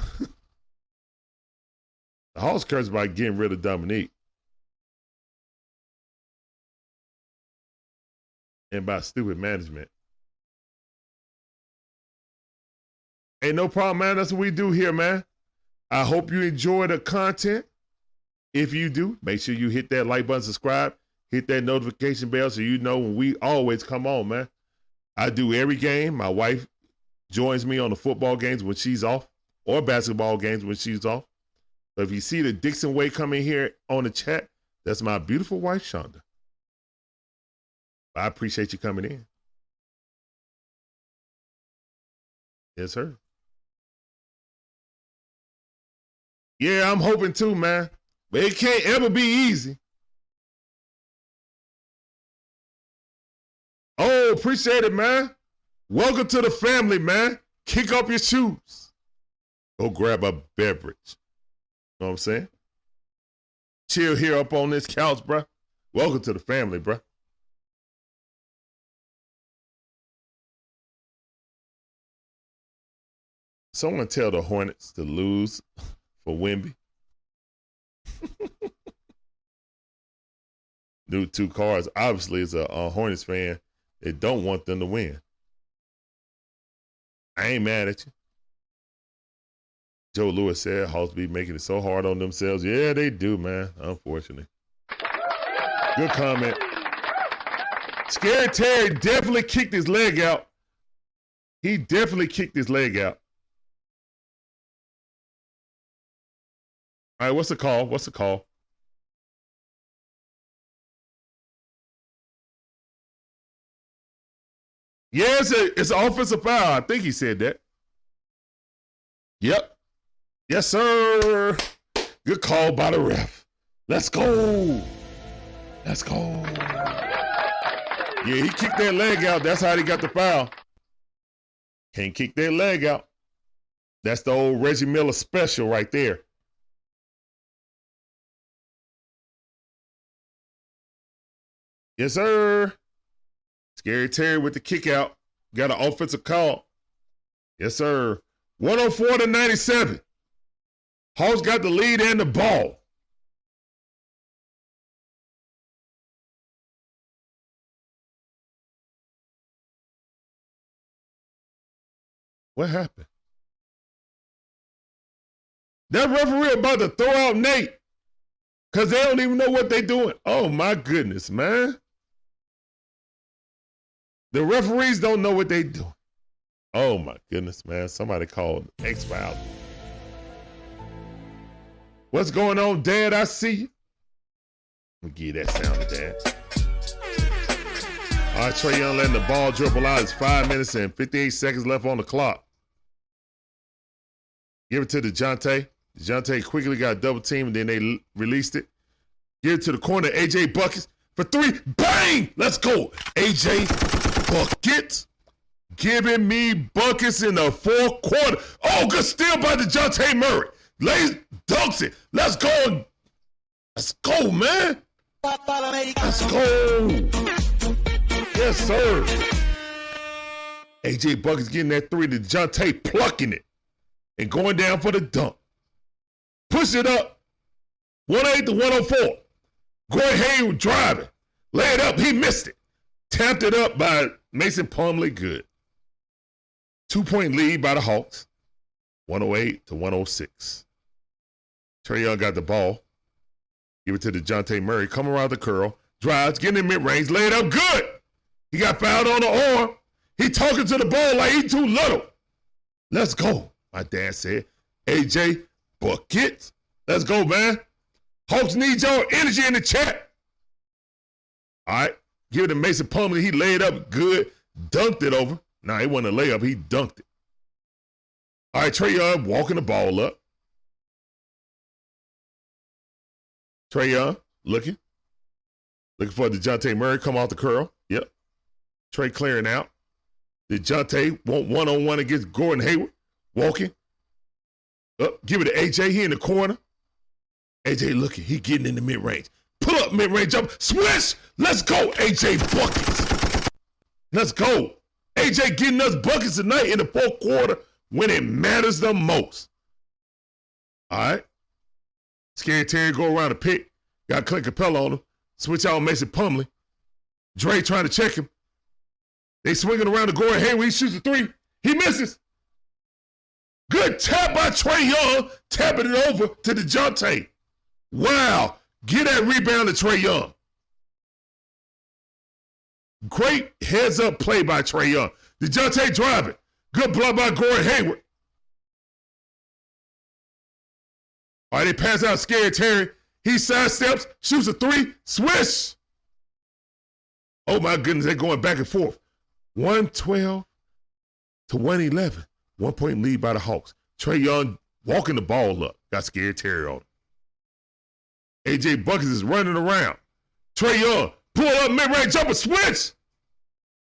The Hawks curse by getting rid of Dominique. And by stupid management. Ain't no problem, man. That's what we do here, man. I hope you enjoy the content. If you do, make sure you hit that like button, subscribe, hit that notification bell so you know when we always come on, man. I do every game. My wife joins me on the football games when she's off or basketball games when she's off. So if you see the Dixon Way come in here on the chat, that's my beautiful wife, Shonda. I appreciate you coming in. Yes, sir. Yeah, I'm hoping too, man. But it can't ever be easy. Oh, appreciate it, man. Welcome to the family, man. Kick up your shoes. Go grab a beverage. You know what I'm saying? Chill here up on this couch, bruh. Welcome to the family, bruh. Someone tell the Hornets to lose for Wemby. New two cards. Obviously, it's a Hornets fan that don't want them to win. I ain't mad at you. Joe Lewis said Hawks be making it so hard on themselves. Yeah, they do, man. Unfortunately. Good comment. Scary Terry definitely kicked his leg out. He definitely kicked his leg out. All right, what's the call? What's the call? Yeah, it's an offensive foul. I think he said that. Yep. Yes, sir. Good call by the ref. Let's go. Let's go. Yeah, he kicked that leg out. That's how he got the foul. Can't kick that leg out. That's the old Reggie Miller special right there. Yes, sir. Scary Terry with the kick out. Got an offensive call. Yes, sir. 104-97. Hawks got the lead and the ball. What happened? That referee about to throw out Nate because they don't even know what they're doing. Oh, my goodness, man. The referees don't know what they do. Oh my goodness, man. Somebody called X-Files. What's going on, Dad? I see you. I'm gonna give that sound to Dad. All right, Trae Young letting the ball dribble out. It's 5 minutes and 58 seconds left on the clock. Give it to DeJounte. DeJounte quickly got double teamed, and then they released it. Give it to the corner, AJ Buckets for three. Bang! Let's go, AJ. Buckets, giving me buckets in the fourth quarter. Oh, good steal by DeJounte Murray. Lays, dunks it. Let's go. Let's go, man. Let's go. Yes, sir. AJ Buckets getting that three. DeJounte plucking it and going down for the dunk. Push it up. 108-104. Gordon Hayward driving. Lay it up. He missed it. Tapped it up by Mason Plumlee. Good. 2-point lead by the Hawks. 108-106. Trae Young got the ball. Give it to DeJounte Murray. Come around the curl. Drives. Getting in mid-range. Laid up. Good. He got fouled on the arm. He talking to the ball like he too little. Let's go. My dad said. AJ Buckets. Let's go, man. Hawks need your energy in the chat. All right. Give it to Mason Plumlee. He laid up good, dunked it over. Nah, it wasn't a layup. He dunked it. All right, Trae Young walking the ball up. Trae Young looking for DeJounte Murray. Come off the curl. Yep. Trae clearing out. DeJounte want one-on-one against Gordon Hayward. Walking. Up. Give it to AJ. He in the corner. AJ looking. He getting in the mid-range. Pull up mid-range jump. Swish. Let's go, AJ Buckets. Let's go. AJ getting us buckets tonight in the fourth quarter when it matters the most. All right. Scary Terry go around the pick. Got Clint Capella on him. Switch out Mason Plumlee. Dre trying to check him. They swinging around to Gordon Hayward. He shoots a three. He misses. Good tap by Trae Young. Tapping it over to DeJounte. Wow. Get that rebound to Trae Young. Great heads-up play by Trae Young. DeJounte driving. Good block by Gordon Hayward. All right, they pass out Scary Terry. He sidesteps, shoots a three, swish. Oh, my goodness, they're going back and forth. 112 to 111. 1 point lead by the Hawks. Trae Young walking the ball up. Got Scary Terry on him. AJ Buckets is running around. Trae Young, pull up mid-range jumper, switch.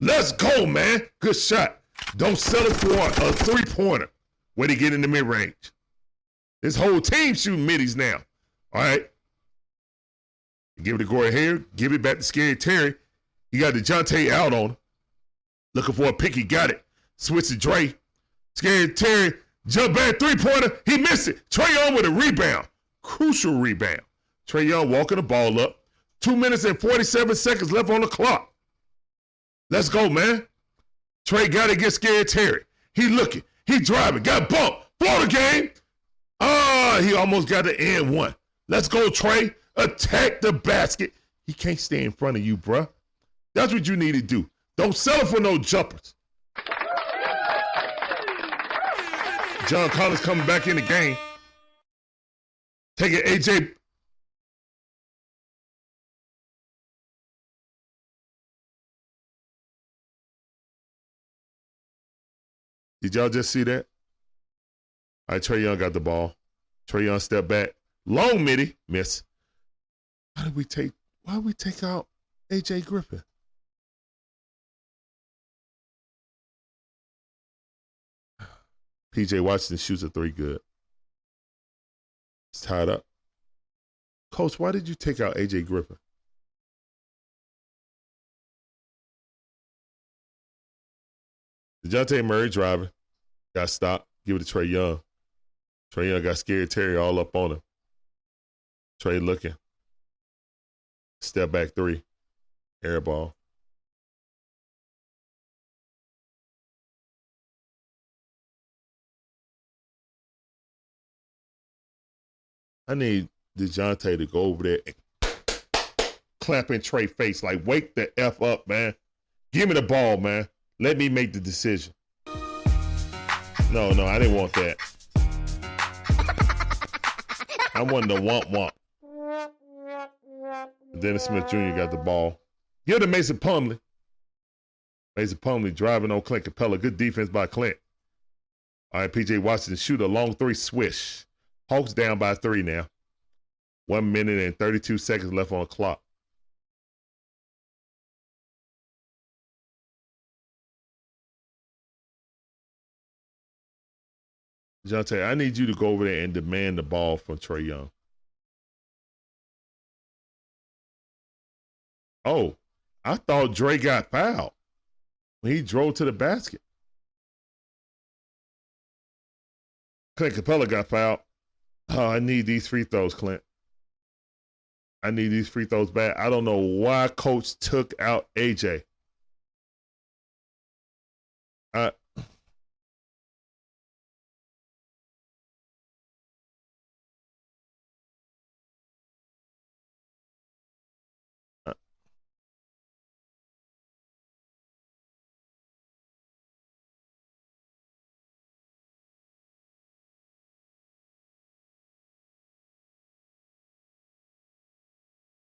Let's go, man. Good shot. Don't settle for a three-pointer when they get in the mid-range. This whole team shooting middies now. All right. Give it to Gordon Hayward. Give it back to Scary Terry. He got DeJounte out on him. Looking for a pick. He got it. Switch to Dre. Scary Terry. Jump back three-pointer. He missed it. Trae Young with a rebound. Crucial rebound. Trae Young walking the ball up. 2 minutes and 47 seconds left on the clock. Let's go, man. Trae got to get Scary Terry. He looking. He driving. Got bumped. Blow the game. Ah, he almost got the end one. Let's go, Trae. Attack the basket. He can't stay in front of you, bruh. That's what you need to do. Don't settle for no jumpers. John Collins coming back in the game. Taking AJ. Did y'all just see that? All right, Trae Young got the ball. Trae Young stepped back. Long midi. Miss. Why did we take out AJ Griffin? P.J. Washington shoots a three, good. It's tied up. Coach, why did you take out AJ Griffin? DeJounte Murray driving. Got stopped. Give it to Trae Young. Trae Young got Scary Terry all up on him. Trae looking. Step back three. Air ball. I need DeJounte to go over there and clap in Trae's face. Like, wake the F up, man. Give me the ball, man. Let me make the decision. No, I didn't want that. I wanted the womp womp. Dennis Smith Jr. got the ball. Give it to Mason Plumlee. Mason Plumlee driving on Clint Capella. Good defense by Clint. All right, P.J. Washington shoot a long three, swish. Hawks down by three now. 1 minute and 32 seconds left on the clock. DeJounte, I need you to go over there and demand the ball from Trae Young. Oh, I thought Dre got fouled when he drove to the basket. Clint Capella got fouled. Oh, I need these free throws, Clint. I need these free throws back. I don't know why Coach took out AJ.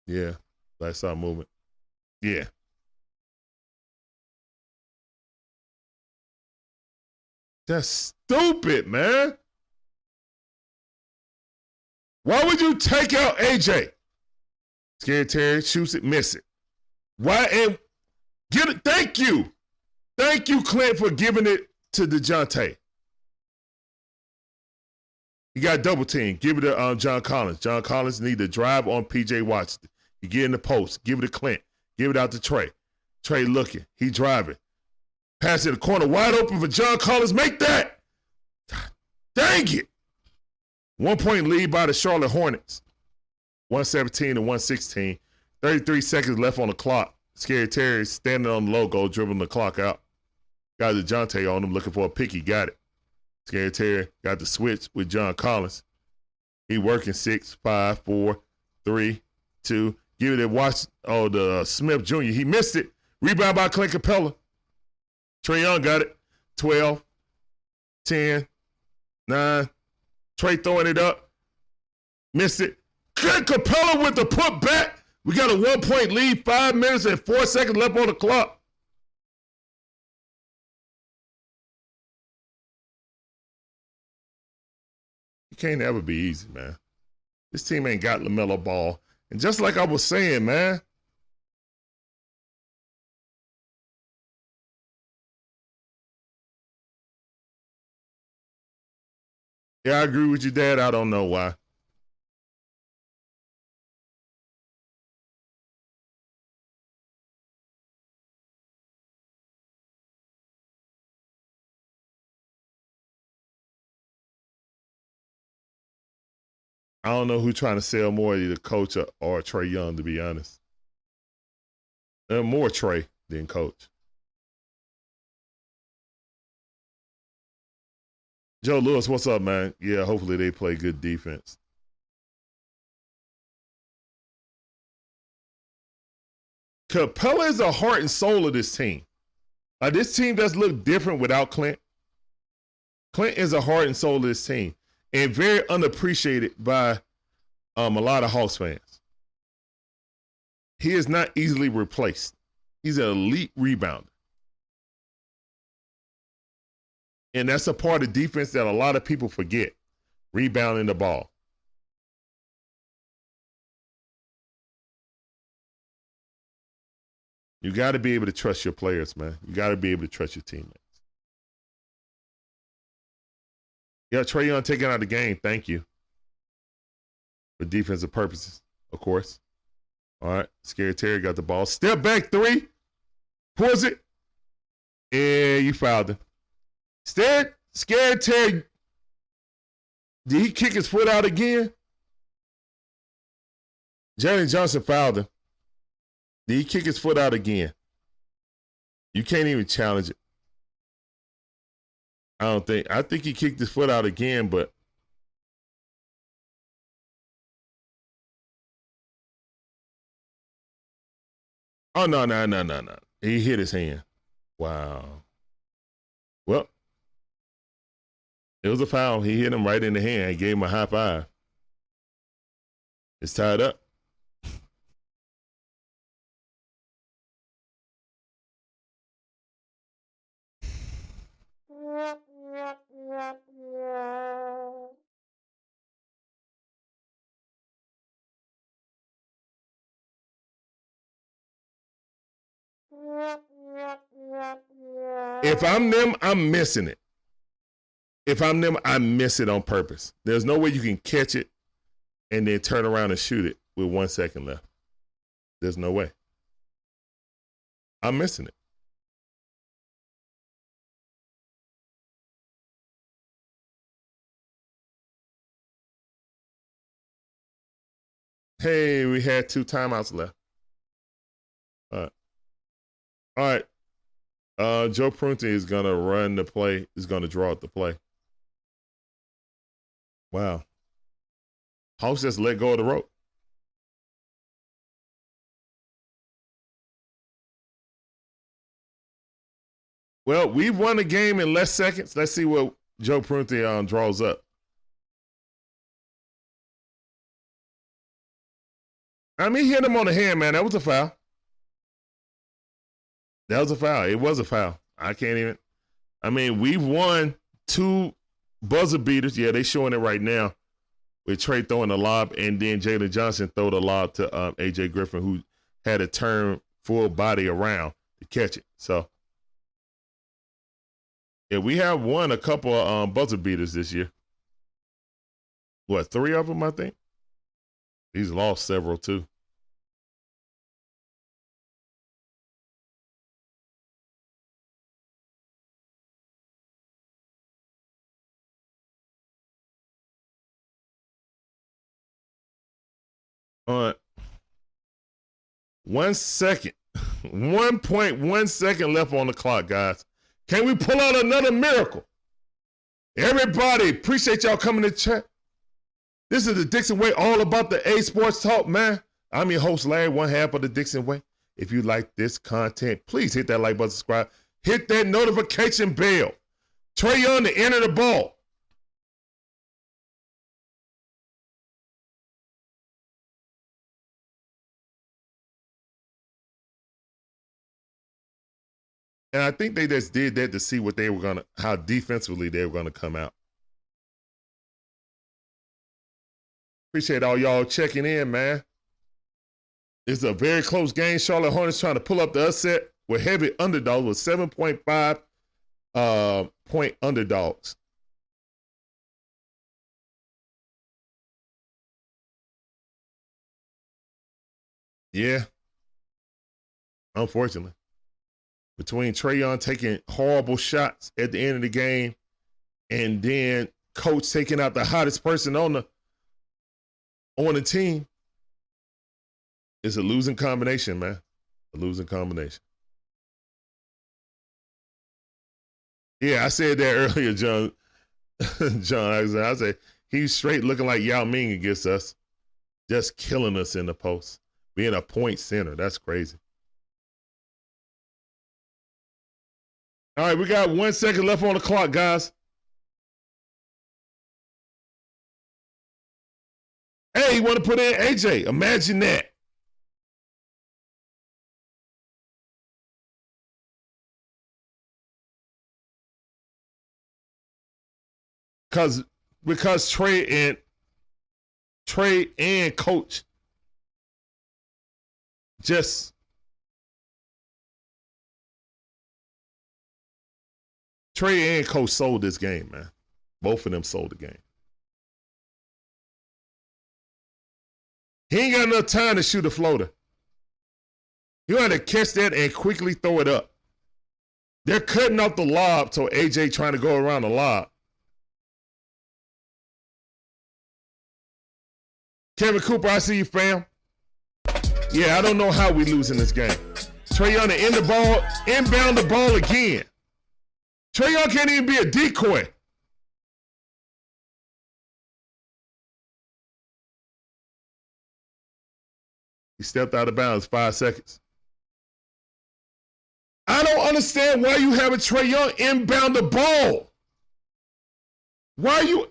Yeah, last time movement. Yeah. That's stupid, man. Why would you take out AJ? Scary Terry shoots it, miss it. Why and get it? Thank you. Thank you, Clint, for giving it to DeJounte. He got double team. Give it to John Collins. John Collins need to drive on P.J. Washington. You get in the post. Give it to Clint. Give it out to Trae. Trae looking. He driving. Pass it in the corner. Wide open for John Collins. Make that. Dang it. 1 point lead by the Charlotte Hornets. 117 to 116. 33 seconds left on the clock. Scary Terry standing on the logo, dribbling the clock out. Got DeJounte on him looking for a pick. He got it. Scary Terry got the switch with John Collins. He working 6, 5, 4, three, two. Give it a watch. Oh, the Smith Jr. He missed it. Rebound by Clint Capella. Trae Young got it. 12, 10, 9. Trae throwing it up. Missed it. Clint Capella with the putback. We got a 1-point lead, 5 minutes and 4 seconds left on the clock. It can't ever be easy, man. This team ain't got LaMelo Ball. And just like I was saying, man, yeah, I agree with you, Dad. I don't know why. I don't know who's trying to sell more, either Coach or Trae Young, to be honest. More Trae than Coach. Joe Lewis, what's up, man? Yeah, hopefully they play good defense. Capella is the heart and soul of this team. Like, this team does look different without Clint. Clint is the heart and soul of this team. And very unappreciated by a lot of Hawks fans. He is not easily replaced. He's an elite rebounder. And that's a part of defense that a lot of people forget. Rebounding the ball. You got to be able to trust your players, man. You got to be able to trust your teammates. Yeah, Trae Young taking out the game. Thank you. For defensive purposes, of course. All right. Scary Terry got the ball. Step back three. Pulls it. And you fouled him. Scary Terry. Did he kick his foot out again? Jalen Johnson fouled him. Did he kick his foot out again? You can't even challenge it. I think he kicked his foot out again, but oh, no. He hit his hand. Wow. Well, it was a foul. He hit him right in the hand. He gave him a high five. It's tied up. If I'm them, I'm missing it. If I'm them, I miss it on purpose. There's no way you can catch it and then turn around and shoot it with 1 second left. There's no way. I'm missing it. Hey, we had 2 timeouts left. All right. All right. Joe Prunty is going to run the play. He's going to draw up the play. Wow. Hawks just let go of the rope. Well, we've won a game in less seconds. Let's see what Joe Prunty draws up. I mean, he hit him on the hand, man. That was a foul. That was a foul. It was a foul. I can't even. I mean, we've won 2 buzzer beaters. Yeah, they showing it right now with Trae throwing the lob, and then Jalen Johnson throw the lob to AJ Griffin, who had to turn full body around to catch it. So, yeah, we have won a couple of buzzer beaters this year. What, 3 of them, I think? He's lost several, too. All right. 1 second. 1.1 second left on the clock, guys. Can we pull out another miracle? Everybody, appreciate y'all coming to chat. This is the Dixon Way, all about the A Sports Talk, man. I'm your host, Larry, one half of the Dixon Way. If you like this content, please hit that like button, subscribe, hit that notification bell. Trae Young to enter the ball. And I think they just did that to see what they were gonna, how defensively they were gonna come out. Appreciate all y'all checking in, man. It's a very close game. Charlotte Hornets trying to pull up the upset with heavy underdogs, with 7.5 point underdogs. Yeah, unfortunately. Between Trae Young taking horrible shots at the end of the game and then coach taking out the hottest person on the team, it's a losing combination, man. A losing combination. Yeah, I said that earlier, John. John Alexander, I said he's straight looking like Yao Ming against us, just killing us in the post, being a point center. That's crazy. All right, we got 1 second left on the clock, guys. Hey, you want to put in AJ? Imagine that. Because Trae and coach just Trae and coach sold this game, man. Both of them sold the game. He ain't got enough time to shoot a floater. You had to catch that and quickly throw it up. They're cutting off the lob, so AJ trying to go around the lob. Kevin Cooper, I see you, fam. Yeah, I don't know how we losing this game. Trae Young to inbound the ball again. Trae Young can't even be a decoy. He stepped out of bounds, 5 seconds. I don't understand why you having Trae Young inbound the ball. Why are you?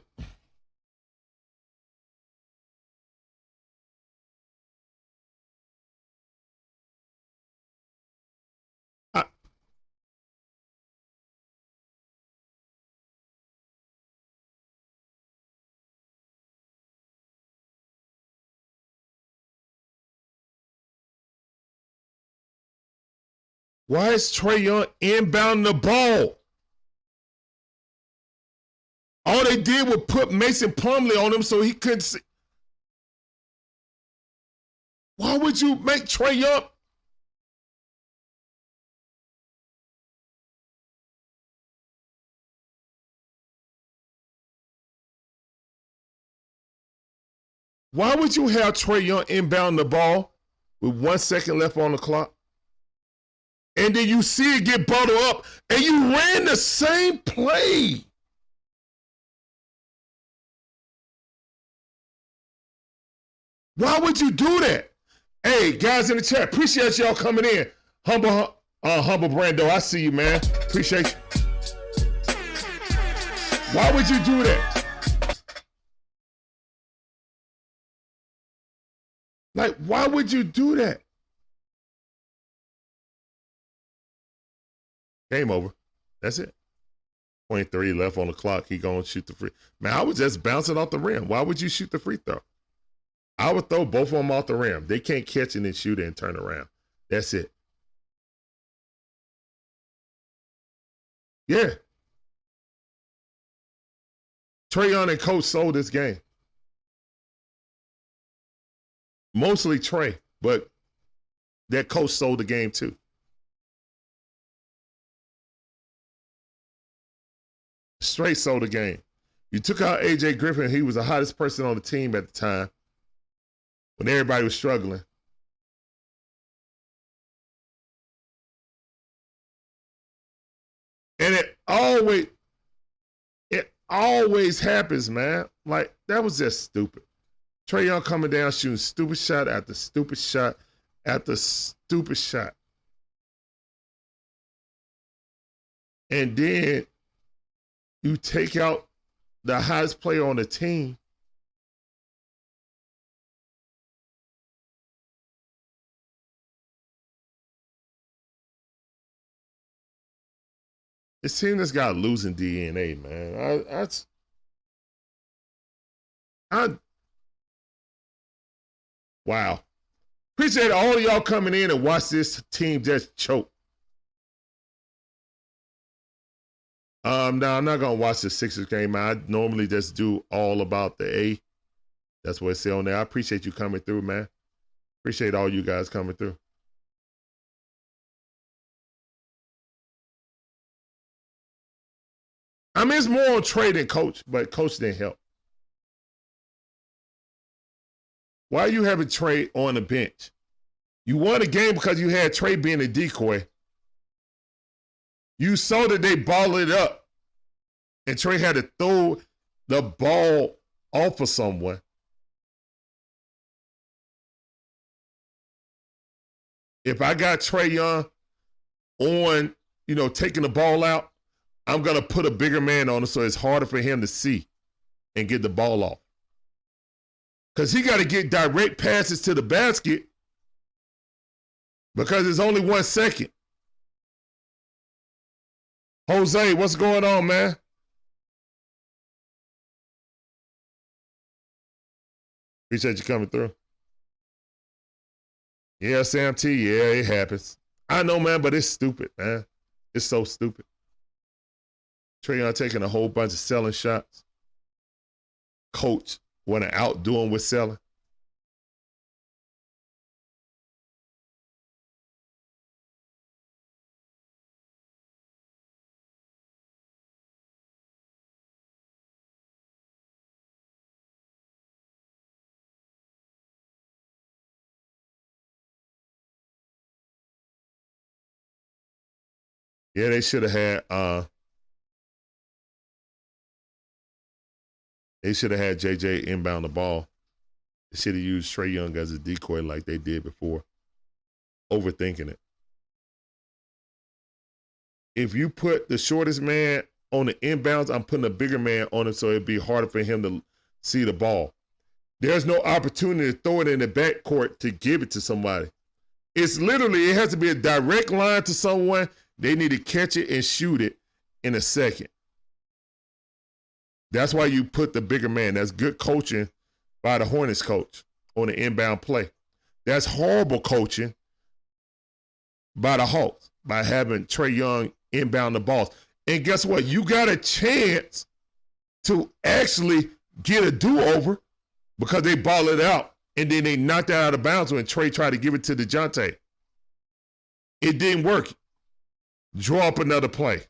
Why is Trae Young inbounding the ball? All they did was put Mason Plumlee on him so he couldn't see. Why would you make Trae Young? Why would you have Trae Young inbounding the ball with 1 second left on the clock? And then you see it get bottled up, and you ran the same play. Why would you do that? Hey, guys in the chat, appreciate y'all coming in. Humble Brando, I see you, man. Appreciate you. Why would you do that? Like, why would you do that? Game over. That's it. 23 left on the clock. He gonna shoot the free. Man, I was just bouncing off the rim. Why would you shoot the free throw? I would throw both of them off the rim. They can't catch it and shoot it and turn around. That's it. Yeah. Trae Young and coach sold this game. Mostly Trae, but that coach sold the game too. Straight sold the game. You took out AJ Griffin. He was the hottest person on the team at the time when everybody was struggling. And it always, always happens, man. Like, that was just stupid. Trae Young coming down, shooting stupid shot after stupid shot after stupid shot. And then you take out the highest player on the team. It's a team that's got losing DNA, man. Wow. Appreciate all y'all coming in and watch this team just choke. No, I'm not going to watch the Sixers game. I normally just do all about the A. That's what it says on there. I appreciate you coming through, man. Appreciate all you guys coming through. I mean, it's more on Trae than Coach, but Coach didn't help. Why are you having Trae on the bench? You won the game because you had Trae being a decoy. You saw that they balled it up, and Trae had to throw the ball off of someone. If I got Trae Young on, you know, taking the ball out, I'm going to put a bigger man on him so it's harder for him to see and get the ball off. Because he got to get direct passes to the basket because it's only 1 second. Jose, what's going on, man? Appreciate you coming through. Yeah, Sam T, yeah, it happens. I know, man, but it's stupid, man. It's so stupid. Trae Young taking a whole bunch of selling shots. Coach want to outdo him with selling. Yeah, they should have had JJ inbound the ball. They should have used Trae Young as a decoy like they did before. Overthinking it. If you put the shortest man on the inbounds, I'm putting a bigger man on him so it'd be harder for him to see the ball. There's no opportunity to throw it in the backcourt to give it to somebody. It's literally, it has to be a direct line to someone. They need to catch it and shoot it in a second. That's why you put the bigger man. That's good coaching by the Hornets coach on the inbound play. That's horrible coaching by the Hawks by having Trae Young inbound the balls. And guess what? You got a chance to actually get a do-over because they ball it out and then they knocked it out of bounds when Trae tried to give it to DeJounte. It didn't work. Draw up another play.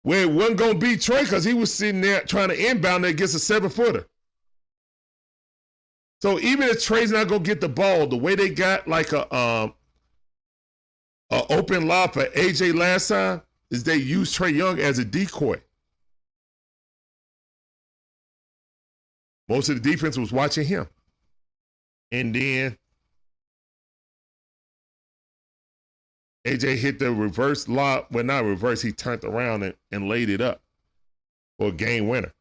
Where it wasn't going to be Trae because he was sitting there trying to inbound there against a 7-footer. So even if Trey's not going to get the ball, the way they got like a open lob for AJ last time is they used Trae Young as a decoy. Most of the defense was watching him. And then AJ hit the reverse lob. Well, not reverse. He turned around and laid it up for a game winner.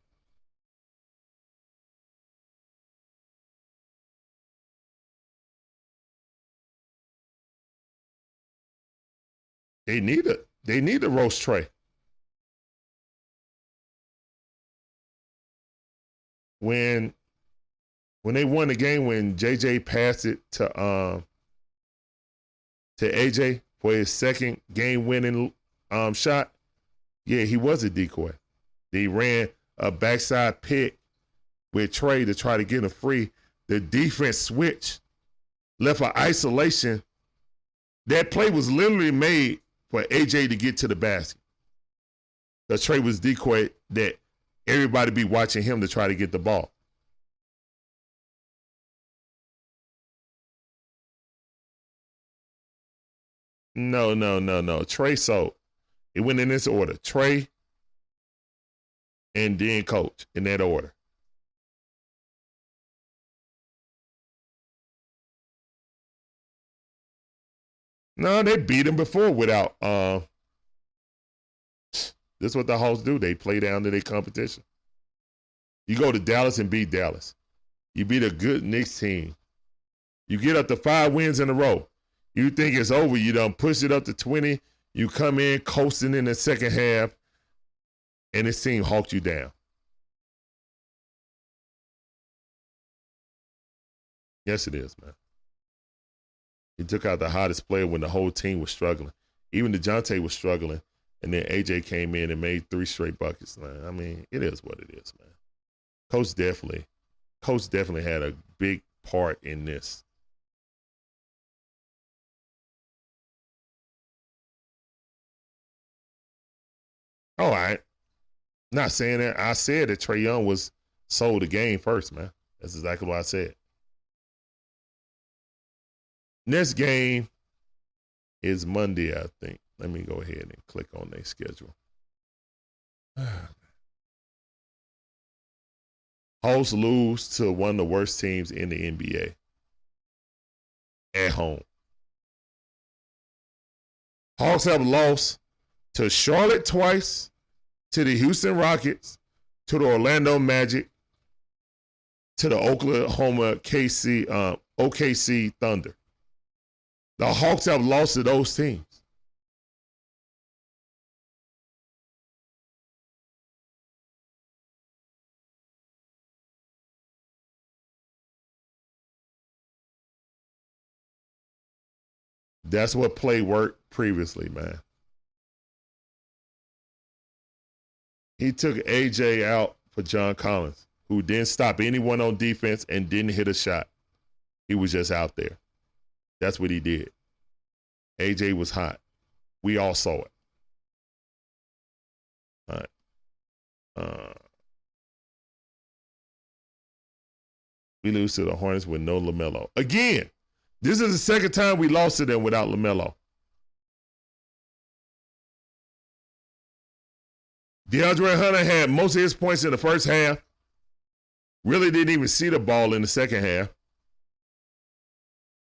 They need to roast Trae. When they won the game, when JJ passed it to AJ for his second game-winning shot, yeah, he was a decoy. They ran a backside pick with Trae to try to get him free. The defense switched, left for isolation. That play was literally made for AJ to get to the basket. The Trae was decoy that everybody be watching him to try to get the ball. No. Trae, so it went in this order. Trae and then coach in that order. No, they beat him before without. This is what the Hawks do. They play down to their competition. You go to Dallas and beat Dallas. You beat a good Knicks team. You get up to 5 wins in a row. You think it's over. You done push it up to 20. You come in coasting in the second half, and this team hawked you down. Yes, it is, man. He took out the hottest player when the whole team was struggling. Even DeJounte was struggling, and then AJ came in and made 3 straight buckets, man. I mean, it is what it is, man. Coach definitely had a big part in this. All right. Not saying that. I said that Trae Young was sold the game first, man. That's exactly what I said. Next game is Monday, I think. Let me go ahead and click on their schedule. Hawks lose to one of the worst teams in the NBA at home. Hawks have lost to Charlotte twice, to the Houston Rockets, to the Orlando Magic, to the Oklahoma OKC Thunder. The Hawks have lost to those teams. That's what play worked previously, man. He took AJ out for John Collins, who didn't stop anyone on defense and didn't hit a shot. He was just out there. That's what he did. AJ was hot. We all saw it. All right. We lose to the Hornets with no LaMelo. Again, this is the second time we lost to them without LaMelo. DeAndre Hunter had most of his points in the first half. Really didn't even see the ball in the second half,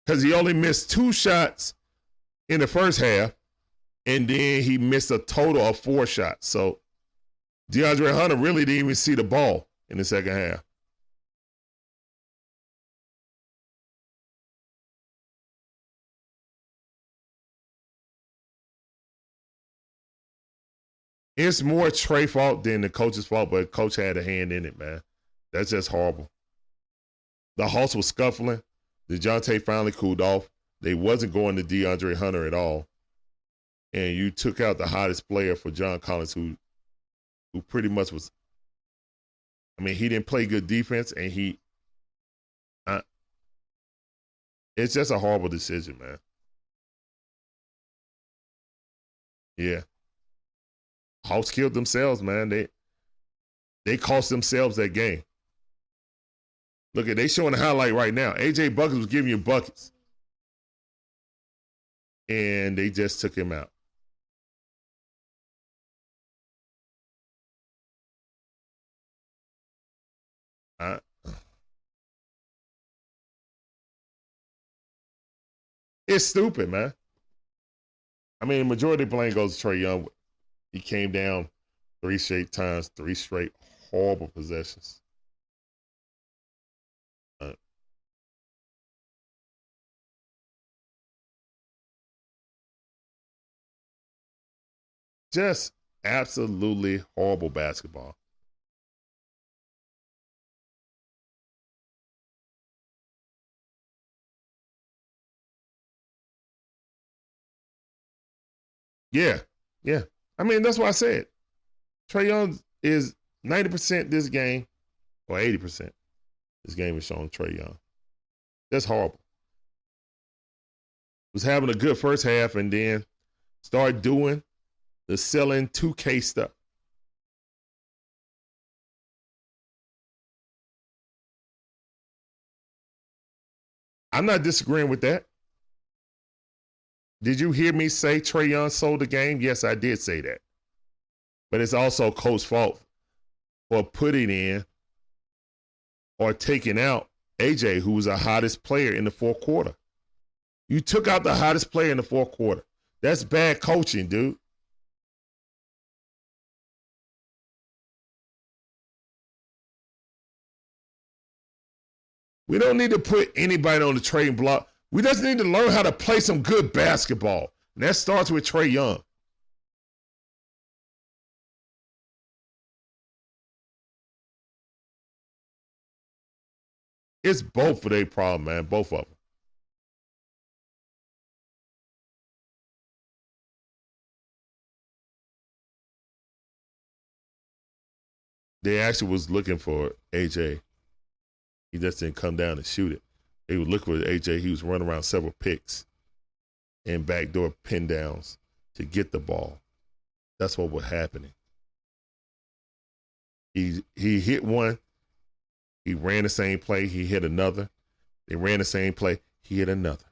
because he only missed 2 shots in the first half, and then he missed a total of 4 shots. So DeAndre Hunter really didn't even see the ball in the second half. It's more Trae's fault than the coach's fault, but coach had a hand in it, man. That's just horrible. The Hawks were scuffling. DeJounte finally cooled off. They wasn't going to DeAndre Hunter at all. And you took out the hottest player for John Collins, who pretty much was, I mean, he didn't play good defense, and it's just a horrible decision, man. Yeah. Hawks killed themselves, man. They cost themselves that game. Look at, they showing the highlight right now. AJ Buckets was giving you buckets, and they just took him out. It's stupid, man. I mean, the majority of the blame goes to Trae Young. He came down 3 straight times, 3 straight horrible possessions. Just absolutely horrible basketball. Yeah. I mean, that's what I said. Trae Young is 90% this game, or 80%. This game is showing Trae Young. That's horrible. Was having a good first half and then start doing the selling 2K stuff. I'm not disagreeing with that. Did you hear me say Trae Young sold the game? Yes, I did say that. But it's also Coach's fault for putting in or taking out AJ, who was the hottest player in the fourth quarter. You took out the hottest player in the fourth quarter. That's bad coaching, dude. We don't need to put anybody on the trading block. We just need to learn how to play some good basketball. And that starts with Trae Young. It's both of their problem, man. Both of them. They actually was looking for AJ. He just didn't come down and shoot it. They were looking for AJ. He was running around several picks and backdoor pin downs to get the ball. That's what was happening. He hit one. He ran the same play. He hit another. They ran the same play. He hit another.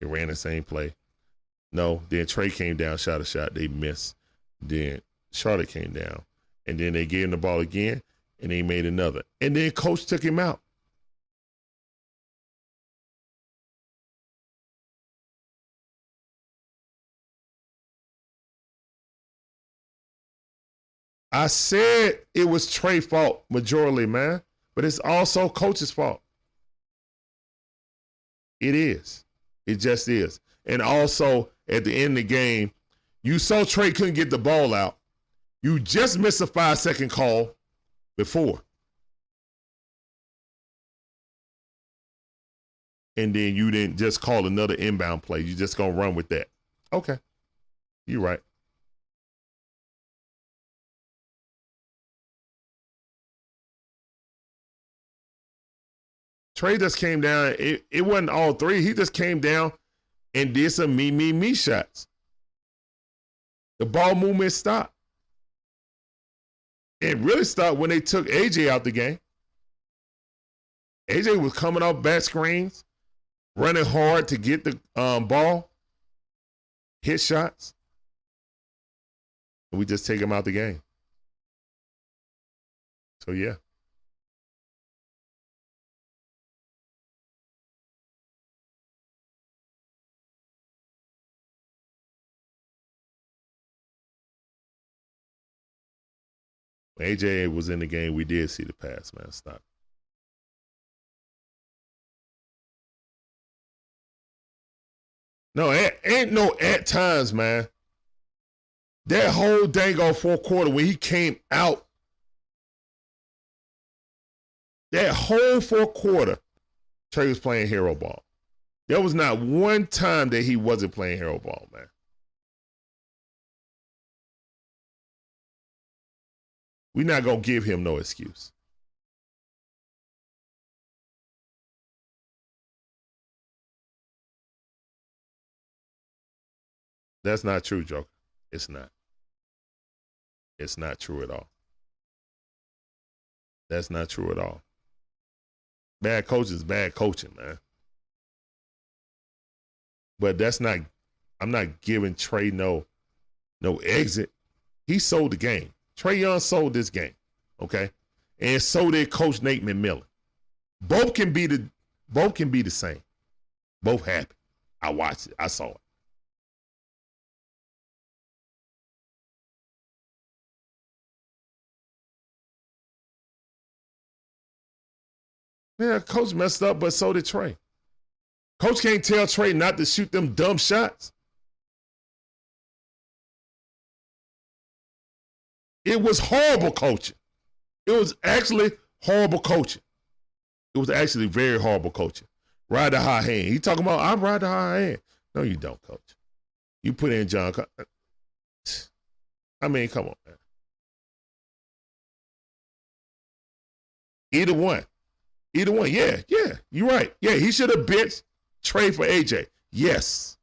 They ran the same play. No, then Trae came down, shot a shot. They missed. Then Charlotte came down. And then they gave him the ball again, and they made another. And then Coach took him out. I said it was Trae's fault majorly, man, but it's also Coach's fault. It is. It just is. And also, at the end of the game, you saw Trae couldn't get the ball out. You just missed a 5-second call before. And then you didn't just call another inbound play. You just going to run with that. Okay. You're right. Trae just came down. It wasn't all three. He just came down and did some me shots. The ball movement stopped. It really stopped when they took AJ out the game. AJ was coming off back screens, running hard to get the ball, hit shots. And we just take him out the game. So, yeah. AJ was in the game. We did see the pass, man. Stop. No, ain't no at times, man. That whole dang old fourth quarter when he came out, that whole fourth quarter, Trae was playing hero ball. There was not one time that he wasn't playing hero ball, man. We're not going to give him no excuse. That's not true, Joker. It's not. It's not true at all. That's not true at all. Bad coaching is bad coaching, man. But that's not, I'm not giving Trae no exit. He sold the game. Trae Young sold this game, okay? And so did Coach Nate McMillan. Both can be the same. Both happened. I watched it. I saw it. Yeah, Coach messed up, but so did Trae. Coach can't tell Trae not to shoot them dumb shots. It was horrible coaching. It was actually horrible coaching. It was actually very horrible coaching. Ride the high hand. He talking about, I ride the high hand. No, you don't, coach. You put in John Collins. I mean, come on, man. Either one. Either one. Yeah. You're right. Yeah, he should have benched Trae for AJ. Yes.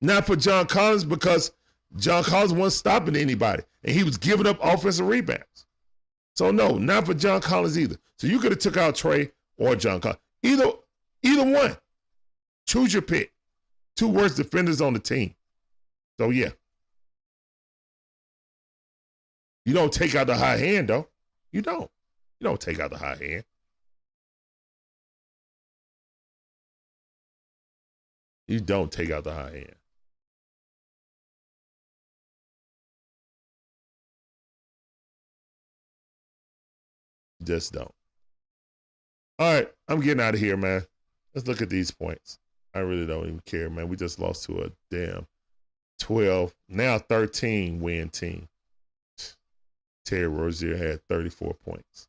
Not for John Collins because John Collins wasn't stopping anybody, and he was giving up offensive rebounds. So no, not for John Collins either. So you could have took out Trae or John Collins. Either Either one. Choose your pick. Two worst defenders on the team. So, yeah. You don't take out the high hand, though. You don't. You don't take out the high hand. You don't take out the high hand. Just don't. All right, I'm getting out of here, man. Let's look at these points. I really don't even care, man. We just lost to a damn 12, now 13 win team. Terry Rozier had 34 points.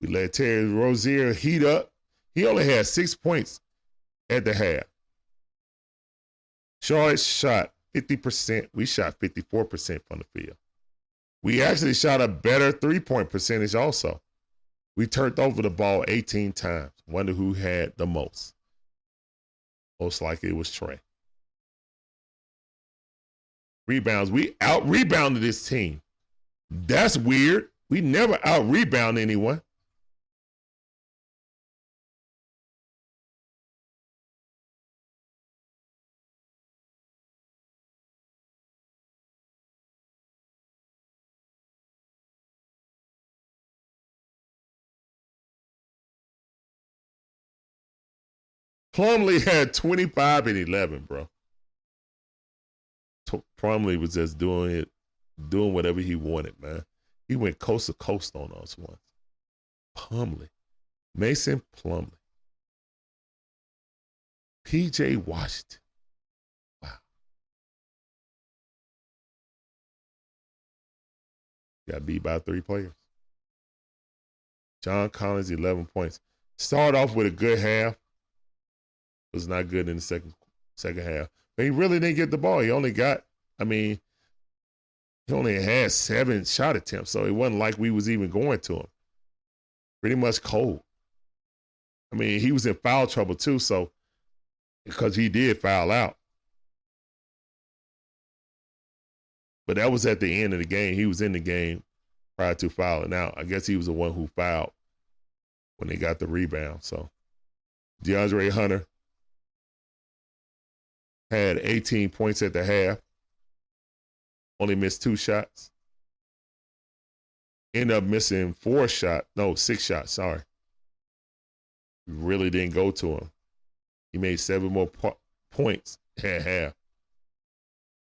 We let Terry Rozier heat up. He only had 6 points at the half. Charlotte shot 50%. We shot 54% from the field. We actually shot a better three-point percentage also. We turned over the ball 18 times. Wonder who had the most. Most likely it was Trae. Rebounds. We out-rebounded this team. That's weird. We never out-rebound anyone. Plumlee had 25 and 11, bro. Plumlee was just doing it, doing whatever he wanted, man. He went coast to coast on us once. Plumlee. Mason Plumlee. P.J. Washington. Wow. Got beat by 3 players. John Collins, 11 points. Started off with a good half. Was not good in the second half. But he really didn't get the ball. He only got, he only had 7 shot attempts, so it wasn't like we was even going to him. Pretty much cold. I mean, he was in foul trouble too, so because he did foul out. But that was at the end of the game. He was in the game prior to fouling out. I guess he was the one who fouled when they got the rebound. So DeAndre Hunter had 18 points at the half. Only missed 2 shots. Ended up missing 6 shots, sorry. Really didn't go to him. He made 7 more points at half.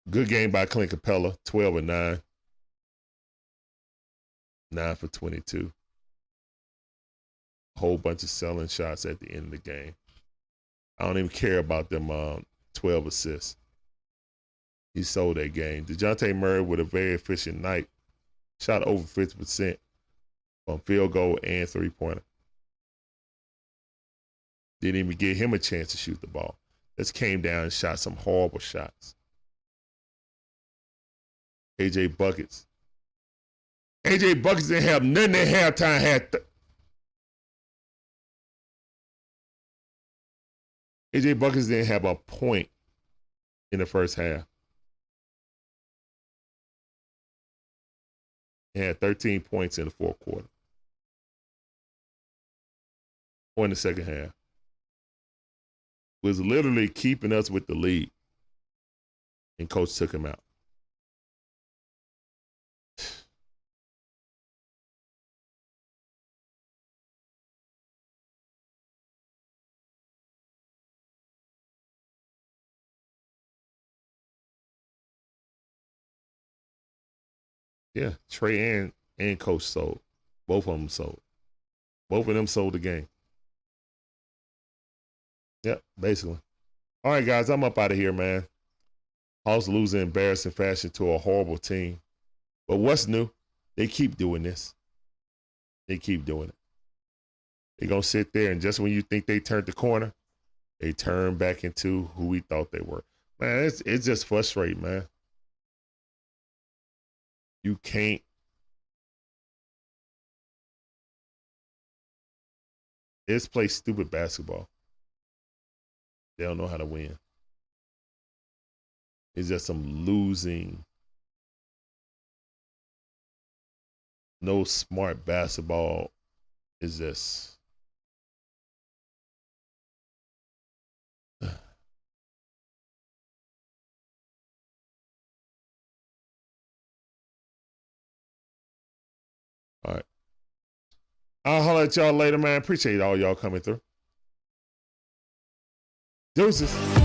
Good game by Clint Capella, 12 and 9. 9 for 22. A whole bunch of selling shots at the end of the game. I don't even care about them 12 assists. He sold that game. DeJounte Murray with a very efficient night. Shot over 50% from field goal and three-pointer. Didn't even give him a chance to shoot the ball. Just came down and shot some horrible shots. AJ Buckets. AJ Buckets didn't have nothing at halftime. AJ Buckets didn't have a point in the first half. He had 13 points in the fourth quarter. Or in the second half. Was literally keeping us with the lead. And coach took him out. Yeah, Trae and coach sold. Both of them sold. Both of them sold the game. Yep, basically. All right, guys, I'm up out of here, man. Hawks losing in embarrassing fashion to a horrible team. But what's new? They keep doing this. They keep doing it. They're going to sit there, and just when you think they turned the corner, they turn back into who we thought they were. Man, it's just frustrating, man. You can't. They just play stupid basketball. They don't know how to win. It's just some losing, no smart basketball. It's just I'll holler at y'all later, man. Appreciate all y'all coming through. Deuces.